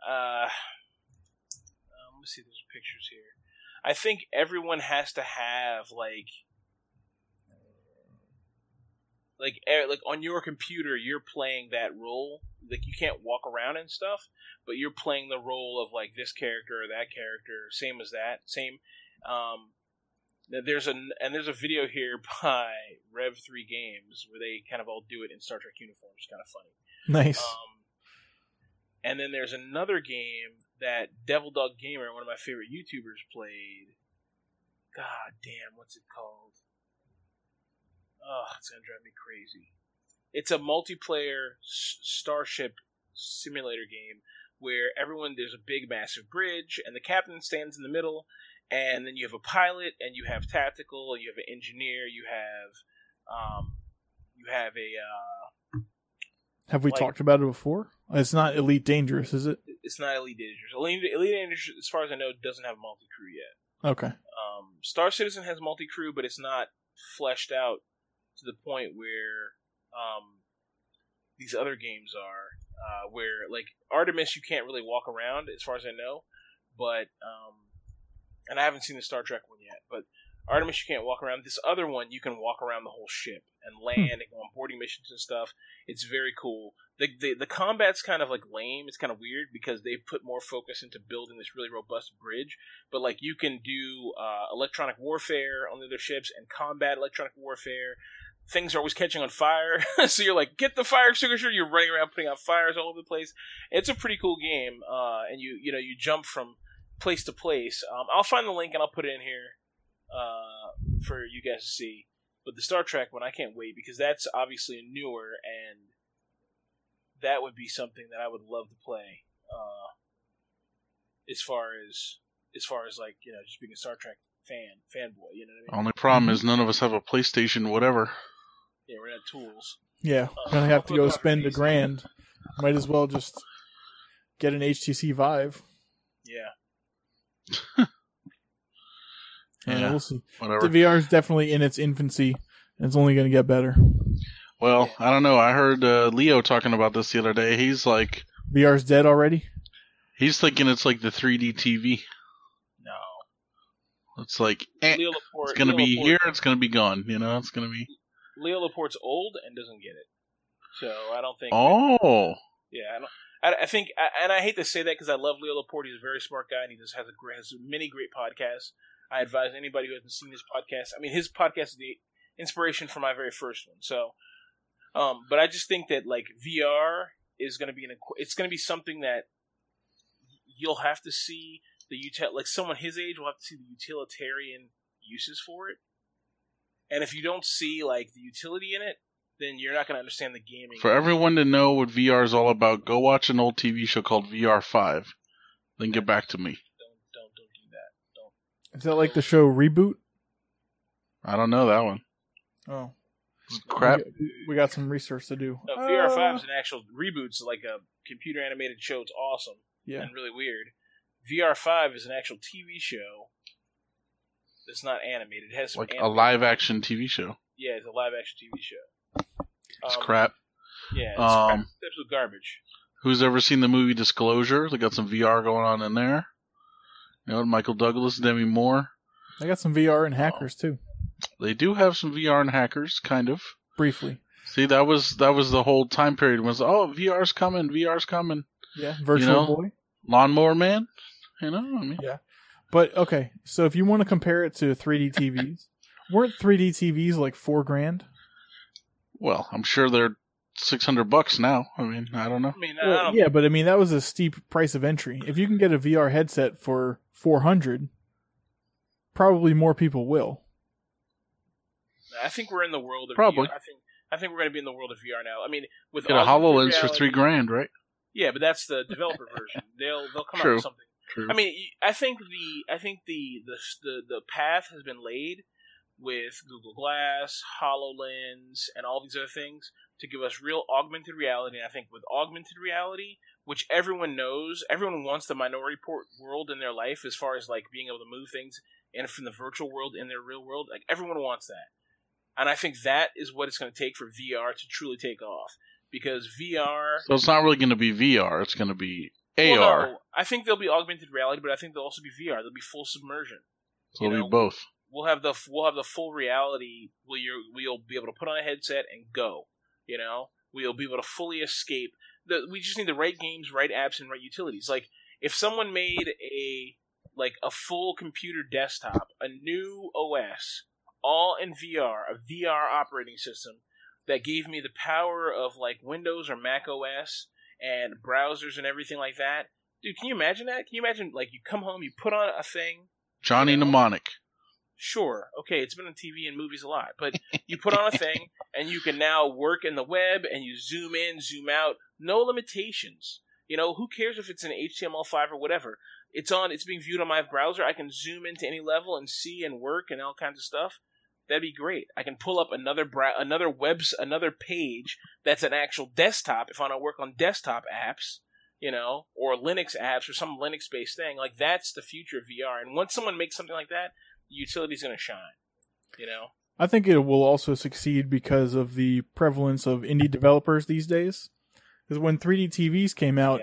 let me see, there's pictures here. I think everyone has to have, like on your computer, you're playing that role. Like, you can't walk around and stuff, but you're playing the role of, like, this character or that character, same as that, same, there's a video here by Rev3 Games where they kind of all do it in Star Trek uniforms. It's kind of funny. Nice. And then there's another game that Devil Dog Gamer, one of my favorite YouTubers, played. God damn, what's it called? Oh, it's going to drive me crazy. It's a multiplayer starship simulator game where there's a big, massive bridge, and the captain stands in the middle. And then you have a pilot, and you have tactical, you have an engineer, you have a... have we talked about it before? It's not Elite Dangerous, is it? It's not Elite Dangerous. Elite Dangerous, as far as I know, doesn't have multi-crew yet. Okay. Star Citizen has multi-crew, but it's not fleshed out to the point where these other games are. Where, like, Artemis, you can't really walk around, as far as I know, but... and I haven't seen the Star Trek one yet, but Artemis, you can't walk around. This other one, you can walk around the whole ship and land and go on boarding missions and stuff. It's very cool. The combat's kind of, like, lame. It's kind of weird because they put more focus into building this really robust bridge. But, like, you can do electronic warfare on the other ships and combat electronic warfare. Things are always catching on fire. So you're like, get the fire extinguisher. You're running around putting out fires all over the place. It's a pretty cool game. And you jump from place to place. I'll find the link and I'll put it in here for you guys to see. But the Star Trek one, I can't wait because that's obviously newer, and that would be something that I would love to play. As far as like, you know, just being a Star Trek fanboy, you know what I mean? Only problem is none of us have a PlayStation, whatever. Yeah, we're not tools. Yeah, we're gonna have to go spend $1,000. Might as well just get an HTC Vive. Yeah. Yeah, we'll see. Whatever. The VR is definitely in its infancy, and it's only going to get better. Well, yeah. I don't know. I heard Leo talking about this the other day. He's like, VR's dead already? He's thinking it's like the 3D TV. No. It's like, Laporte, it's going to be here, it's going to be gone. You know, it's going to be... Leo Laporte's old and doesn't get it. So I don't think... Oh! Yeah, I think, and I hate to say that because I love Leo Laporte. He's a very smart guy, and he just has many great podcasts. I advise anybody who hasn't seen his podcast. I mean, his podcast is the inspiration for my very first one. So, but I just think that, like, VR is going to be it's going to be something that you'll have to see the like someone his age will have to see the utilitarian uses for it. And if you don't see, like, the utility in it, then you're not going to understand the gaming. For everyone to know what VR is all about, go watch an old TV show called VR5. Then get back to me. Don't do that. Don't. Is that like the show Reboot? I don't know that one. Oh. Crap. We got some research to do. No, VR5 is an actual Reboot, so like a computer animated show. It's awesome. Yeah. And really weird. VR5 is an actual TV show that's not animated. It has some like a live action TV show. Yeah, it's a live action TV show. It's crap. Yeah, it's absolute garbage. Who's ever seen the movie Disclosure? They got some VR going on in there. You know, Michael Douglas, Demi Moore. They got some VR and hackers too. They do have some VR and hackers, kind of. Briefly. See, that was the whole time period was, oh, VR's coming, VR's coming. Yeah, Virtual Boy. Lawnmower Man. You know what I mean? Yeah. But, okay, so if you want to compare it to 3D TVs, weren't 3D TVs like $4,000? Well, I'm sure they're $600 now. I mean, I don't know. I mean, yeah, but I mean, that was a steep price of entry. If you can get a VR headset for $400, probably more people will. I think we're in the world of probably. VR. I think we're going to be in the world of VR now. I mean, with get a HoloLens for $3,000, right? Yeah, but that's the developer version. They'll come out with something. True. I mean, I think the path has been laid with Google Glass, HoloLens, and all these other things to give us real augmented reality. And I think with augmented reality, which everyone knows, everyone wants the Minority Report world in their life, as far as like being able to move things and from the virtual world in their real world, like everyone wants that. And I think that is what it's going to take for VR to truly take off. Because VR... So it's not really going to be VR. It's going to be AR. Well, no, I think there'll be augmented reality, but I think there'll also be VR. There'll be full submersion. So it'll be both. We'll have the full reality where we'll be able to put on a headset and go. You know? We'll be able to fully escape. We just need the right games, right apps, and right utilities. Like, if someone made a full computer desktop, a new OS... all in VR, a VR operating system that gave me the power of like Windows or Mac OS and browsers and everything like that. Dude, can you imagine that? Can you imagine like you come home, you put on a thing. Johnny Mnemonic. Sure. Okay, it's been on TV and movies a lot, but you put on a thing and you can now work in the web and you zoom in, zoom out, no limitations. You know, who cares if it's an HTML5 or whatever? It's being viewed on my browser. I can zoom into any level and see and work and all kinds of stuff. That'd be great. I can pull up another page that's an actual desktop if I don't work on desktop apps, you know, or Linux apps or some Linux-based thing. Like, that's the future of VR. And once someone makes something like that, the utility's going to shine, you know? I think it will also succeed because of the prevalence of indie developers these days. Because when 3D TVs came out,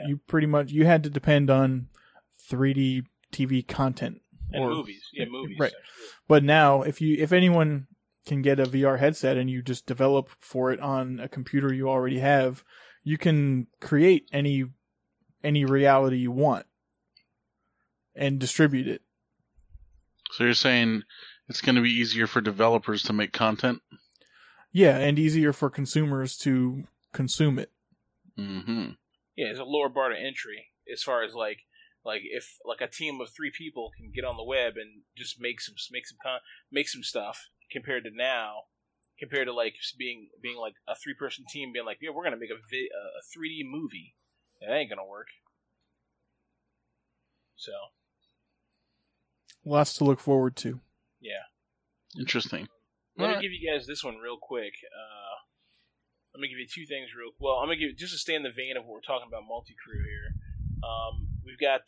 you had to depend on 3D TV content. And movies. Yeah, movies. Right. Actually. But now, if anyone can get a VR headset and you just develop for it on a computer you already have, you can create any reality you want and distribute it. So you're saying it's going to be easier for developers to make content? Yeah, and easier for consumers to consume it. Mm-hmm. Yeah, it's a lower bar to entry as far as like... Like if like a team of 3 people can get on the web and just make some stuff compared to like being like a 3-person team being like, yeah, we're gonna make a 3D movie. That ain't gonna work. So lots to look forward to. Yeah, interesting. Let me give you guys this one real quick. Let me give you 2 things real. Well, I'm gonna give you, just to stay in the vein of what we're talking about, multi-crew here. We've got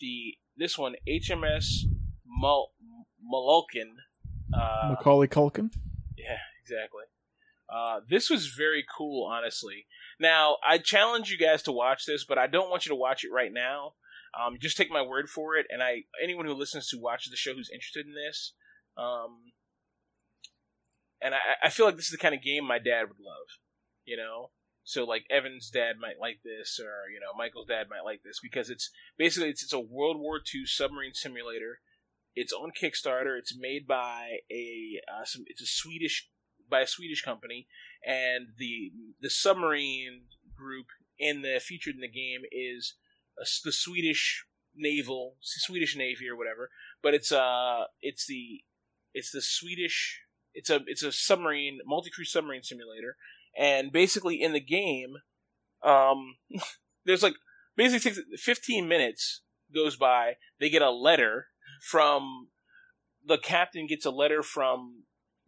this one, HMS Mulholland. Macaulay Culkin? Yeah, exactly. This was very cool, honestly. Now, I challenge you guys to watch this, but I don't want you to watch it right now. Just take my word for it, and anyone who listens to watches the show who's interested in this. And I feel like this is the kind of game my dad would love, you know? So, like, Evan's dad might like this, or, you know, Michael's dad might like this, because it's basically, it's a World War II submarine simulator. It's on Kickstarter. It's made by a Swedish company, and the submarine group featured in the game is the Swedish Navy or whatever. But it's a submarine, multi-crew submarine simulator. And basically in the game, there's like basically 15 minutes goes by. They get a letter from the captain gets a letter from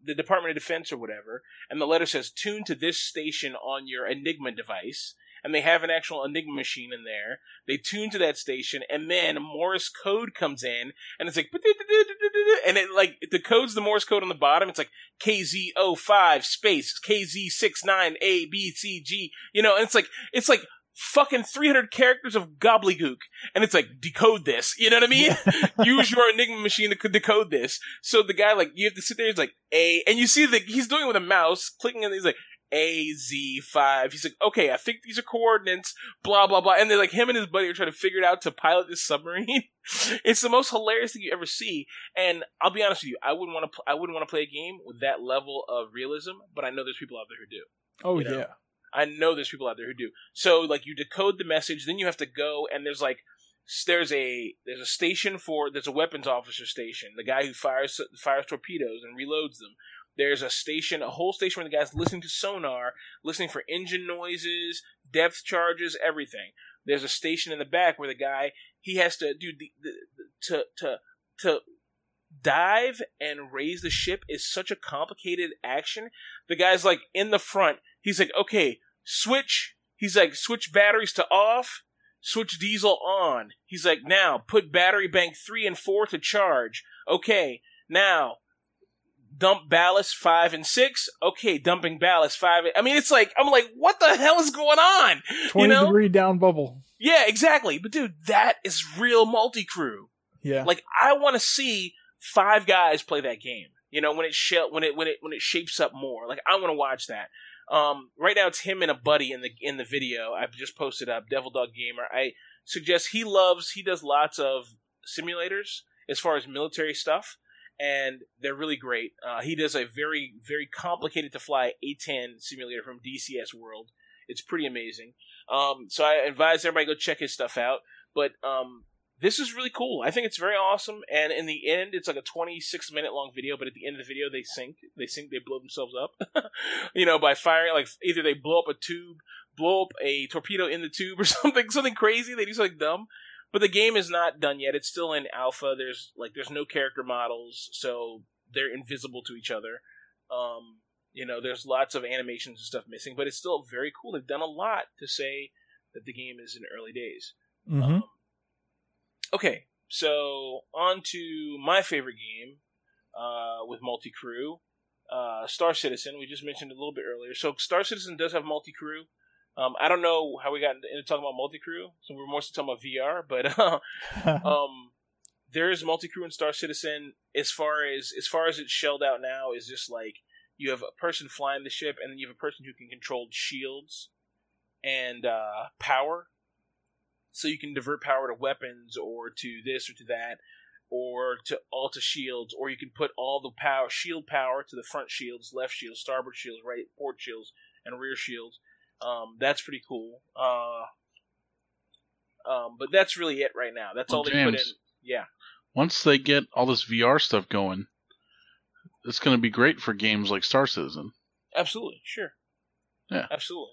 the Department of Defense or whatever. And the letter says, tune to this station on your Enigma device. And they have an actual Enigma machine in there. They tune to that station, and then Morse code comes in, and it's like, and it like the code's the Morse code on the bottom. It's like KZ05 space KZ69 A B C G, you know. And it's like fucking 300 characters of gobbledygook. And it's like, decode this. You know what I mean? Use your Enigma machine to decode this. So the guy, like, you have to sit there, he's like, A. And you see that he's doing it with a mouse, clicking, and he's like, AZ5. He's like, okay, I think these are coordinates, blah, blah, blah. And they're like, him and his buddy are trying to figure it out to pilot this submarine. It's the most hilarious thing you ever see. And I'll be honest with you, I wouldn't want to play a game with that level of realism, but I know there's people out there who do. Oh, you know? Yeah. I know there's people out there who do. So, like, you decode the message, then you have to go, and there's, like, there's a station for, there's a weapons officer station, the guy who fires torpedoes and reloads them. There's a station, a whole station where the guy's listening to sonar, listening for engine noises, depth charges, everything. There's a station in the back where the guy, he has to do to dive and raise the ship is such a complicated action. The guy's like in the front. He's like, okay, switch. He's like, switch batteries to off, switch diesel on. He's like, now put battery bank 3 and 4 to charge. Okay, now dump ballast 5 and 6. Okay, dumping ballast 5. I mean, it's like, I'm like, what the hell is going on? 20 degree down bubble. Yeah, exactly. But dude, that is real multi-crew. Yeah. Like, I want to see 5 guys play that game. You know, when it shapes up more. Like, I want to watch that. Right now it's him and a buddy in the video. I've just posted up, Devil Dog Gamer. I suggest he does lots of simulators as far as military stuff. And they're really great. He does a very, very complicated to fly A-10 simulator from DCS World. It's pretty amazing. So I advise everybody go check his stuff out. But this is really cool. I think it's very awesome. And in the end, it's like a 26-minute long video. But at the end of the video, they blow themselves up. You know, by firing, like, either they blow up a tube, blow up a torpedo in the tube or something crazy. They do something dumb. But the game is not done yet. It's still in alpha. There's no character models, so they're invisible to each other. You know, there's lots of animations and stuff missing, but it's still very cool. They've done a lot to say that the game is in early days. Mm-hmm. Okay, so on to my favorite game with multi-crew, Star Citizen. We just mentioned it a little bit earlier. So Star Citizen does have multi-crew. I don't know how we got into talking about multi-crew, so we're mostly talking about VR, but there is multi-crew in Star Citizen. As far as it's shelled out now, is just like you have a person flying the ship, and then you have a person who can control shields and power, so you can divert power to weapons or to this or to that, or to all to shields, or you can put all the power, shield power, to the front shields, left shields, starboard shields, right port shields, and rear shields. That's pretty cool. But that's really it right now. That's all they put in. Yeah. Once they get all this VR stuff going, it's going to be great for games like Star Citizen. Absolutely. Sure. Yeah. Absolutely.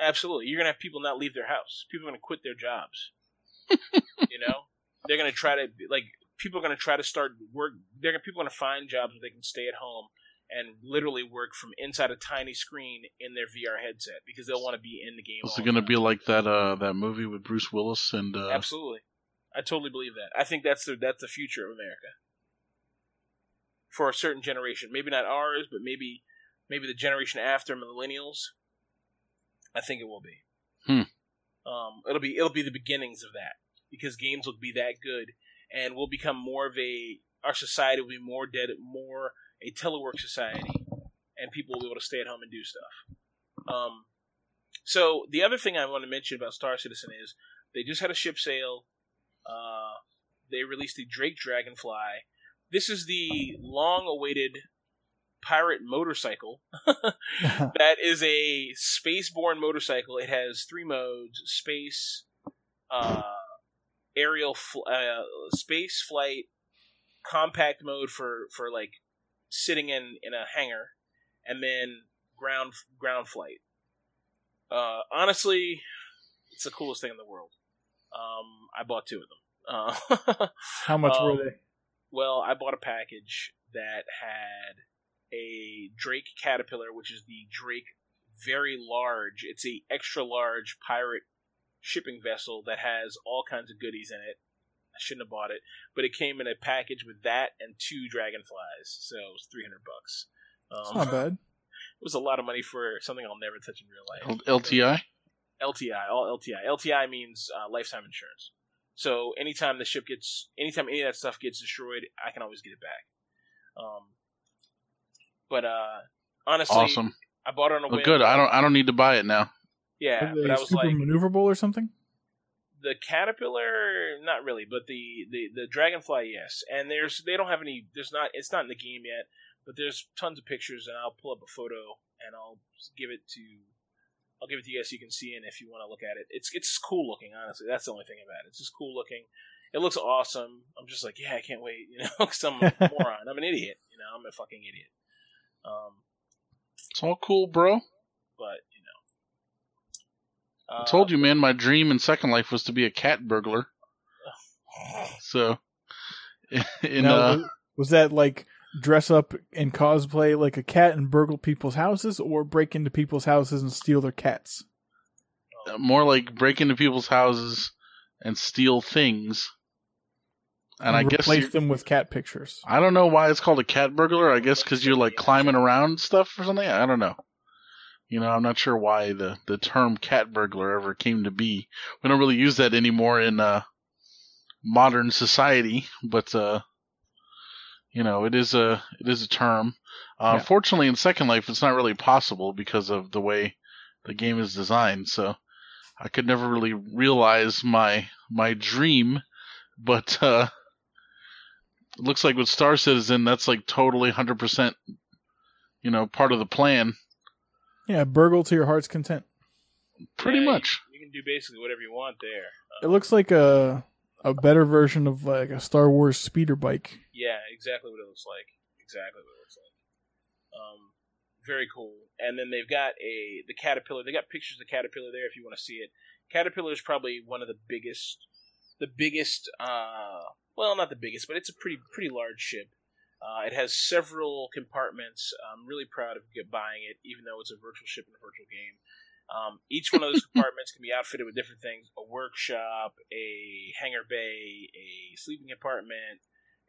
Absolutely. You're going to have people not leave their house. People are going to quit their jobs. You know, they're going to try to, like, people are going to try to start work. People are going to find jobs where they can stay at home and literally work from inside a tiny screen in their VR headset because they'll want to be in the game. Is it going to be like that movie with Bruce Willis and? Absolutely, I totally believe that. I think that's the future of America for a certain generation. Maybe not ours, but maybe the generation after millennials. I think it will be. It'll be the beginnings of that, because games will be that good, and we'll become more of a, our society will be more dead, more a telework society, and people will be able to stay at home and do stuff. So the other thing I want to mention about Star Citizen is they just had a ship sale. They released the Drake Dragonfly. This is the long-awaited pirate motorcycle. That is a spaceborne motorcycle. It has 3 modes: space, aerial, space flight, compact mode for like sitting in a hangar, and then ground flight. Honestly, it's the coolest thing in the world. I bought 2 of them. How much were they? Well, I bought a package that had a Drake Caterpillar, which is the Drake very large. It's a extra large pirate shipping vessel that has all kinds of goodies in it. I shouldn't have bought it, but it came in a package with that and 2 dragonflies, so it was $300. It's not bad. It was a lot of money for something I'll never touch in real life. LTI? LTI, all LTI. LTI means lifetime insurance. So anytime the ship gets, anytime any of that stuff gets destroyed, I can always get it back. But honestly, awesome. I bought it on a whim. Good. I don't need to buy it now. Yeah, but I was like, maneuverable or something? The Caterpillar, not really, but the Dragonfly, yes. And it's not in the game yet, but there's tons of pictures, and I'll pull up a photo and I'll give it to you guys so you can see it if you want to look at it. It's cool looking, honestly. That's the only thing about it. It's just cool looking. It looks awesome. I'm just like, yeah, I can't wait, because I'm a moron. I'm an idiot. I'm a fucking idiot. It's all cool, bro. But, I told you, man, my dream in Second Life was to be a cat burglar. So, was that like dress up and cosplay like a cat and burgle people's houses, or break into people's houses and steal their cats? More like break into people's houses and steal things. And I guess replace them with cat pictures. I don't know why it's called a cat burglar. I guess because you're like climbing around stuff or something. I don't know. I'm not sure why the term cat burglar ever came to be. We don't really use that anymore in modern society, but it is a term. Yeah. Fortunately, in Second Life, it's not really possible because of the way the game is designed. So I could never really realize my dream, but it looks like with Star Citizen, that's like totally 100%, part of the plan. Yeah, burgle to your heart's content. Pretty much. You can do basically whatever you want there. It looks like a better version of like a Star Wars speeder bike. Yeah, exactly what it looks like. Very cool. And then they've got the Caterpillar. They got pictures of the Caterpillar there if you want to see it. Caterpillar is probably one of the biggest. Well, not the biggest, but it's a pretty large ship. It has several compartments. I'm really proud of buying it, even though it's a virtual ship and a virtual game. Each one of those compartments can be outfitted with different things. A workshop, a hangar bay, a sleeping compartment,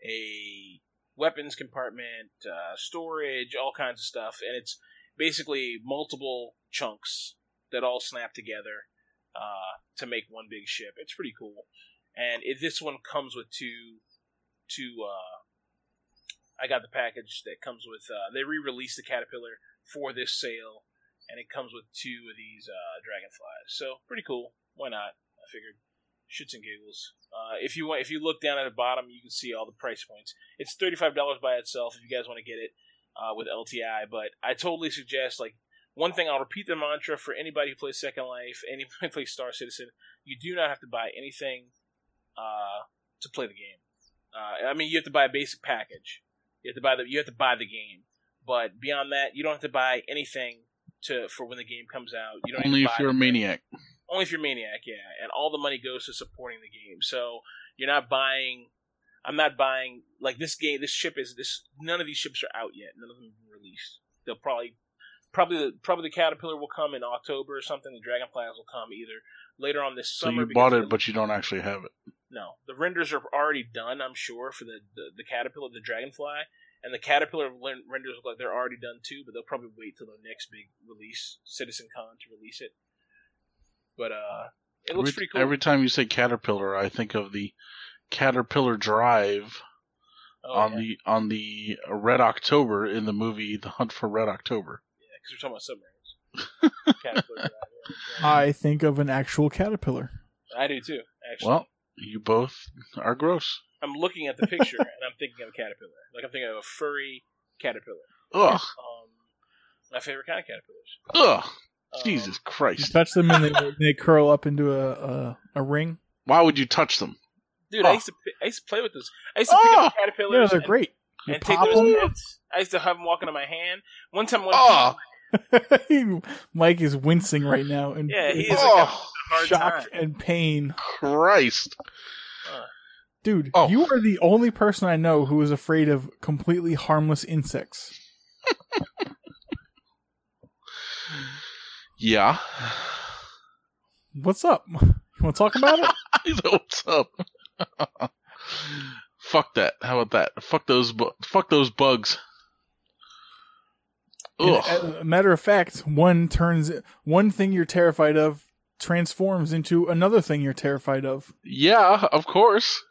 a weapons compartment, storage, all kinds of stuff. And it's basically multiple chunks that all snap together to make one big ship. It's pretty cool. And this one comes with two I got the package that comes with... they re-released the Caterpillar for this sale, and it comes with two of these Dragonflies. So, pretty cool. Why not? I figured. Shits and giggles. If you look down at the bottom, you can see all the price points. It's $35 by itself if you guys want to get it with LTI, but I totally suggest, one thing, I'll repeat the mantra for anybody who plays Second Life, anybody who plays Star Citizen: you do not have to buy anything to play the game. You have to buy a basic package. You have to buy the game, but beyond that, you don't have to buy anything for when the game comes out. You don't only if you're a maniac. Only if you're a maniac, yeah. And all the money goes to supporting the game. So you're not buying. I'm not buying this game. This ship is this. None of these ships are out yet. None of them have been released. They'll probably the Caterpillar will come in October or something. The Dragonflies will come either later on this summer. So you bought it, but you don't actually have it. No, the renders are already done, I'm sure, for the Caterpillar, the Dragonfly, and the Caterpillar renders look like they're already done too, but they'll probably wait till the next big release, CitizenCon, to release it. But it looks pretty cool. Every time you say Caterpillar, I think of the Caterpillar Drive on the Red October in the movie The Hunt for Red October. Yeah, because we're talking about submarines. Caterpillar Drive. Yeah. I think of an actual caterpillar. I do too, actually. Well. You both are gross. I'm looking at the picture, and I'm thinking of a caterpillar. I'm thinking of a furry caterpillar. Ugh. My favorite kind of caterpillars. Ugh. Jesus Christ. You touch them, and they curl up into a ring. Why would you touch them? Dude, I used to play with those. I used to pick up caterpillars. They're great. And take those pets. I used to have them walking on my hand. One time, Mike is wincing right now. And yeah, he is shock time. And pain. Christ. Dude, You are the only person I know who is afraid of completely harmless insects. Yeah. What's up? You want to talk about it? What's up? Fuck that. How about that? Fuck those bugs. As a matter of fact, one thing you're terrified of transforms into another thing you're terrified of. Yeah, of course.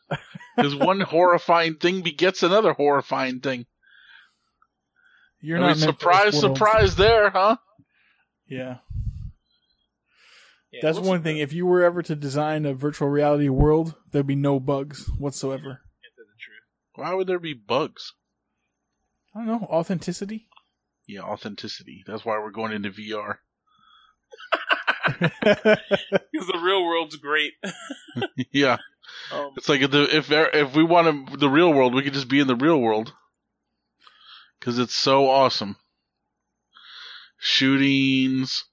Because one horrifying thing begets another horrifying thing. You're not surprised, surprise there, huh? Yeah. That's one thing. If you were ever to design a virtual reality world, there'd be no bugs whatsoever. Why would there be bugs? I don't know. Authenticity? Yeah, authenticity. That's why we're going into VR. Because the real world's great. Yeah. It's like if we want the real world, we could just be in the real world. Because it's so awesome. Shootings.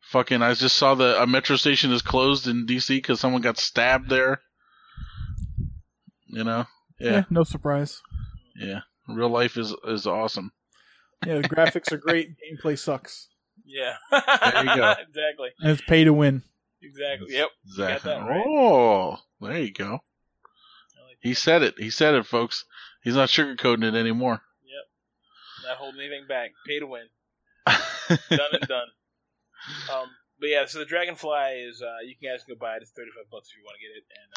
Fucking, I just saw a metro station is closed in D.C. because someone got stabbed there. You know? Yeah, no surprise. Yeah, real life is awesome. Yeah, the graphics are great. Gameplay sucks. Yeah. There you go. Exactly. And it's pay to win. Exactly. Yep. Exactly. Got that right. Oh, there you go. He said it. He said it, folks. He's not sugarcoating it anymore. Yep. Not holding anything back. Pay to win. Done and done. But yeah, so the Dragonfly is, you guys can go buy it. It's $35 if you want to get it. And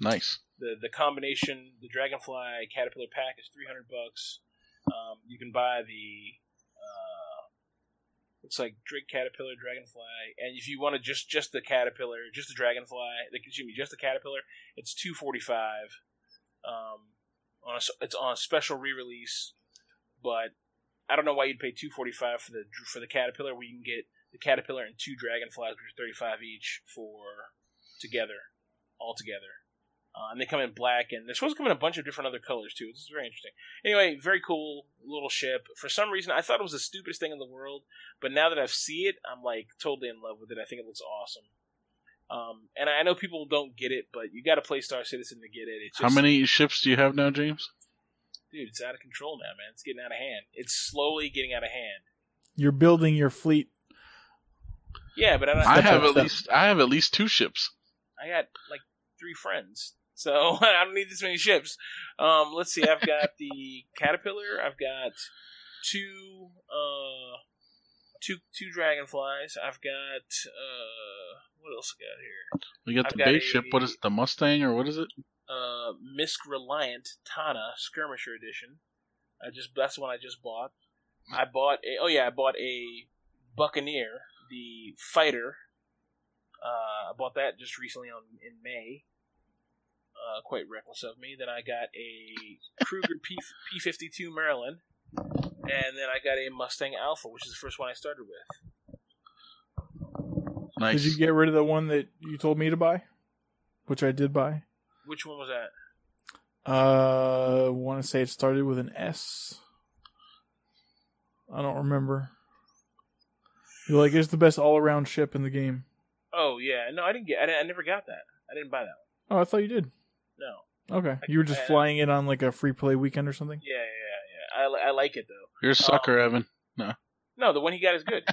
nice. The combination, the Dragonfly Caterpillar pack is $300. You can buy the looks like Drake Caterpillar, Dragonfly, and if you want to just the Caterpillar, just the Dragonfly, just the Caterpillar, it's $245. It's on a special re-release, but I don't know why you'd pay $245 for the Caterpillar. We can get the Caterpillar and two Dragonflies, which are $35 each altogether. And they come in black, and they're supposed to come in a bunch of different other colors, too. This is very interesting. Anyway, very cool little ship. For some reason, I thought it was the stupidest thing in the world, but now that I've seen it, I'm, like, totally in love with it. I think it looks awesome. And I know people don't get it, but you got to play Star Citizen to get it. It's just, how many ships do you have now, James? Dude, it's out of control now, man. It's getting out of hand. It's slowly getting out of hand. You're building your fleet. Yeah, but I have at least two ships. I got, like, three friends. So I don't need this many ships. Let's see. I've got the Caterpillar. I've got two Dragonflies. I've got what else I got here? We got the base ship. What is it, the Mustang or what is it? Misk Reliant Tana Skirmisher Edition. That's the one I just bought. I bought a Buccaneer, the fighter. I bought that just recently in May. Quite reckless of me. Then I got a Kruger P-52 Maryland, and then I got a Mustang Alpha, which is the first one I started with. Nice. Did you get rid of the one that you told me to buy? Which I did buy. Which one was that? I want to say it started with an S. I don't remember. You're like, it's the best all-around ship in the game. Oh, yeah. No, I never got that. I didn't buy that one. Oh, I thought you did. No. Okay. You were just flying it on like a free play weekend or something? Yeah. I like it, though. You're a sucker, Evan. No, the one he got is good.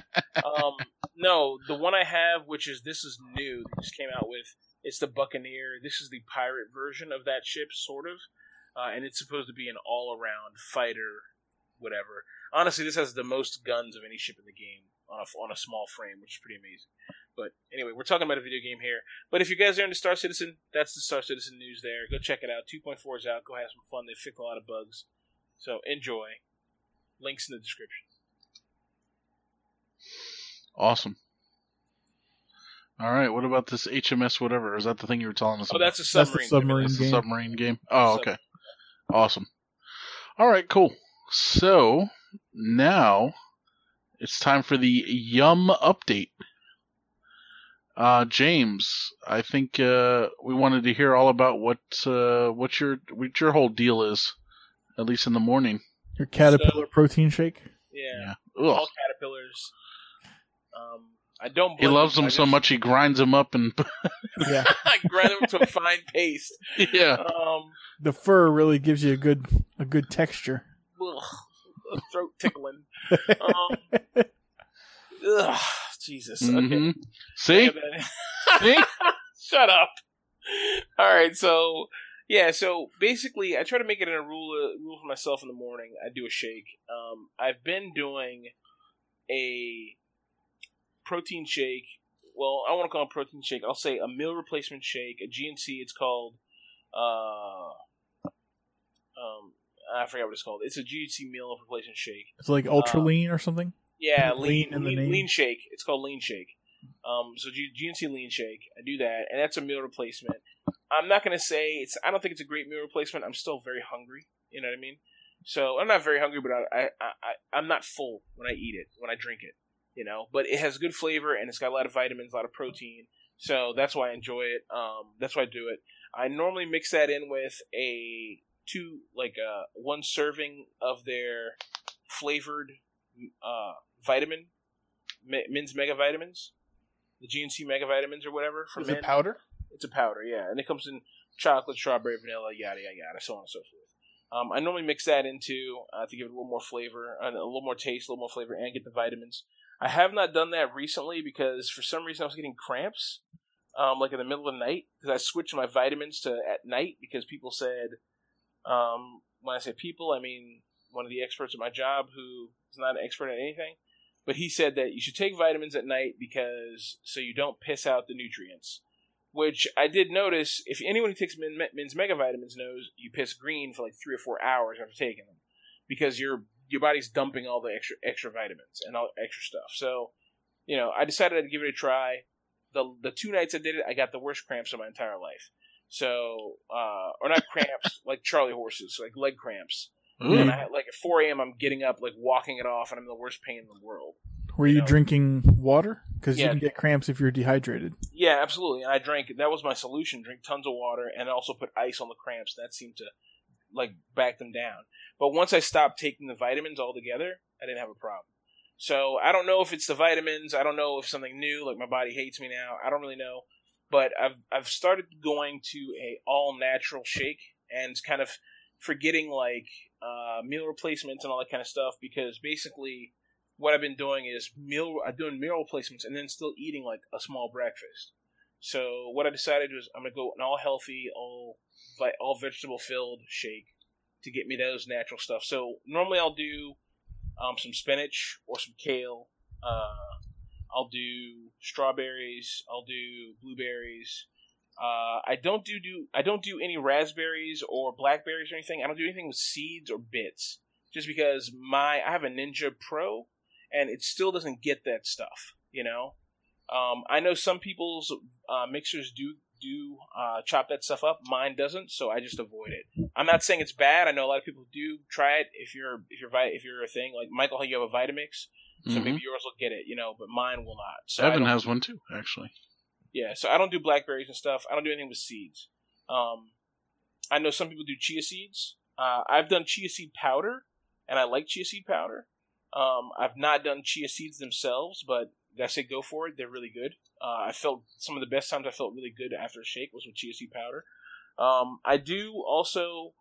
No, the one I have, this is new, that just came out with, it's the Buccaneer. This is the pirate version of that ship, sort of. And it's supposed to be an all-around fighter, whatever. Honestly, this has the most guns of any ship in the game on a small frame, which is pretty amazing. But anyway, we're talking about a video game here. But if you guys are into Star Citizen, that's the Star Citizen news there. Go check it out. 2.4 is out. Go have some fun. They fix a lot of bugs. So enjoy. Links in the description. Awesome. All right. What about this HMS whatever? Is that the thing you were telling us about? Oh, that's a submarine. That's the submarine game. That's a submarine game. Oh, okay. Awesome. All right, cool. So now it's time for the Yum update. James, I think we wanted to hear all about what your whole deal is, at least in the morning. Your caterpillar protein shake. Yeah. All caterpillars. I don't. He loves them so much he grinds them up and. Yeah. I grind them to a fine paste. Yeah. The fur really gives you a good texture. Ugh, throat tickling. Ugh. Jesus. Okay. Mm-hmm. See? See? Shut up. All right. So, yeah. So, basically, I try to make it in a rule for myself in the morning. I do a shake. I've been doing a protein shake. well, I want to call it protein shake. I'll say a meal replacement shake. At GNC, it's called, I forgot what it's called. It's a GNC meal replacement shake. It's like ultra lean or something? Yeah, lean shake. It's called lean shake. So GNC lean shake. I do that, and that's a meal replacement. I'm not going to say it's. I don't think it's a great meal replacement. I'm still very hungry. You know what I mean? So I'm not very hungry, but I'm not full when I eat it, when I drink it. You know, but it has good flavor and it's got a lot of vitamins, a lot of protein. So that's why I enjoy it. That's why I do it. I normally mix that in with one serving of their flavored vitamin, men's mega vitamins, the GNC mega vitamins or whatever. Is it powder? It's a powder, yeah. And it comes in chocolate, strawberry, vanilla, yada, yada, yada, so on and so forth. I normally mix that into to give it a little more flavor, a little more taste, a little more flavor, and get the vitamins. I have not done that recently because for some reason I was getting cramps, like in the middle of the night, because I switched my vitamins to at night because people said, when I say people, I mean one of the experts at my job who is not an expert at anything, but he said that you should take vitamins at night because so you don't piss out the nutrients. Which I did notice, if anyone who takes men's mega vitamins knows, you piss green for like 3 or 4 hours after taking them. Because your body's dumping all the extra vitamins and all the extra stuff. So, you know, I decided to give it a try. The 2 nights I did it, I got the worst cramps of my entire life. So, or not cramps, like Charlie horses, like leg cramps. Mm. And I had, like at 4 a.m. I'm getting up, like walking it off, and I'm in the worst pain in the world. Were you drinking water? Because you can get cramps if you're dehydrated. Yeah, absolutely. And I drank. That was my solution. Drink tons of water and also put ice on the cramps. That seemed to like back them down. But once I stopped taking the vitamins altogether, I didn't have a problem. So I don't know if it's the vitamins. I don't know if something new, like my body hates me now. I don't really know. But I've started going to a all-natural shake and kind of forgetting like meal replacements and all that kind of stuff because basically – what I've been doing is meal replacements and then still eating like a small breakfast. So what I decided was I'm going to go an all healthy, all vegetable filled shake to get me those natural stuff. So normally I'll do some spinach or some kale. I'll do strawberries. I'll do blueberries. I don't do any raspberries or blackberries or anything. I don't do anything with seeds or bits just because I have a Ninja Pro. And it still doesn't get that stuff, you know? I know some people's mixers do chop that stuff up. Mine doesn't, so I just avoid it. I'm not saying it's bad. I know a lot of people do try it if you're a thing. Like, Michael, you have a Vitamix, so maybe yours will get it, you know, but mine will not. So Evan has one too, actually. Yeah, so I don't do blackberries and stuff. I don't do anything with seeds. I know some people do chia seeds. I've done chia seed powder, and I like chia seed powder. I've not done chia seeds themselves, but I say go for it. They're really good. I felt some of the best times I felt really good after a shake was with chia seed powder. I do also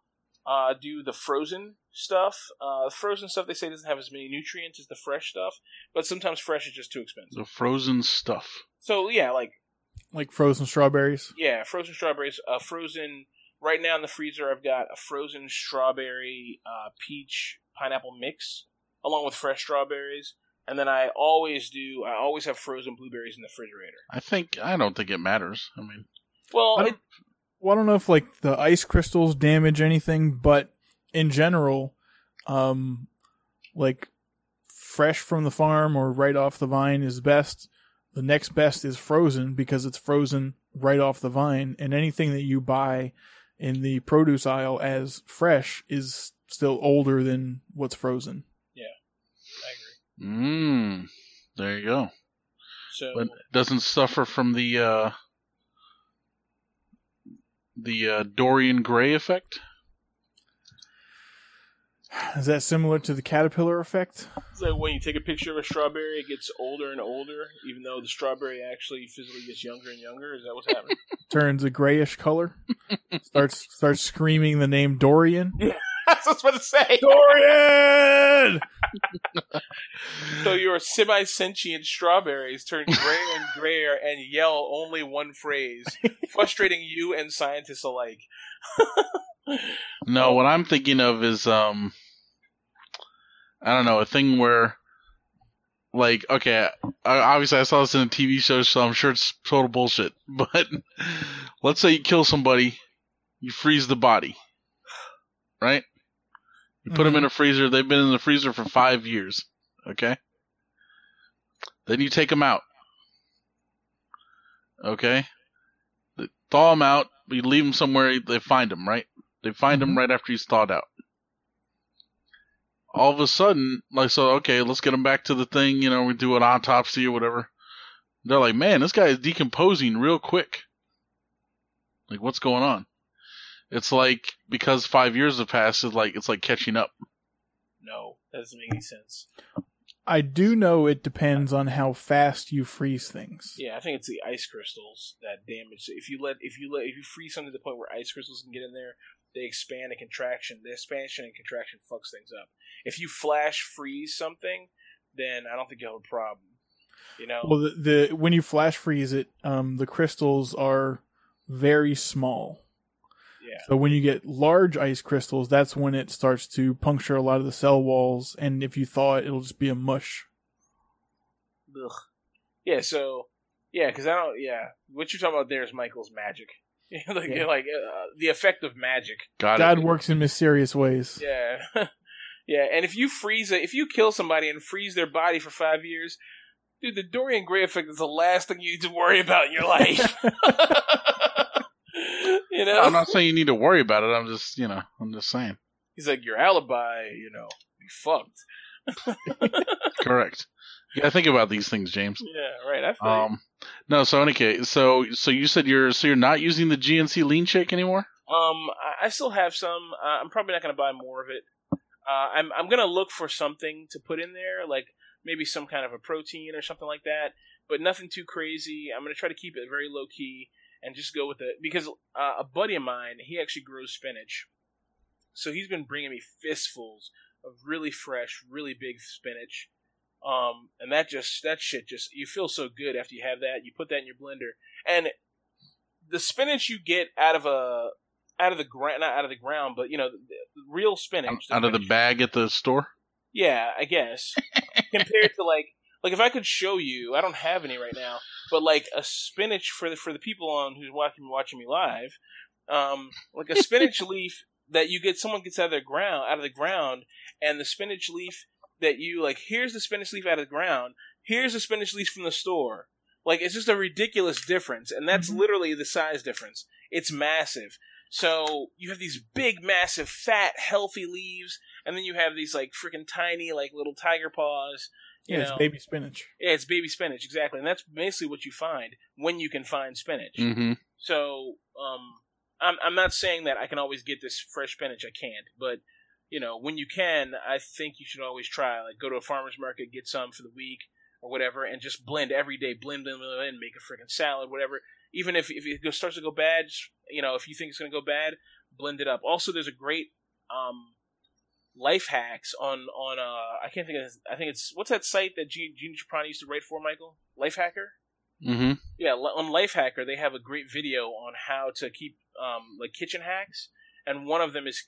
do the frozen stuff. The frozen stuff they say doesn't have as many nutrients as the fresh stuff, but sometimes fresh is just too expensive. The frozen stuff. So, yeah, like frozen strawberries? Yeah, frozen strawberries. Frozen. Right now in the freezer, I've got a frozen strawberry peach pineapple mix. Along with fresh strawberries, and then I always have frozen blueberries in the refrigerator. I don't think it matters. I mean, I don't know if like the ice crystals damage anything, but in general, like fresh from the farm or right off the vine is best. The next best is frozen because it's frozen right off the vine, and anything that you buy in the produce aisle as fresh is still older than what's frozen. There you go. So, but it doesn't suffer from the Dorian Gray effect? Is that similar to the caterpillar effect? It's like when you take a picture of a strawberry, it gets older and older, even though the strawberry actually physically gets younger and younger. Is that what's happening? Turns a grayish color. Starts screaming the name Dorian. That's what I was about to say. Dorian! So your semi-sentient strawberries turn grayer and grayer and yell only one phrase, frustrating you and scientists alike. No, what I'm thinking of is, I don't know, a thing where like, okay, obviously I saw this in a TV show, so I'm sure it's total bullshit. But let's say you kill somebody, you freeze the body, right? You put them in a freezer. They've been in the freezer for 5 years, okay? Then you take them out, okay? They thaw them out. You leave them somewhere. They find them, right? They find them right after he's thawed out. All of a sudden, like, so, okay, let's get him back to the thing. You know, we do an autopsy or whatever. They're like, man, this guy is decomposing real quick. Like, what's going on? It's like, because 5 years have passed, it's like catching up. No, that doesn't make any sense. I do know it depends on how fast you freeze things. Yeah, I think it's the ice crystals that damage. If you freeze something to the point where ice crystals can get in there, they expand and contraction. The expansion and contraction fucks things up. If you flash freeze something, then I don't think you'll have a problem. You know. Well, the when you flash freeze it, the crystals are very small. Yeah. So when you get large ice crystals, that's when it starts to puncture a lot of the cell walls, and if you thaw it, it'll just be a mush. Ugh. Yeah. So, yeah, because I don't. Yeah, what you're talking about there is Michael's magic. Like, yeah. Like the effect of magic. God works in mysterious ways. Yeah, yeah. And if you kill somebody and freeze their body for 5 years, dude, the Dorian Gray effect is the last thing you need to worry about in your life. You know? I'm not saying you need to worry about it. I'm just saying. He's like, your alibi, you know, be fucked. Correct. You gotta think about these things, James. Yeah, right. I feel no, so in any case, so you said you're not using the GNC Lean Shake anymore? I still have some. I'm probably not gonna buy more of it. I'm gonna look for something to put in there, like maybe some kind of a protein or something like that, but nothing too crazy. I'm gonna try to keep it very low key and just go with it, because a buddy of mine, he actually grows spinach, so he's been bringing me fistfuls of really fresh, really big spinach. And that shit you feel so good after you have that. You put that in your blender, and the spinach you get out of the ground, but you know, the real spinach out of the bag at the store. Yeah, I guess. Compared to like if I could show you, I don't have any right now, but like a spinach for the people on who's watching me live, like a spinach leaf that you get, someone gets out of the ground, and the spinach leaf. That you, like, here's the spinach leaf out of the ground, here's the spinach leaf from the store. Like, it's just a ridiculous difference, and that's literally the size difference. It's massive. So, you have these big, massive, fat, healthy leaves, and then you have these, like, freaking tiny, like, little tiger paws. You know. It's baby spinach. Yeah, it's baby spinach, exactly. And that's basically what you find when you can find spinach. Mm-hmm. So, I'm not saying that I can always get this fresh spinach. I can't, but... You know, when you can, I think you should always try. Like, go to a farmer's market, get some for the week or whatever, and just blend every day. Blend, make a freaking salad, whatever. Even if it starts to go bad, just, you know, if you think it's going to go bad, blend it up. Also, there's a great life hacks on I can't think of this. I think it's, what's that site that Gina Trapani used to write for, Michael? Lifehacker? Mm-hmm. Yeah, on Lifehacker, they have a great video on how to keep, like, kitchen hacks. And one of them is...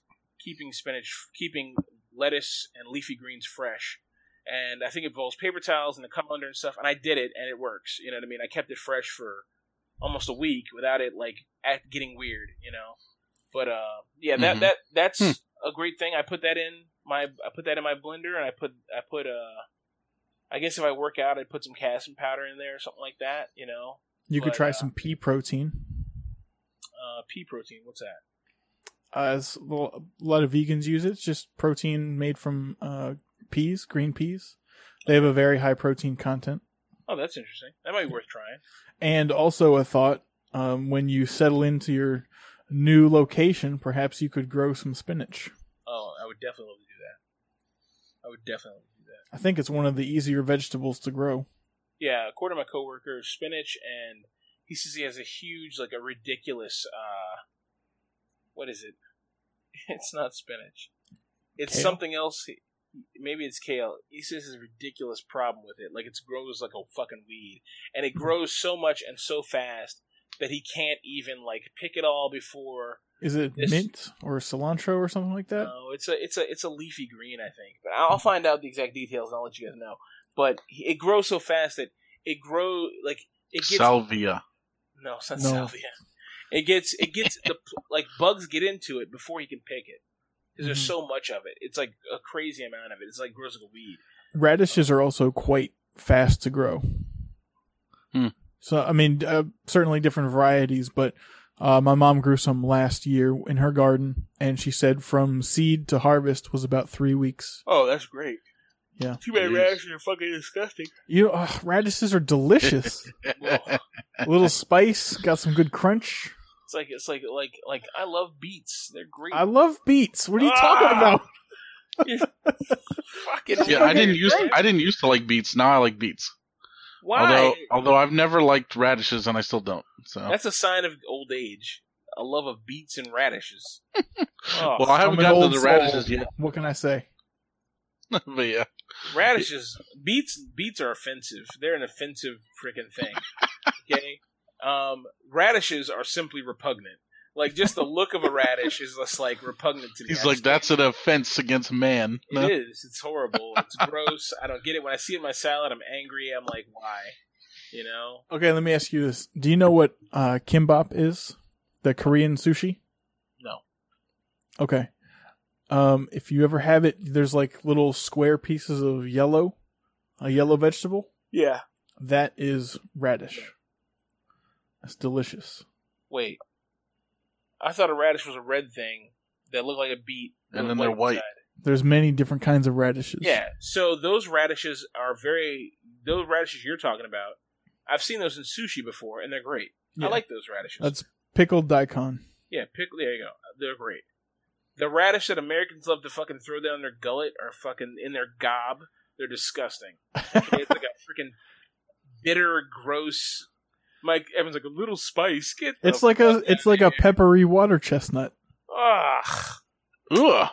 keeping lettuce and leafy greens fresh. And I think it involves paper towels and the colander and stuff. And I did it, and it works. You know what I mean? I kept it fresh for almost a week without it, like, getting weird, you know? But, yeah, that's a great thing. I put that in my blender, and I put I guess if I work out, I'd put some cassin powder in there or something like that, you know? You could try some pea protein. Pea protein, what's that? As a lot of vegans use it. It's just protein made from peas, green peas. They have a very high protein content. Oh, that's interesting. That might be worth trying. And also a thought, when you settle into your new location, perhaps you could grow some spinach. Oh, I would definitely love to do that. I think it's one of the easier vegetables to grow. Yeah, according to my coworker, spinach, and he says he has a huge, like a ridiculous... what is it? It's not spinach. It's kale? Something else. Maybe it's kale. He says there's a ridiculous problem with it. Like, it grows like a fucking weed. And it grows so much and so fast that he can't even, like, pick it all before... Is it mint or cilantro or something like that? No, it's a leafy green, I think. But I'll find out the exact details and I'll let you guys know. but it grows so fast that it grows like it gets salvia. No, it's not salvia. It gets the like bugs get into it before you can pick it because there's so much of it. It's like a crazy amount of it. It's like grows like a weed. Radishes are also quite fast to grow. So I mean, certainly different varieties, but my mom grew some last year in her garden, and she said from seed to harvest was about 3 weeks. Oh, that's great. Yeah. Too bad radishes are fucking disgusting. You know, radishes are delicious. A little spice, got some good crunch. It's like I love beets. They're great. I love beets. What are you talking about? I didn't used to like beets. Now I like beets. Why? Although I've never liked radishes, and I still don't. So that's a sign of old age. A love of beets and radishes. Well, I haven't gotten to the radishes yet. What can I say? But yeah, radishes, beets are offensive. They're an offensive freaking thing. Okay, radishes are simply repugnant. Like, just the look of a radish is just, like, repugnant to me. He's like, that's an offense against man. No? It is. It's horrible. It's gross. I don't get it. When I see it in my salad, I'm angry. I'm like, why? You know? Okay, let me ask you this. Do you know what kimbap is? The Korean sushi? No. Okay. If you ever have it, there's, like, little square pieces of a yellow vegetable. Yeah. That is radish. That's delicious. Wait. I thought a radish was a red thing that looked like a beet. And then they're white. There's many different kinds of radishes. Yeah, so those radishes you're talking about, I've seen those in sushi before, and they're great. Yeah. I like those radishes. That's pickled daikon. Yeah, there you go. They're great. The radish that Americans love to fucking throw down their gullet or fucking in their gob, they're disgusting. It's like a freaking bitter, gross... Mike Evans like a little spice. It's like a peppery water chestnut. Ugh.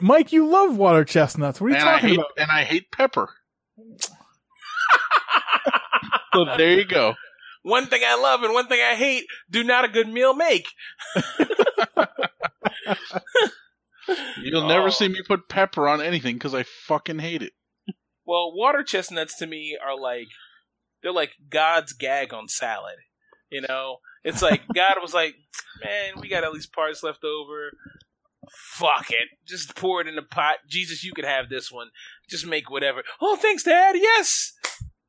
Mike, you love water chestnuts. What are you talking about? And I hate pepper. So there you go. One thing I love and one thing I hate do not a good meal make. You'll never see me put pepper on anything because I fucking hate it. Well, water chestnuts to me are like. They're like God's gag on salad, you know? It's like, God was like, man, we got at least parts left over. Fuck it. Just pour it in the pot. Jesus, you could have this one. Just make whatever. Oh, thanks, Dad. Yes!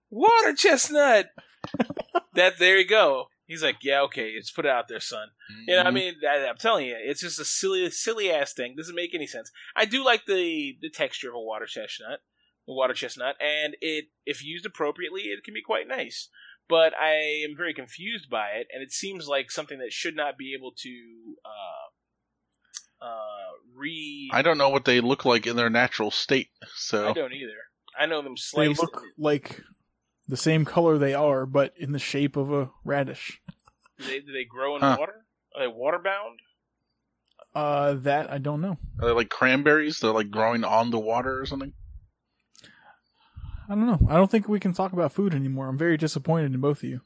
Water chestnut! There you go. He's like, yeah, okay, let's put it out there, son. You know, I mean, I'm telling you, it's just a silly-ass thing. Doesn't make any sense. I do like the texture of a water chestnut, and if used appropriately, it can be quite nice. But I am very confused by it, and it seems like something that should not be able to I don't know what they look like in their natural state. So I don't either. I know them sliced. They look like the same color they are, but in the shape of a radish. Do they grow in water? Are they water-bound? That I don't know. Are they like cranberries? They're like growing on the water or something? I don't know. I don't think we can talk about food anymore. I'm very disappointed in both of you.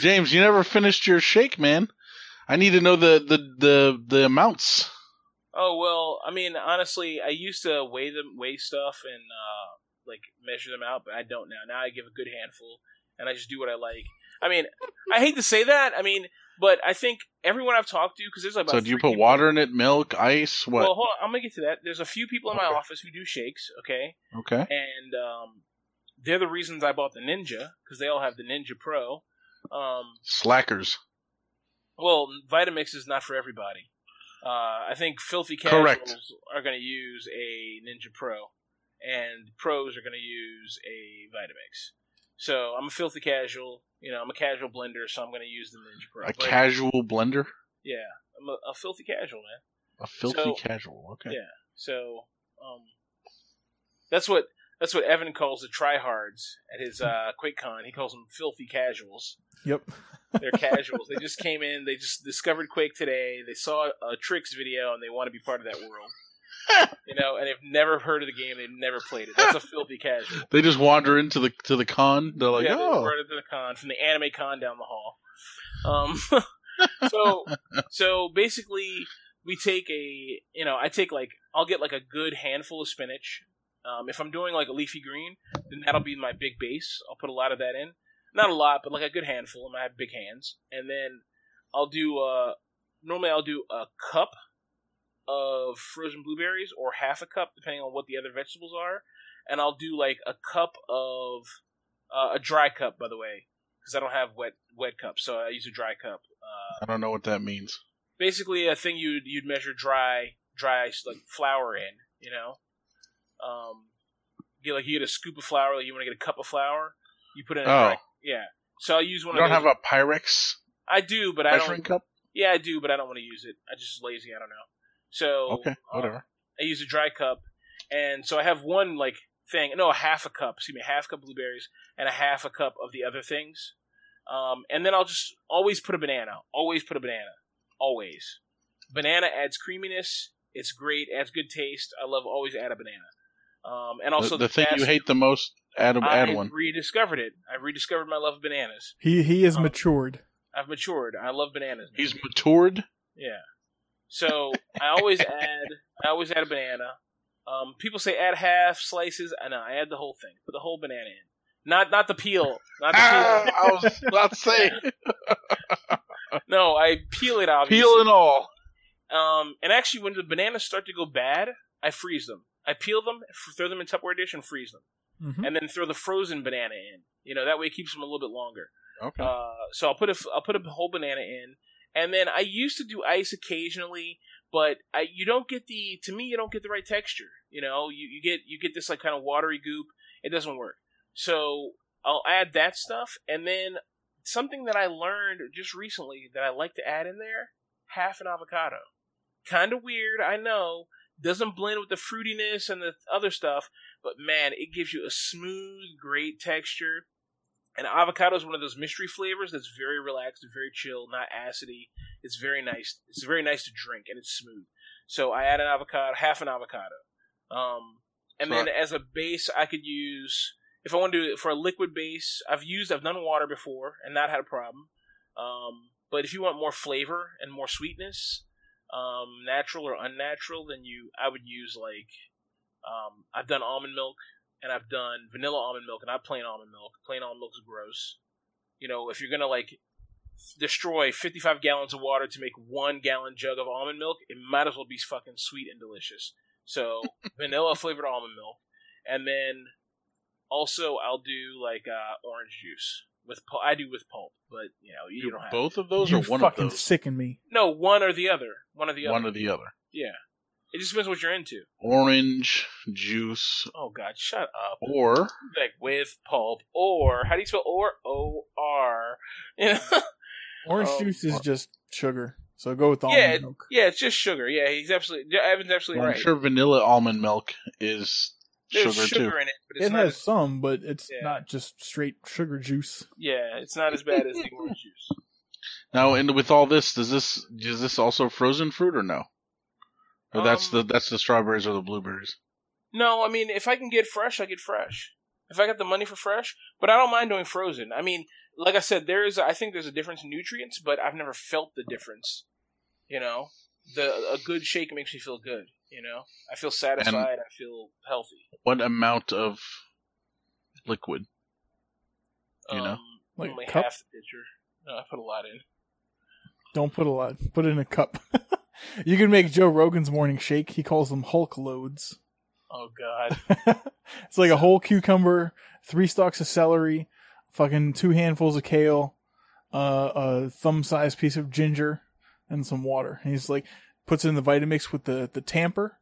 James, you never finished your shake, man. I need to know the amounts. Oh, well, I mean, honestly, I used to weigh stuff and like measure them out, but I don't now. Now I give a good handful, and I just do what I like. I mean, I hate to say that. I mean, but I think everyone I've talked to, because there's like about. So do you put water in it, milk, ice, what? Well, hold on. I'm going to get to that. There's a few people in my office who do shakes, okay? Okay. And they're the reasons I bought the Ninja, because they all have the Ninja Pro. Slackers. Well, Vitamix is not for everybody. I think filthy casuals are going to use a Ninja Pro, and pros are going to use a Vitamix. So I'm a filthy casual. You know, I'm a casual blender, so I'm going to use the Ninja Pro. Casual blender? Yeah. I'm a filthy casual, man. Casual, okay. Yeah. So, that's what Evan calls the tryhards at his QuakeCon. He calls them filthy casuals. Yep. They're casuals. They just came in. They just discovered Quake today. They saw a Trix video, and they want to be part of that world. You know, and they've never heard of the game. They've never played it. That's a filthy casual. They just wander into the con. They're like, oh, right into the con from the anime con down the hall. So basically, I take I'll get like a good handful of spinach, If I'm doing like a leafy green, then that'll be my big base. I'll put a lot of that in. Not a lot, but like a good handful, and I have big hands. And then I'll do, normally I'll do a cup of frozen blueberries or half a cup, depending on what the other vegetables are. And I'll do like a cup of, a dry cup, by the way, because I don't have wet cups, so I use a dry cup. I don't know what that means. Basically, a thing you'd measure dry like flour in, you know. You get a scoop of flour. Like you want to get a cup of flour, you put in. Yeah. So I'll use one. You don't have a Pyrex. I do, but I don't. Measuring cup. Yeah, I do, but I don't want to use it. I'm just lazy. I don't know. So okay, whatever. I use a dry cup, and so I have one like thing. No, a half cup blueberries and a half a cup of the other things. And then I'll just always put a banana. Always. Banana adds creaminess. It's great. Adds good taste. I love always add a banana. And also the thing you hate the most, add one. I rediscovered it. I rediscovered my love of bananas. He is matured. I've matured. I love bananas. He's matured? Yeah. So I always add a banana. People say add half slices. I know. I add the whole thing. Put the whole banana in. Not the peel. Not the peel. I was about to say. No, I peel it, obviously. Peel and all. And actually, when the bananas start to go bad, I freeze them. I peel them, throw them in Tupperware dish, and freeze them. Mm-hmm. And then throw the frozen banana in. You know, that way it keeps them a little bit longer. Okay. So I'll put a whole banana in. And then I used to do ice occasionally, but you don't get the right texture. You know, you get this like kind of watery goop. It doesn't work. So I'll add that stuff, and then something that I learned just recently that I like to add in there, half an avocado. Kind of weird, I know. Doesn't blend with the fruitiness and the other stuff, but man, it gives you a smooth, great texture. And avocado is one of those mystery flavors that's very relaxed, very chill, not acidy. It's very nice. It's very nice to drink, and it's smooth. So I add an avocado, half an avocado. And then as a base, I could use... If I want to do it for a liquid base, I've done water before and not had a problem. But if you want more flavor and more sweetness, natural or unnatural, then I would use like, I've done almond milk and I've done vanilla almond milk and I plain almond milk. Plain almond milk is gross. You know, if you're going to like destroy 55 gallons of water to make 1 gallon jug of almond milk, it might as well be fucking sweet and delicious. So vanilla flavored almond milk. And then, also, I'll do like orange juice with I do with pulp, but you know you don't have both of those or one of those. You fucking sicken me. No, one or the other. One or the other. Yeah, it just depends what you're into. Orange juice. Oh God, shut up. Or like with pulp, or how do you spell or? O-R. You know? Orange juice is just sugar, so go with almond milk. Yeah, it's just sugar. Yeah, he's absolutely. Evan's absolutely right. I'm sure vanilla almond milk is. There's sugar in it, but it has some, but it's not just straight sugar juice. Yeah, it's not as bad as the orange juice. Now, and with all this, is this also frozen fruit or no? Or that's the strawberries or the blueberries. No, I mean if I can get fresh, I get fresh. If I got the money for fresh, but I don't mind doing frozen. I mean, like I said, I think there's a difference in nutrients, but I've never felt the difference. You know, a good shake makes me feel good. You know, I feel satisfied. And I feel healthy. What amount of liquid? You know, like only half the pitcher. No, I put a lot in. Don't put a lot. Put it in a cup. You can make Joe Rogan's morning shake. He calls them Hulk loads. Oh God! It's like a whole cucumber, 3 stalks of celery, fucking 2 handfuls of kale, a thumb-sized piece of ginger, and some water. And he's like. Puts it in the Vitamix with the tamper.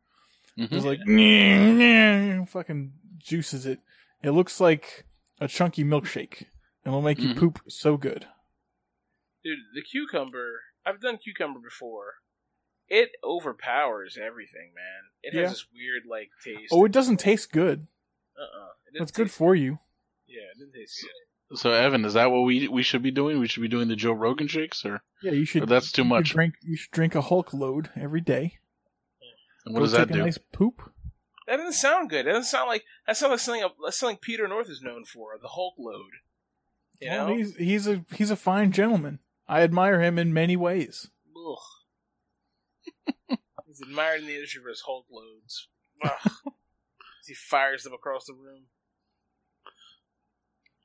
Mm-hmm. It's like, fucking juices it. It looks like a chunky milkshake. And it'll make you poop so good. Dude, the cucumber, I've done cucumber before. It overpowers everything, man. It has this weird, like, taste. Oh, it doesn't taste good. It's good for you. Yeah, it didn't taste good. So, Evan, is that what we should be doing? We should be doing the Joe Rogan shakes, or yeah, you should. Or that's too much. You should drink a Hulk load every day. And what does that do? A nice poop. That doesn't sound good. That doesn't sound like that's something Peter North is known for. The Hulk load. You know, he's a fine gentleman. I admire him in many ways. He's admired in the industry for his Hulk loads. He fires them across the room.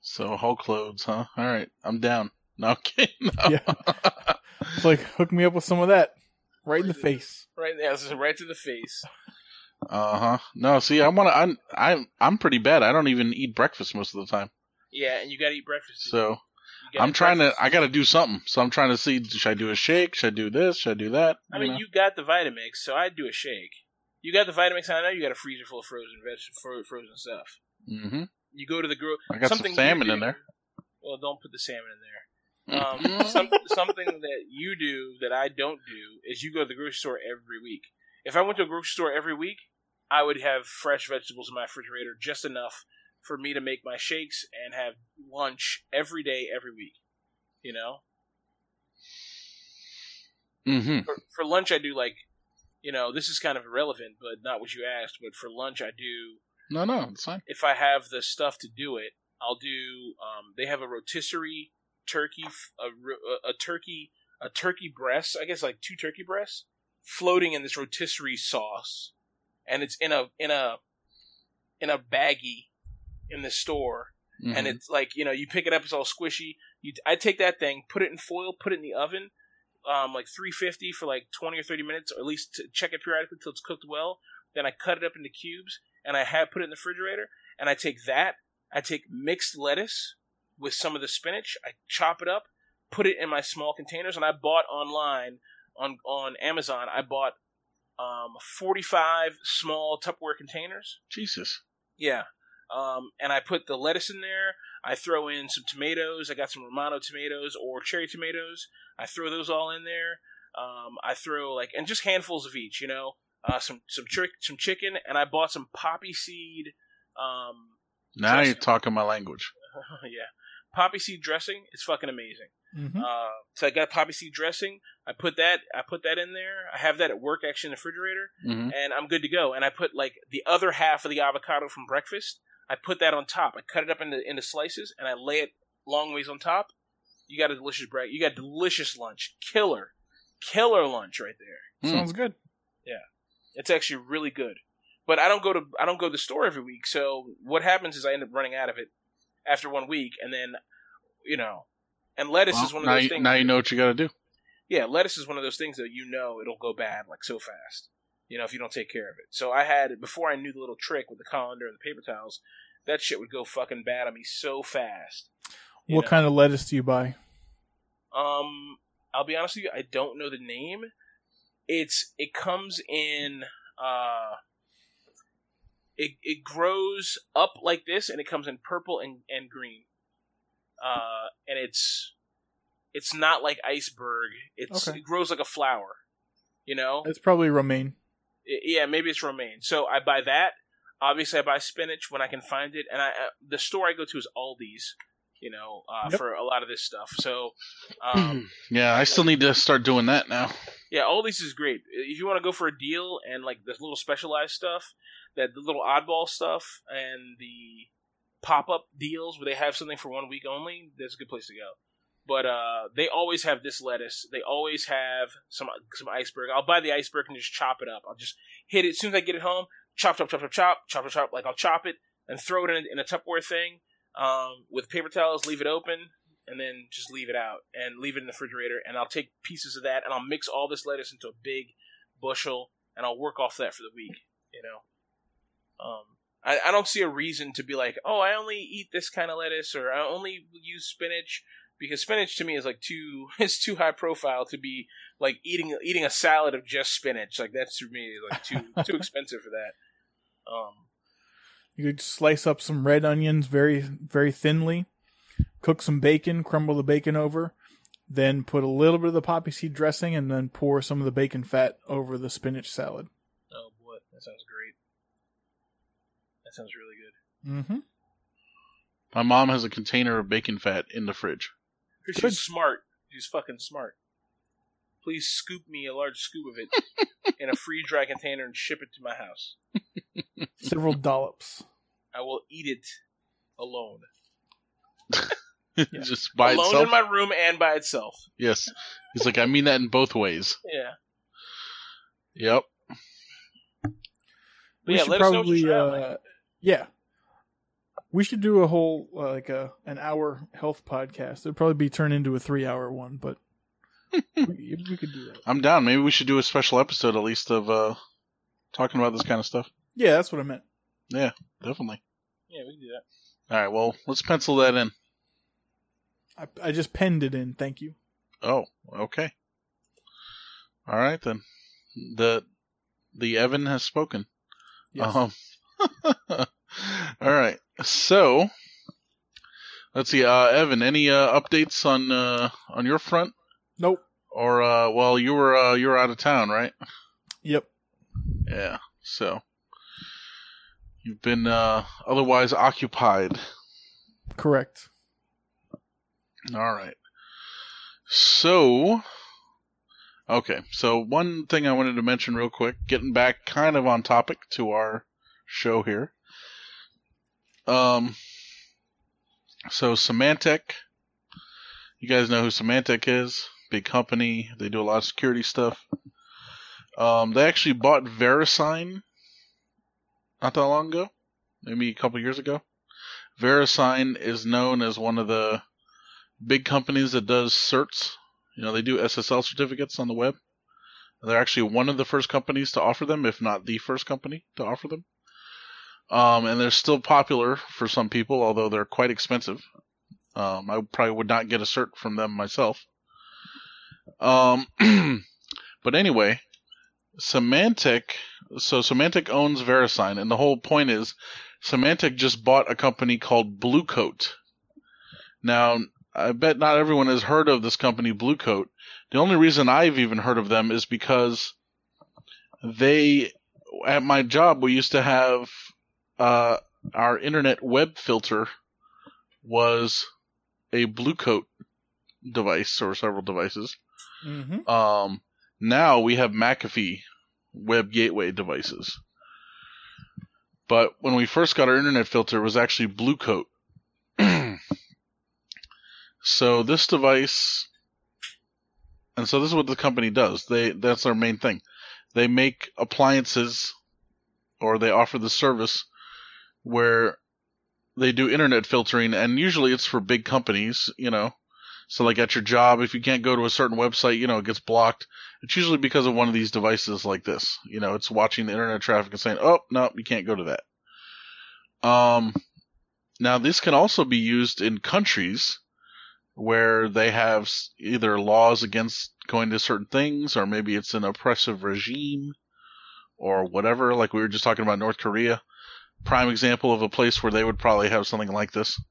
So, Hulk clothes, huh? Alright, I'm down. No, okay, no. Yeah. It's like, hook me up with some of that. Right in the face. Right, yeah, this is right to the face. Uh-huh. No, see, I'm pretty bad. I don't even eat breakfast most of the time. Yeah, and you gotta eat breakfast. So, I gotta do something. So I'm trying to see, should I do a shake? Should I do this? Should I do that? You got the Vitamix, so I'd do a shake. You got the Vitamix, and I know you got a freezer full of frozen stuff. Mm-hmm. You go to the grocery. I got some salmon in there. Well, don't put the salmon in there. Something that you do that I don't do is you go to the grocery store every week. If I went to a grocery store every week, I would have fresh vegetables in my refrigerator, just enough for me to make my shakes and have lunch every day, every week. You know? Mm-hmm. For lunch, I do this is kind of irrelevant, but not what you asked, but for lunch, I do... No, it's fine. If I have the stuff to do it, I'll do... they have a rotisserie... turkey, a turkey breast, I guess, like 2 turkey breasts floating in this rotisserie sauce, and it's in a baggie in the store, mm-hmm. and it's like, you pick it up, it's all squishy. I take that thing, put it in foil, put it in the oven, 350 for 20 or 30 minutes, or at least to check it periodically till it's cooked well. Then I cut it up into cubes, and I have put it in the refrigerator. And I take that, I take mixed lettuce with some of the spinach, I chop it up, put it in my small containers, and I bought online, on Amazon, I bought 45 small Tupperware containers. Jesus. Yeah. And I put the lettuce in there, I throw in some tomatoes, I got some Romano tomatoes or cherry tomatoes, I throw those all in there, I throw, and just handfuls of each, some chicken, and I bought some poppy seed. Now you're talking my language. Yeah. Poppy seed dressing is fucking amazing. Mm-hmm. So I got poppy seed dressing. I put that in there. I have that at work, actually, in the refrigerator, mm-hmm. and I'm good to go. And I put the other half of the avocado from breakfast. I put that on top. I cut it up into slices, and I lay it long ways on top. You got a delicious breakfast. You got delicious lunch. Killer lunch right there. Mm. Sounds good. Yeah, it's actually really good. But I don't go to the store every week. So what happens is I end up running out of it after 1 week, and then, and lettuce is one of those things. Now you know what you got to do. Yeah, lettuce is one of those things that it'll go bad so fast, if you don't take care of it. So I had, before I knew the little trick with the colander and the paper towels, that shit would go fucking bad on me so fast. What kind of lettuce do you buy? I'll be honest with you, I don't know the name. It comes in, It grows up like this, and it comes in purple and green. And it's not like iceberg. It grows like a flower, It's probably romaine. Yeah, maybe it's romaine. So I buy that. Obviously, I buy spinach when I can find it. And the store I go to is Aldi's, yep. for a lot of this stuff. So yeah, I still need to start doing that now. Yeah, Aldi's is great. If you want to go for a deal and the little specialized stuff, the little oddball stuff and the pop-up deals where they have something for 1 week only, that's a good place to go. But they always have this lettuce. They always have some iceberg. I'll buy the iceberg and just chop it up. I'll just hit it as soon as I get it home. Chop. I'll chop it and throw it in a Tupperware thing with paper towels, leave it open, and then just leave it out and leave it in the refrigerator. And I'll take pieces of that, and I'll mix all this lettuce into a big bushel, and I'll work off that for the week, I don't see a reason to be I only eat this kind of lettuce, or I only use spinach, because spinach to me is too high profile to be eating a salad of just spinach. That's to me too expensive for that. You could slice up some red onions very, very thinly, cook some bacon, crumble the bacon over, then put a little bit of the poppy seed dressing, and then pour some of the bacon fat over the spinach salad. Oh boy, that sounds great. Sounds really good. Mm-hmm. My mom has a container of bacon fat in the fridge. She's smart. She's fucking smart. Please scoop me a large scoop of it in a freeze-dry container and ship it to my house. Several dollops. I will eat it alone. Yeah. Just by alone itself? In my room and by itself. Yes. He's I mean that in both ways. Yeah. Yep. But we should let us know what you're traveling. Yeah. We should do a whole, like an hour health podcast. It'll probably be turned into a 3-hour one, but we could do that. I'm down. Maybe we should do a special episode at least of talking about this kind of stuff. Yeah, that's what I meant. Yeah, definitely. Yeah, we can do that. All right, well, let's pencil that in. I just penned it in, thank you. Oh, okay. All right, then. The Evan has spoken. Yes. All right. So, let's see. Evan, any updates on your front? Nope. Or well, you were out of town, right? Yep. Yeah. So you've been otherwise occupied. Correct. All right. So, okay. So one thing I wanted to mention real quick, getting back kind of on topic to our show here. So Symantec, you guys know who Symantec is, big company. They do a lot of security stuff. They actually bought VeriSign not that long ago, maybe a couple years ago. VeriSign is known as one of the big companies that does certs. You know, they do SSL certificates on the web. They're actually one of the first companies to offer them, if not the first company to offer them. And they're still popular for some people, although they're quite expensive. I probably would not get a cert from them myself. But anyway, Symantec owns VeriSign, and the whole point is Symantec just bought a company called Bluecoat. Now, I bet not everyone has heard of this company, Bluecoat. The only reason I've even heard of them is because they, at my job, we used to have... our internet web filter was a Bluecoat device or several devices. Mm-hmm. Now we have McAfee web gateway devices. But when we first got our internet filter, it was actually Bluecoat. So this device, and so this is what the company does. That's their main thing. They make appliances, or they offer the service where they do internet filtering, and usually it's for big companies, you know. So like at your job, if you can't go to a certain website, you know, it gets blocked. It's usually because of one of these devices like this. You know, it's watching the internet traffic and saying, oh, no, you can't go to that. Now, this can also be used in countries where they have either laws against going to certain things, or maybe it's an oppressive regime or whatever, like we were just talking about North Korea. Prime example of a place where they would probably have something like this.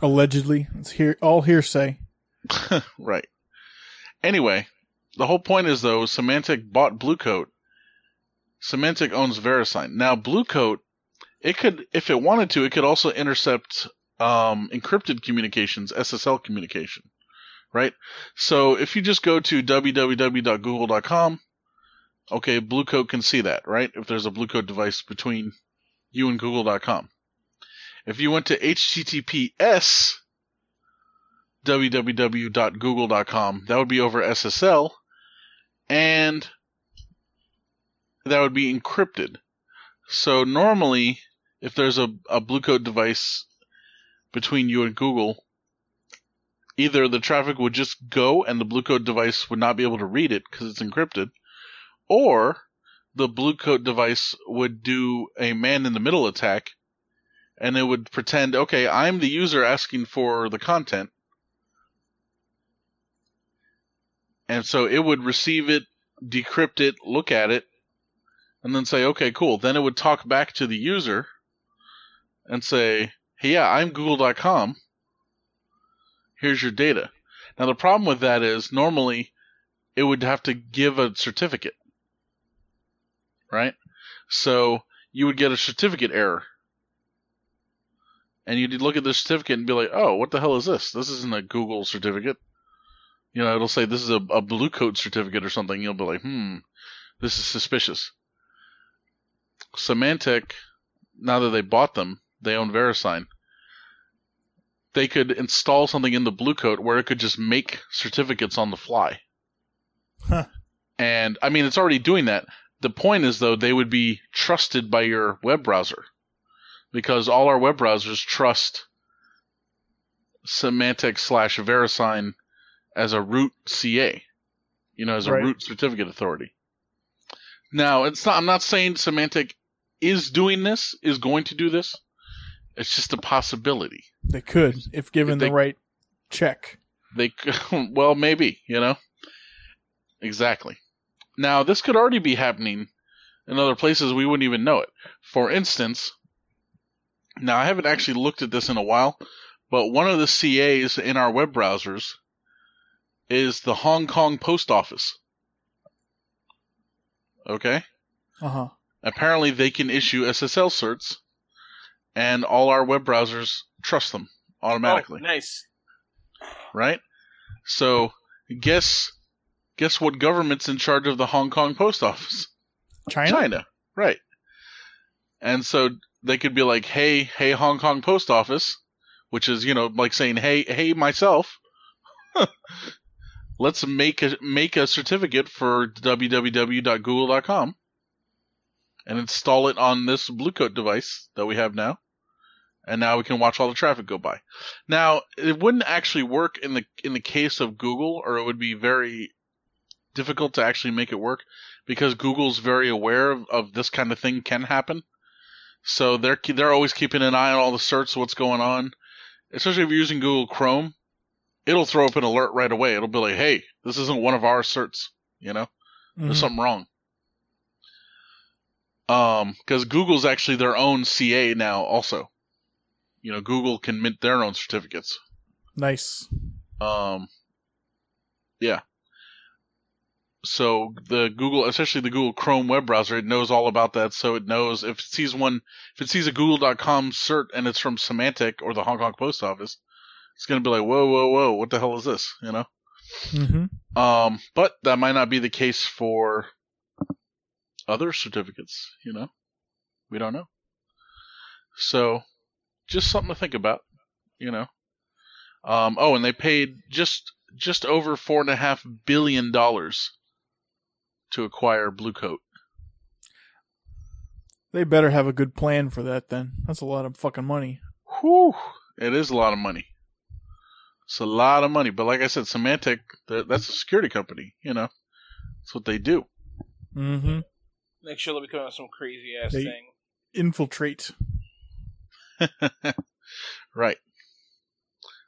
Allegedly. It's all hearsay. Right. Anyway, the whole point is, though, Symantec bought Bluecoat. Symantec owns VeriSign. Now, Bluecoat, it could, if it wanted to, it could also intercept encrypted communications, SSL communication, right? So if you just go to www.google.com, okay, Bluecoat can see that, right? If there's a Bluecoat device between you and google.com. If you went to https www.google.com, that would be over SSL, and that would be encrypted. So normally, if there's a Bluecoat device between you and Google, either the traffic would just go and the Bluecoat device would not be able to read it because it's encrypted, or the Bluecoat device would do a man-in-the-middle attack, and it would pretend, okay, I'm the user asking for the content. And so it would receive it, decrypt it, look at it, and then say, okay, cool. Then it would talk back to the user and say, hey, yeah, I'm Google.com. Here's your data. Now, the problem with that is normally it would have to give a certificate. Right? So you would get a certificate error. And you'd look at the certificate and be like, oh, what the hell is this? This isn't a Google certificate. You know, it'll say this is a Bluecoat certificate or something. You'll be like, this is suspicious. Symantec, now that they bought them, they own VeriSign. They could install something in the Bluecoat where it could just make certificates on the fly. Huh. And, I mean, it's already doing that. The point is, though, they would be trusted by your web browser. because all our web browsers trust Symantec/VeriSign as a root CA, as a root certificate authority. Now, I'm not saying Symantec is going to do this. It's just a possibility. They could, if given the right check. They could, well, maybe, Exactly. Now, this could already be happening in other places we wouldn't even know it. For instance, now I haven't actually looked at this in a while, but one of the CAs in our web browsers is the Hong Kong Post Office. Okay? Uh-huh. Apparently, they can issue SSL certs, and all our web browsers trust them automatically. Oh, nice. Right? So, guess what government's in charge of the Hong Kong Post Office? China. Right. And so they could be like, hey, Hong Kong Post Office, which is, like saying, hey, myself, let's make a certificate for www.google.com and install it on this Bluecoat device that we have now. And now we can watch all the traffic go by. Now, it wouldn't actually work in the case of Google, or it would be very difficult to actually make it work, because Google's very aware of this kind of thing can happen. So they're always keeping an eye on all the certs, what's going on. Especially if you're using Google Chrome, it'll throw up an alert right away. It'll be like, hey, this isn't one of our certs, Mm-hmm. There's something wrong. Because Google's actually their own CA now also. Google can mint their own certificates. Nice. Yeah. So especially the Google Chrome web browser, it knows all about that. So it knows if it sees a Google.com cert and it's from Symantec or the Hong Kong Post Office, it's going to be like, whoa, what the hell is this? Mm-hmm. But that might not be the case for other certificates. We don't know. So just something to think about. And they paid just over $4.5 billion. To acquire Bluecoat. They better have a good plan for that then. That's a lot of fucking money. Whew. It is a lot of money. It's a lot of money. But like I said, Symantec, that's a security company, That's what they do. Mm-hmm. Make sure they'll be coming up with some crazy-ass thing. Infiltrate. Right.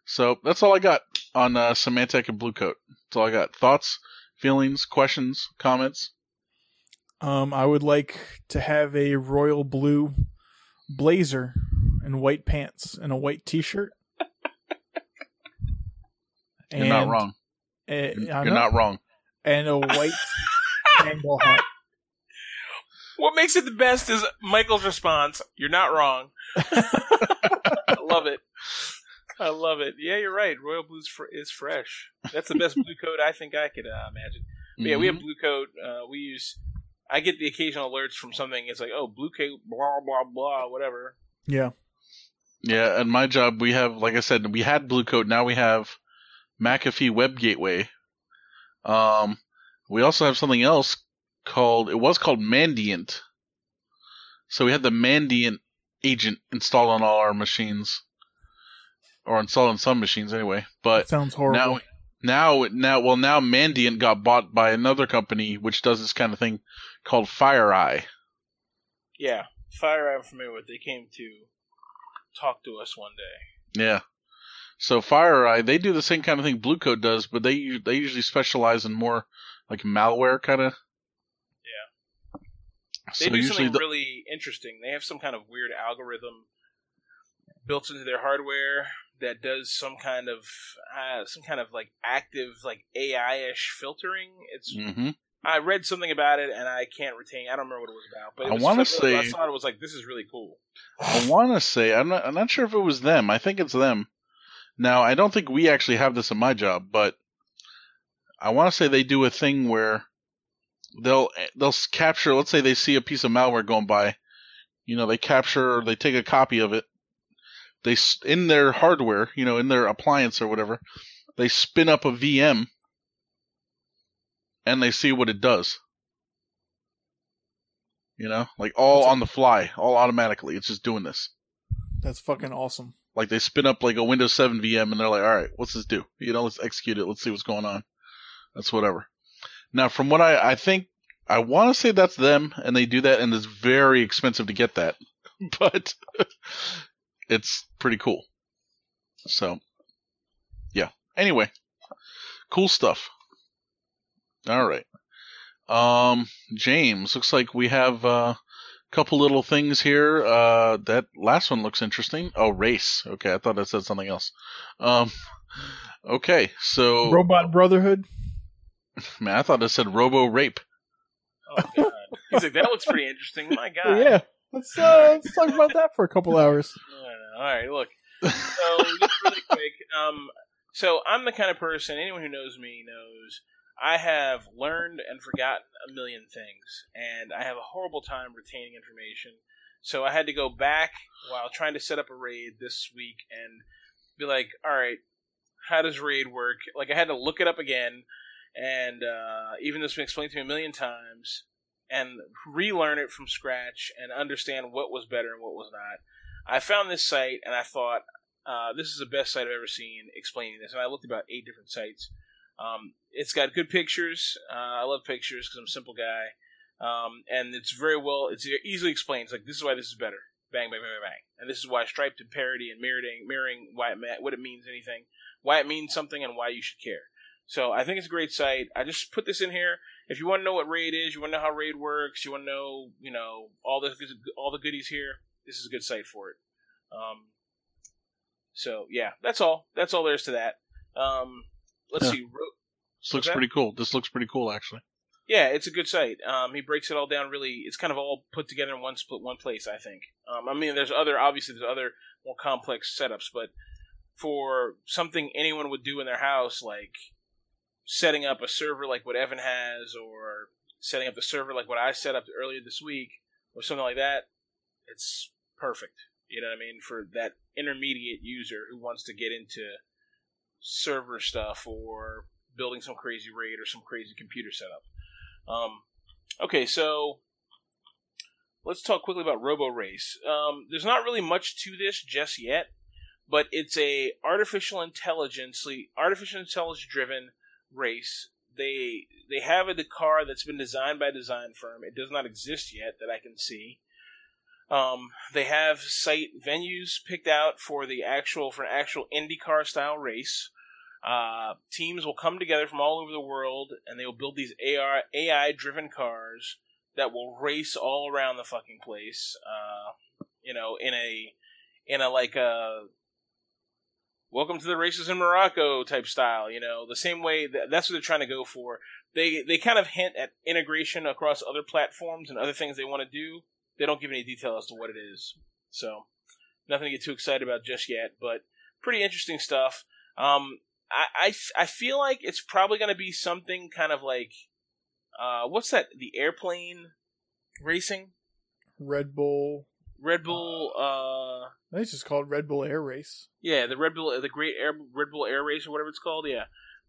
So that's all I got on Symantec and Bluecoat. That's all I got. Thoughts? Feelings, questions, comments? I would like to have a royal blue blazer and white pants and a white t-shirt. You're not wrong. You're not wrong. And a white angle hat. What makes it the best is Michael's response, "You're not wrong." I love it. Yeah, you're right. Royal Blue is fresh. That's the best blue coat I think I could imagine. But yeah, we have blue coat. I get the occasional alerts from something. It's like, oh, blue coat, blah, blah, blah, whatever. Yeah. Yeah, and my job, we have, like I said, we had blue coat. Now we have McAfee Web Gateway. We also have something else called Mandiant. So we had the Mandiant agent installed on all our machines. Or installed on some machines anyway. But that sounds horrible. Now Mandiant got bought by another company which does this kind of thing called FireEye. Yeah, FireEye I'm familiar with. They came to talk to us one day. Yeah. So FireEye, they do the same kind of thing Bluecoat does, but they usually specialize in more like malware kind of. Yeah. They do something really interesting. They have some kind of weird algorithm built into their hardware that does some kind of like active like AI-ish filtering. It's mm-hmm. I read something about it and I can't retain. I don't remember what it was about, but I thought it was like, this is really cool. I want to say I'm not sure if it was them. I think it's them. Now I don't think we actually have this in my job, but I want to say they do a thing where they'll capture. Let's say they see a piece of malware going by. They capture or they take a copy of it. They in their hardware, in their appliance or whatever, they spin up a VM and they see what it does. Like all on the fly, all automatically. It's just doing this. That's fucking awesome. Like, they spin up like a Windows 7 VM, and they're like, all right, what's this do? You know, let's execute it. Let's see what's going on. That's whatever. Now, from what I think, I want to say that's them, and they do that, and it's very expensive to get that. But it's pretty cool. So, yeah. Anyway, cool stuff. All right. James, looks like we have a couple little things here. That last one looks interesting. Oh, race. Okay, I thought I said something else. Okay, so... Robot Brotherhood? Man, I thought I said Robo-Rape. Oh, God. He's like, that looks pretty interesting. My God. Yeah. Let's talk about that for a couple hours. All right, look. So, just really quick. So, I'm the kind of person, anyone who knows me knows, I have learned and forgotten a million things, and I have a horrible time retaining information. So, I had to go back while trying to set up a raid this week and be like, all right, how does raid work? Like, I had to look it up again. And even this has been explained to me a million times, and relearn it from scratch and understand what was better and what was not. I found this site, and I thought, this is the best site I've ever seen explaining this. And I looked about 8 different sites. It's got good pictures. I love pictures because I'm a simple guy. And it's very well, it's easily explained. It's like, this is why this is better. Bang, bang, bang, bang, bang. And this is why striped and parody and mirroring why it what it means anything, why it means something, and why you should care. So I think it's a great site. I just put this in here. If you want to know what Raid is, you want to know how Raid works, you want to know, you know, all the goodies here, this is a good site for it. So, yeah, that's all. That's all there is to that. Let's see. This looks pretty cool. This looks pretty cool, actually. Yeah, it's a good site. He breaks it all down really. It's kind of all put together in one place, I think. I mean, there's other more complex setups, but for something anyone would do in their house, like setting up a server like what Evan has, or setting up the server like what I set up earlier this week, or something like that, it's perfect. You know what I mean? For that intermediate user who wants to get into server stuff or building some crazy raid or some crazy computer setup. Okay, so let's talk quickly about RoboRace. There's not really much to this just yet, but it's a artificial intelligence driven race. They have a car that's been designed by a design firm. It does not exist yet that I can see. They have site venues picked out for an actual IndyCar style race. Teams will come together from all over the world, and they will build these AI driven cars that will race all around the fucking place. You know, in a welcome to the races in Morocco type style, you know, the same way that's what they're trying to go for. They kind of hint at integration across other platforms and other things they want to do. They don't give any detail as to what it is. So nothing to get too excited about just yet, but pretty interesting stuff. I feel like it's probably going to be something kind of like, what's that? The airplane racing? Red Bull, I think it's just called Red Bull Air Race. Yeah, Red Bull Air Race or whatever it's called, yeah.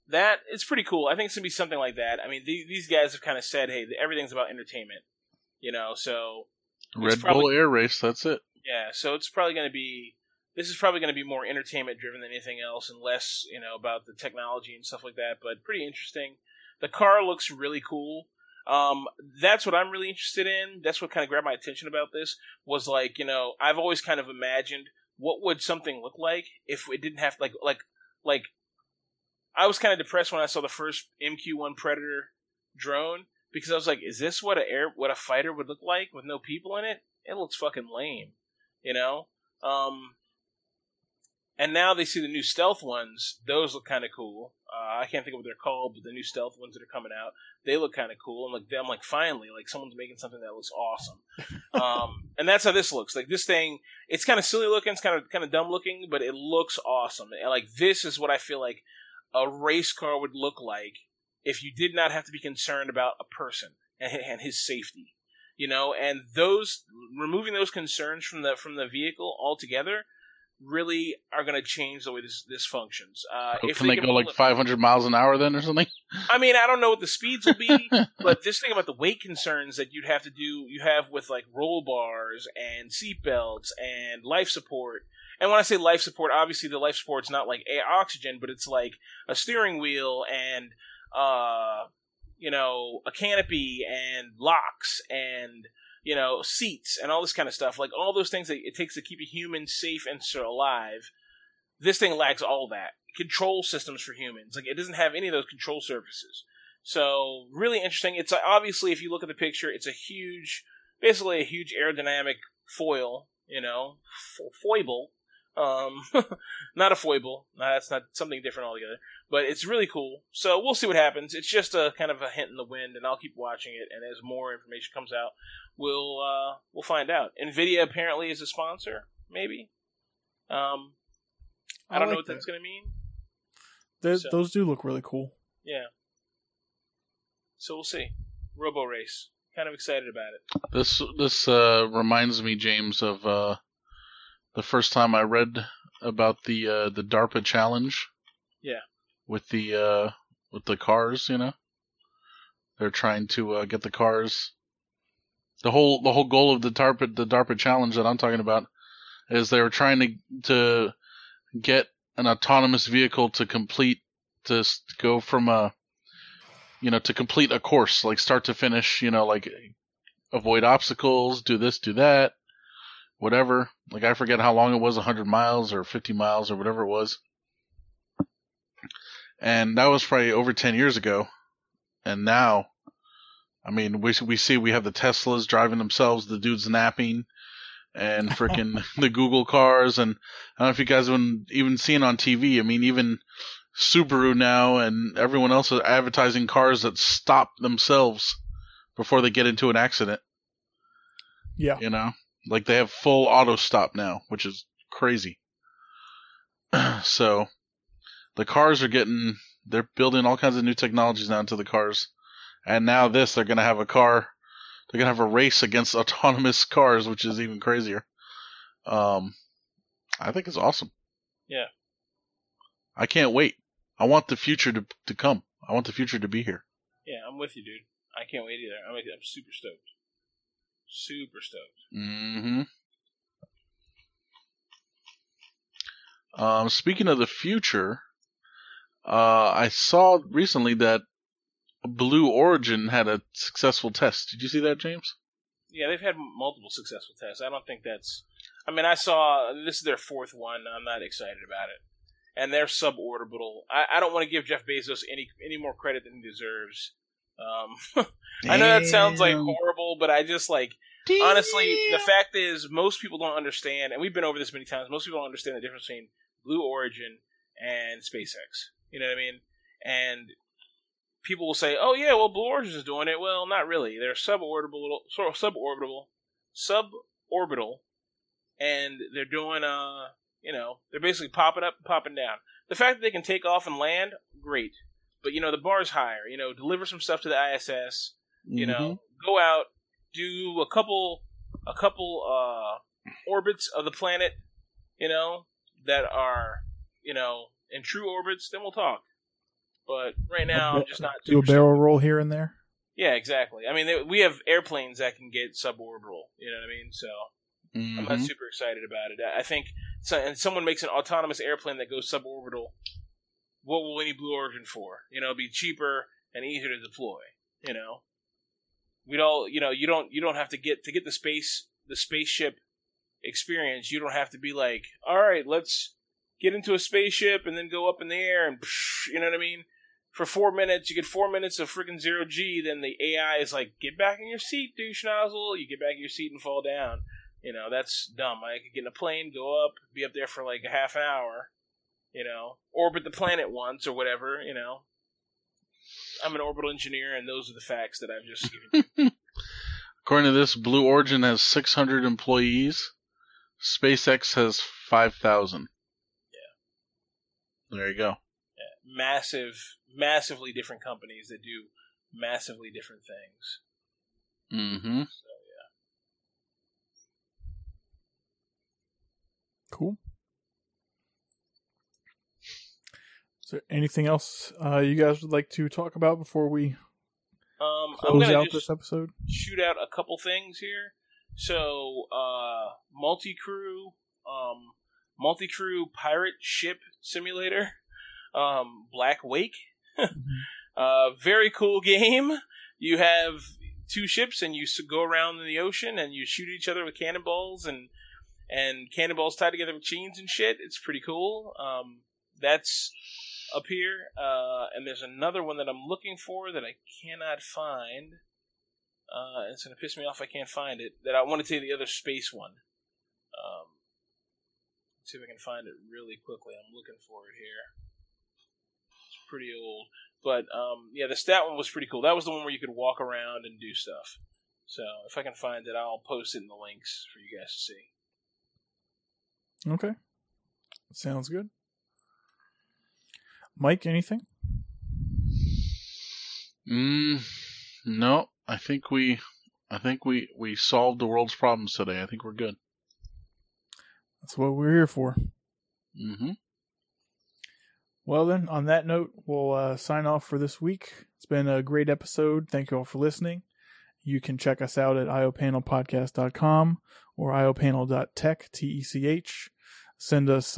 That, it's pretty cool. I think it's going to be something like that. I mean, these guys have kind of said, hey, everything's about entertainment, you know, so... Red Bull Air Race, that's it. Yeah, so it's probably going to be... This is probably going to be more entertainment-driven than anything else, and less, you know, about the technology and stuff like that, but pretty interesting. The car looks really cool. That's what I'm really interested in. That's what kind of grabbed my attention about this was like, you know, I've always kind of imagined what would something look like if it didn't have like I was kind of depressed when I saw the first MQ-1 Predator drone because I was like, is this what a fighter would look like with no people in it? It looks fucking lame, you know? And now they see the new stealth ones. Those look kind of cool. I can't think of what they're called, but the new stealth ones that are coming out, they look kind of cool. I'm like, finally, like someone's making something that looks awesome. And that's how this looks. Like this thing, it's kind of silly looking, it's kind of dumb looking, but it looks awesome. And like this is what I feel like a race car would look like if you did not have to be concerned about a person and his safety, you know. And those removing those concerns from the vehicle altogether really are going to change the way this functions. If they go like 500 miles an hour then or something? I mean, I don't know what the speeds will be, but this thing about the weight concerns that you'd have to do, you have with like roll bars and seatbelts and life support. And when I say life support, obviously the life support's not like oxygen, but it's like a steering wheel and, a canopy and locks and, seats and all this kind of stuff. Like all those things that it takes to keep a human safe and alive. This thing lacks all that. Control systems for humans. Like it doesn't have any of those control surfaces. So really interesting. It's obviously, if you look at the picture, it's basically a huge aerodynamic foil, foible. Not a foible. That's not something different altogether. But it's really cool. So we'll see what happens. It's just a kind of a hint in the wind, and I'll keep watching it. And as more information comes out, we'll find out. NVIDIA apparently is a sponsor, maybe. I don't know what that's going to mean. Those do look really cool. Yeah. So we'll see. Robo Race. Kind of excited about it. This reminds me, James, of the first time I read about the DARPA challenge. Yeah. With the cars, they're trying to get the cars. The whole goal of the DARPA challenge that I'm talking about is they were trying to get an autonomous vehicle to complete a course, like start to finish, avoid obstacles, do this, do that, whatever. Like I forget how long it was, 100 miles or 50 miles or whatever it was. And that was probably over 10 years ago. And now, I mean, we see we have the Teslas driving themselves, the dudes napping, and freaking the Google cars. And I don't know if you guys have even seen on TV. I mean, even Subaru now and everyone else is advertising cars that stop themselves before they get into an accident. Yeah. Like they have full auto stop now, which is crazy. So the cars they're building all kinds of new technologies now into the cars. And now they're going to have they're going to have a race against autonomous cars, which is even crazier. I think it's awesome. Yeah. I can't wait. I want the future to come. I want the future to be here. Yeah, I'm with you, dude. I can't wait either. I'm super stoked. Super stoked. Mm-hmm. Speaking of the future... I saw recently that Blue Origin had a successful test. Did you see that, James? Yeah, they've had multiple successful tests. I don't think that's... I mean, I saw... This is their fourth one. I'm not excited about it. And they're suborbital. I don't want to give Jeff Bezos any more credit than he deserves. I know that sounds like horrible, but I just like... Damn. Honestly, the fact is most people don't understand, and we've been over this many times, most people don't understand the difference between Blue Origin and SpaceX. You know what I mean? And people will say, oh, yeah, well, Blue Origin is doing it. Well, not really. They're suborbital, and they're doing, they're basically popping up and popping down. The fact that they can take off and land, great. But, the bar's higher. Deliver some stuff to the ISS. Mm-hmm. Go out, do a couple orbits of the planet, that are, in true orbits, then we'll talk. But right now, I'm just not... Do a barrel roll here and there? Yeah, exactly. I mean, we have airplanes that can get suborbital. You know what I mean? So, mm-hmm. I'm not super excited about it. I think... and someone makes an autonomous airplane that goes suborbital, what will any Blue Origin for? It'll be cheaper and easier to deploy. We'd all... You don't have to get the spaceship experience. You don't have to be like, all right, let's... get into a spaceship and then go up in the air and, you know what I mean? For 4 minutes, you get 4 minutes of freaking 0G, then the AI is like, get back in your seat, douche nozzle. You get back in your seat and fall down. That's dumb. I could get in a plane, go up, be up there for like a half an hour, orbit the planet once or whatever, I'm an orbital engineer, and those are the facts that I've just given you. According to this, Blue Origin has 600 employees. SpaceX has 5,000. There you go. Yeah, massively different companies that do massively different things. Mm-hmm. So, yeah. Cool. Is there anything else you guys would like to talk about before we close out this episode? Shoot out a couple things here. So, multi-crew pirate ship simulator, Black Wake. Very cool game. You have two ships, and you go around in the ocean, and you shoot each other with cannonballs, and cannonballs tied together with chains and shit. It's pretty cool. That's up here, and there's another one that I'm looking for that I cannot find. It's going to piss me off if I can't find it. That I want to tell you the other space one. Let's see if I can find it really quickly. I'm looking for it here. It's pretty old. But, yeah, the stat one was pretty cool. That was the one where you could walk around and do stuff. So if I can find it, I'll post it in the links for you guys to see. Okay. Sounds good. Mike, anything? No. I think we solved the world's problems today. I think we're good. That's what we're here for. Mm-hmm. Well, then, on that note, we'll sign off for this week. It's been a great episode. Thank you all for listening. You can check us out at iopanelpodcast.com or iopanel.tech, T-E-C-H. Send us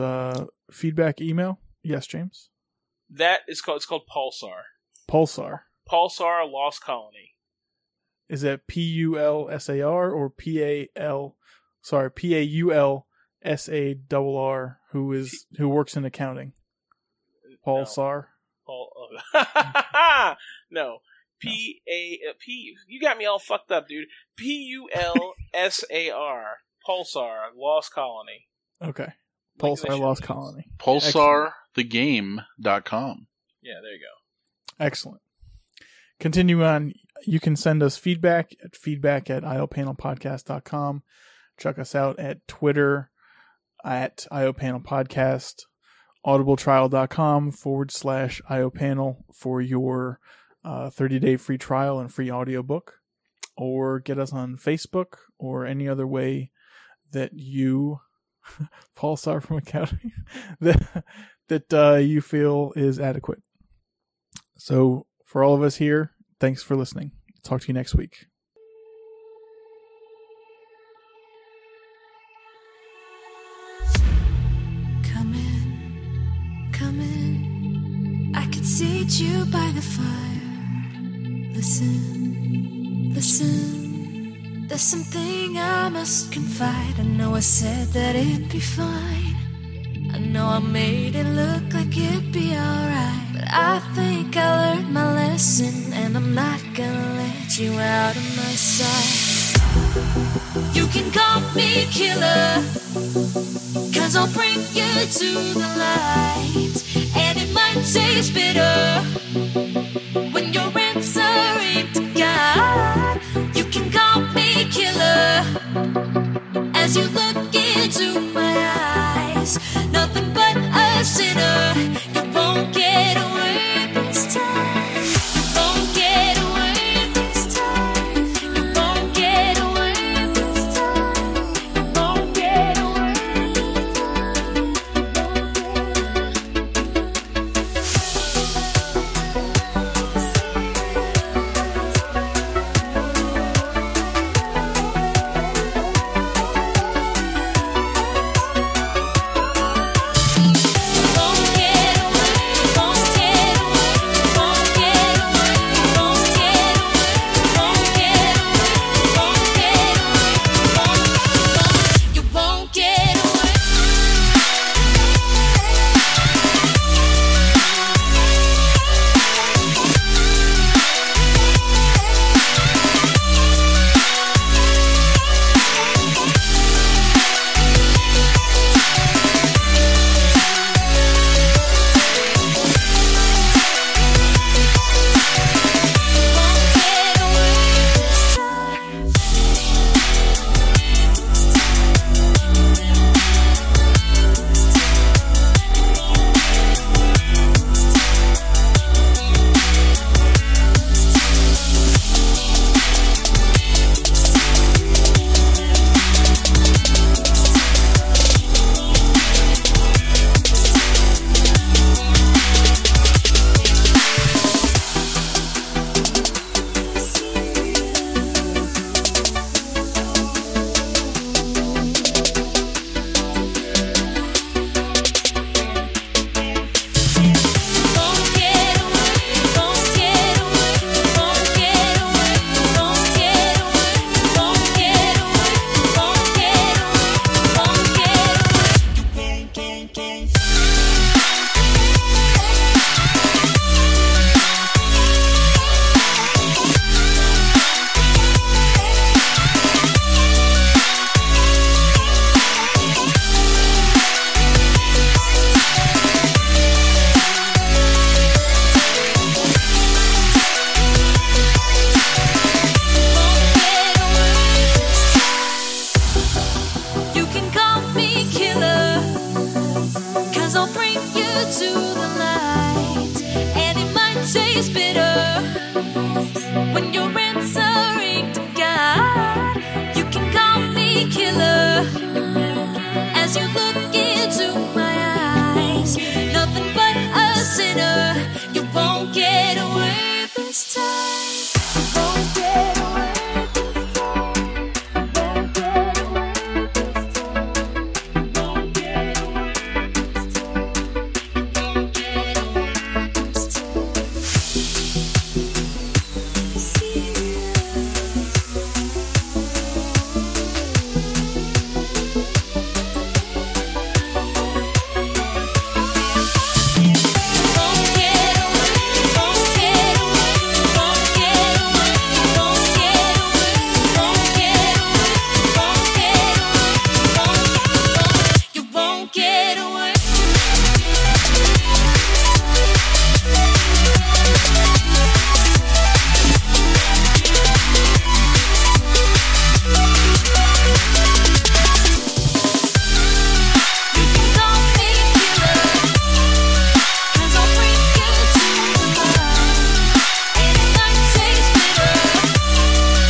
feedback email. Yes, James? That is called, it's called Pulsar Lost Colony. Is that P-U-L-S-A-R or P-A-L, sorry, P-A-U-L-S-A-R-R, who works in accounting? Pulsar? No. P-A-P. You got me all fucked up, dude. P-U-L-S-A-R. Pulsar, Lost Colony. Okay. Pulsar, Lost Colony. PulsarTheGame.com. Yeah, there you go. Excellent. Continue on. You can send us feedback at iopanelpodcast.com. Check us out at Twitter at iopanelpodcast. audibletrial.com/iopanel for your 30-day free trial and free audiobook, or get us on Facebook or any other way that you Pulsar from accounting that you feel is adequate. So for all of us here, thanks for listening. Talk to you next week. Seat you by the fire. Listen. There's something I must confide. I know I said that it'd be fine. I know I made it look like it'd be alright. But I think I learned my lesson, and I'm not gonna let you out of my sight. You can call me killer, 'cause I'll bring you to the light. And it might taste bitter when your answer ain't God. You can call me killer as you look into my eyes. Nothing but a sinner. You won't get away this time. is bitter.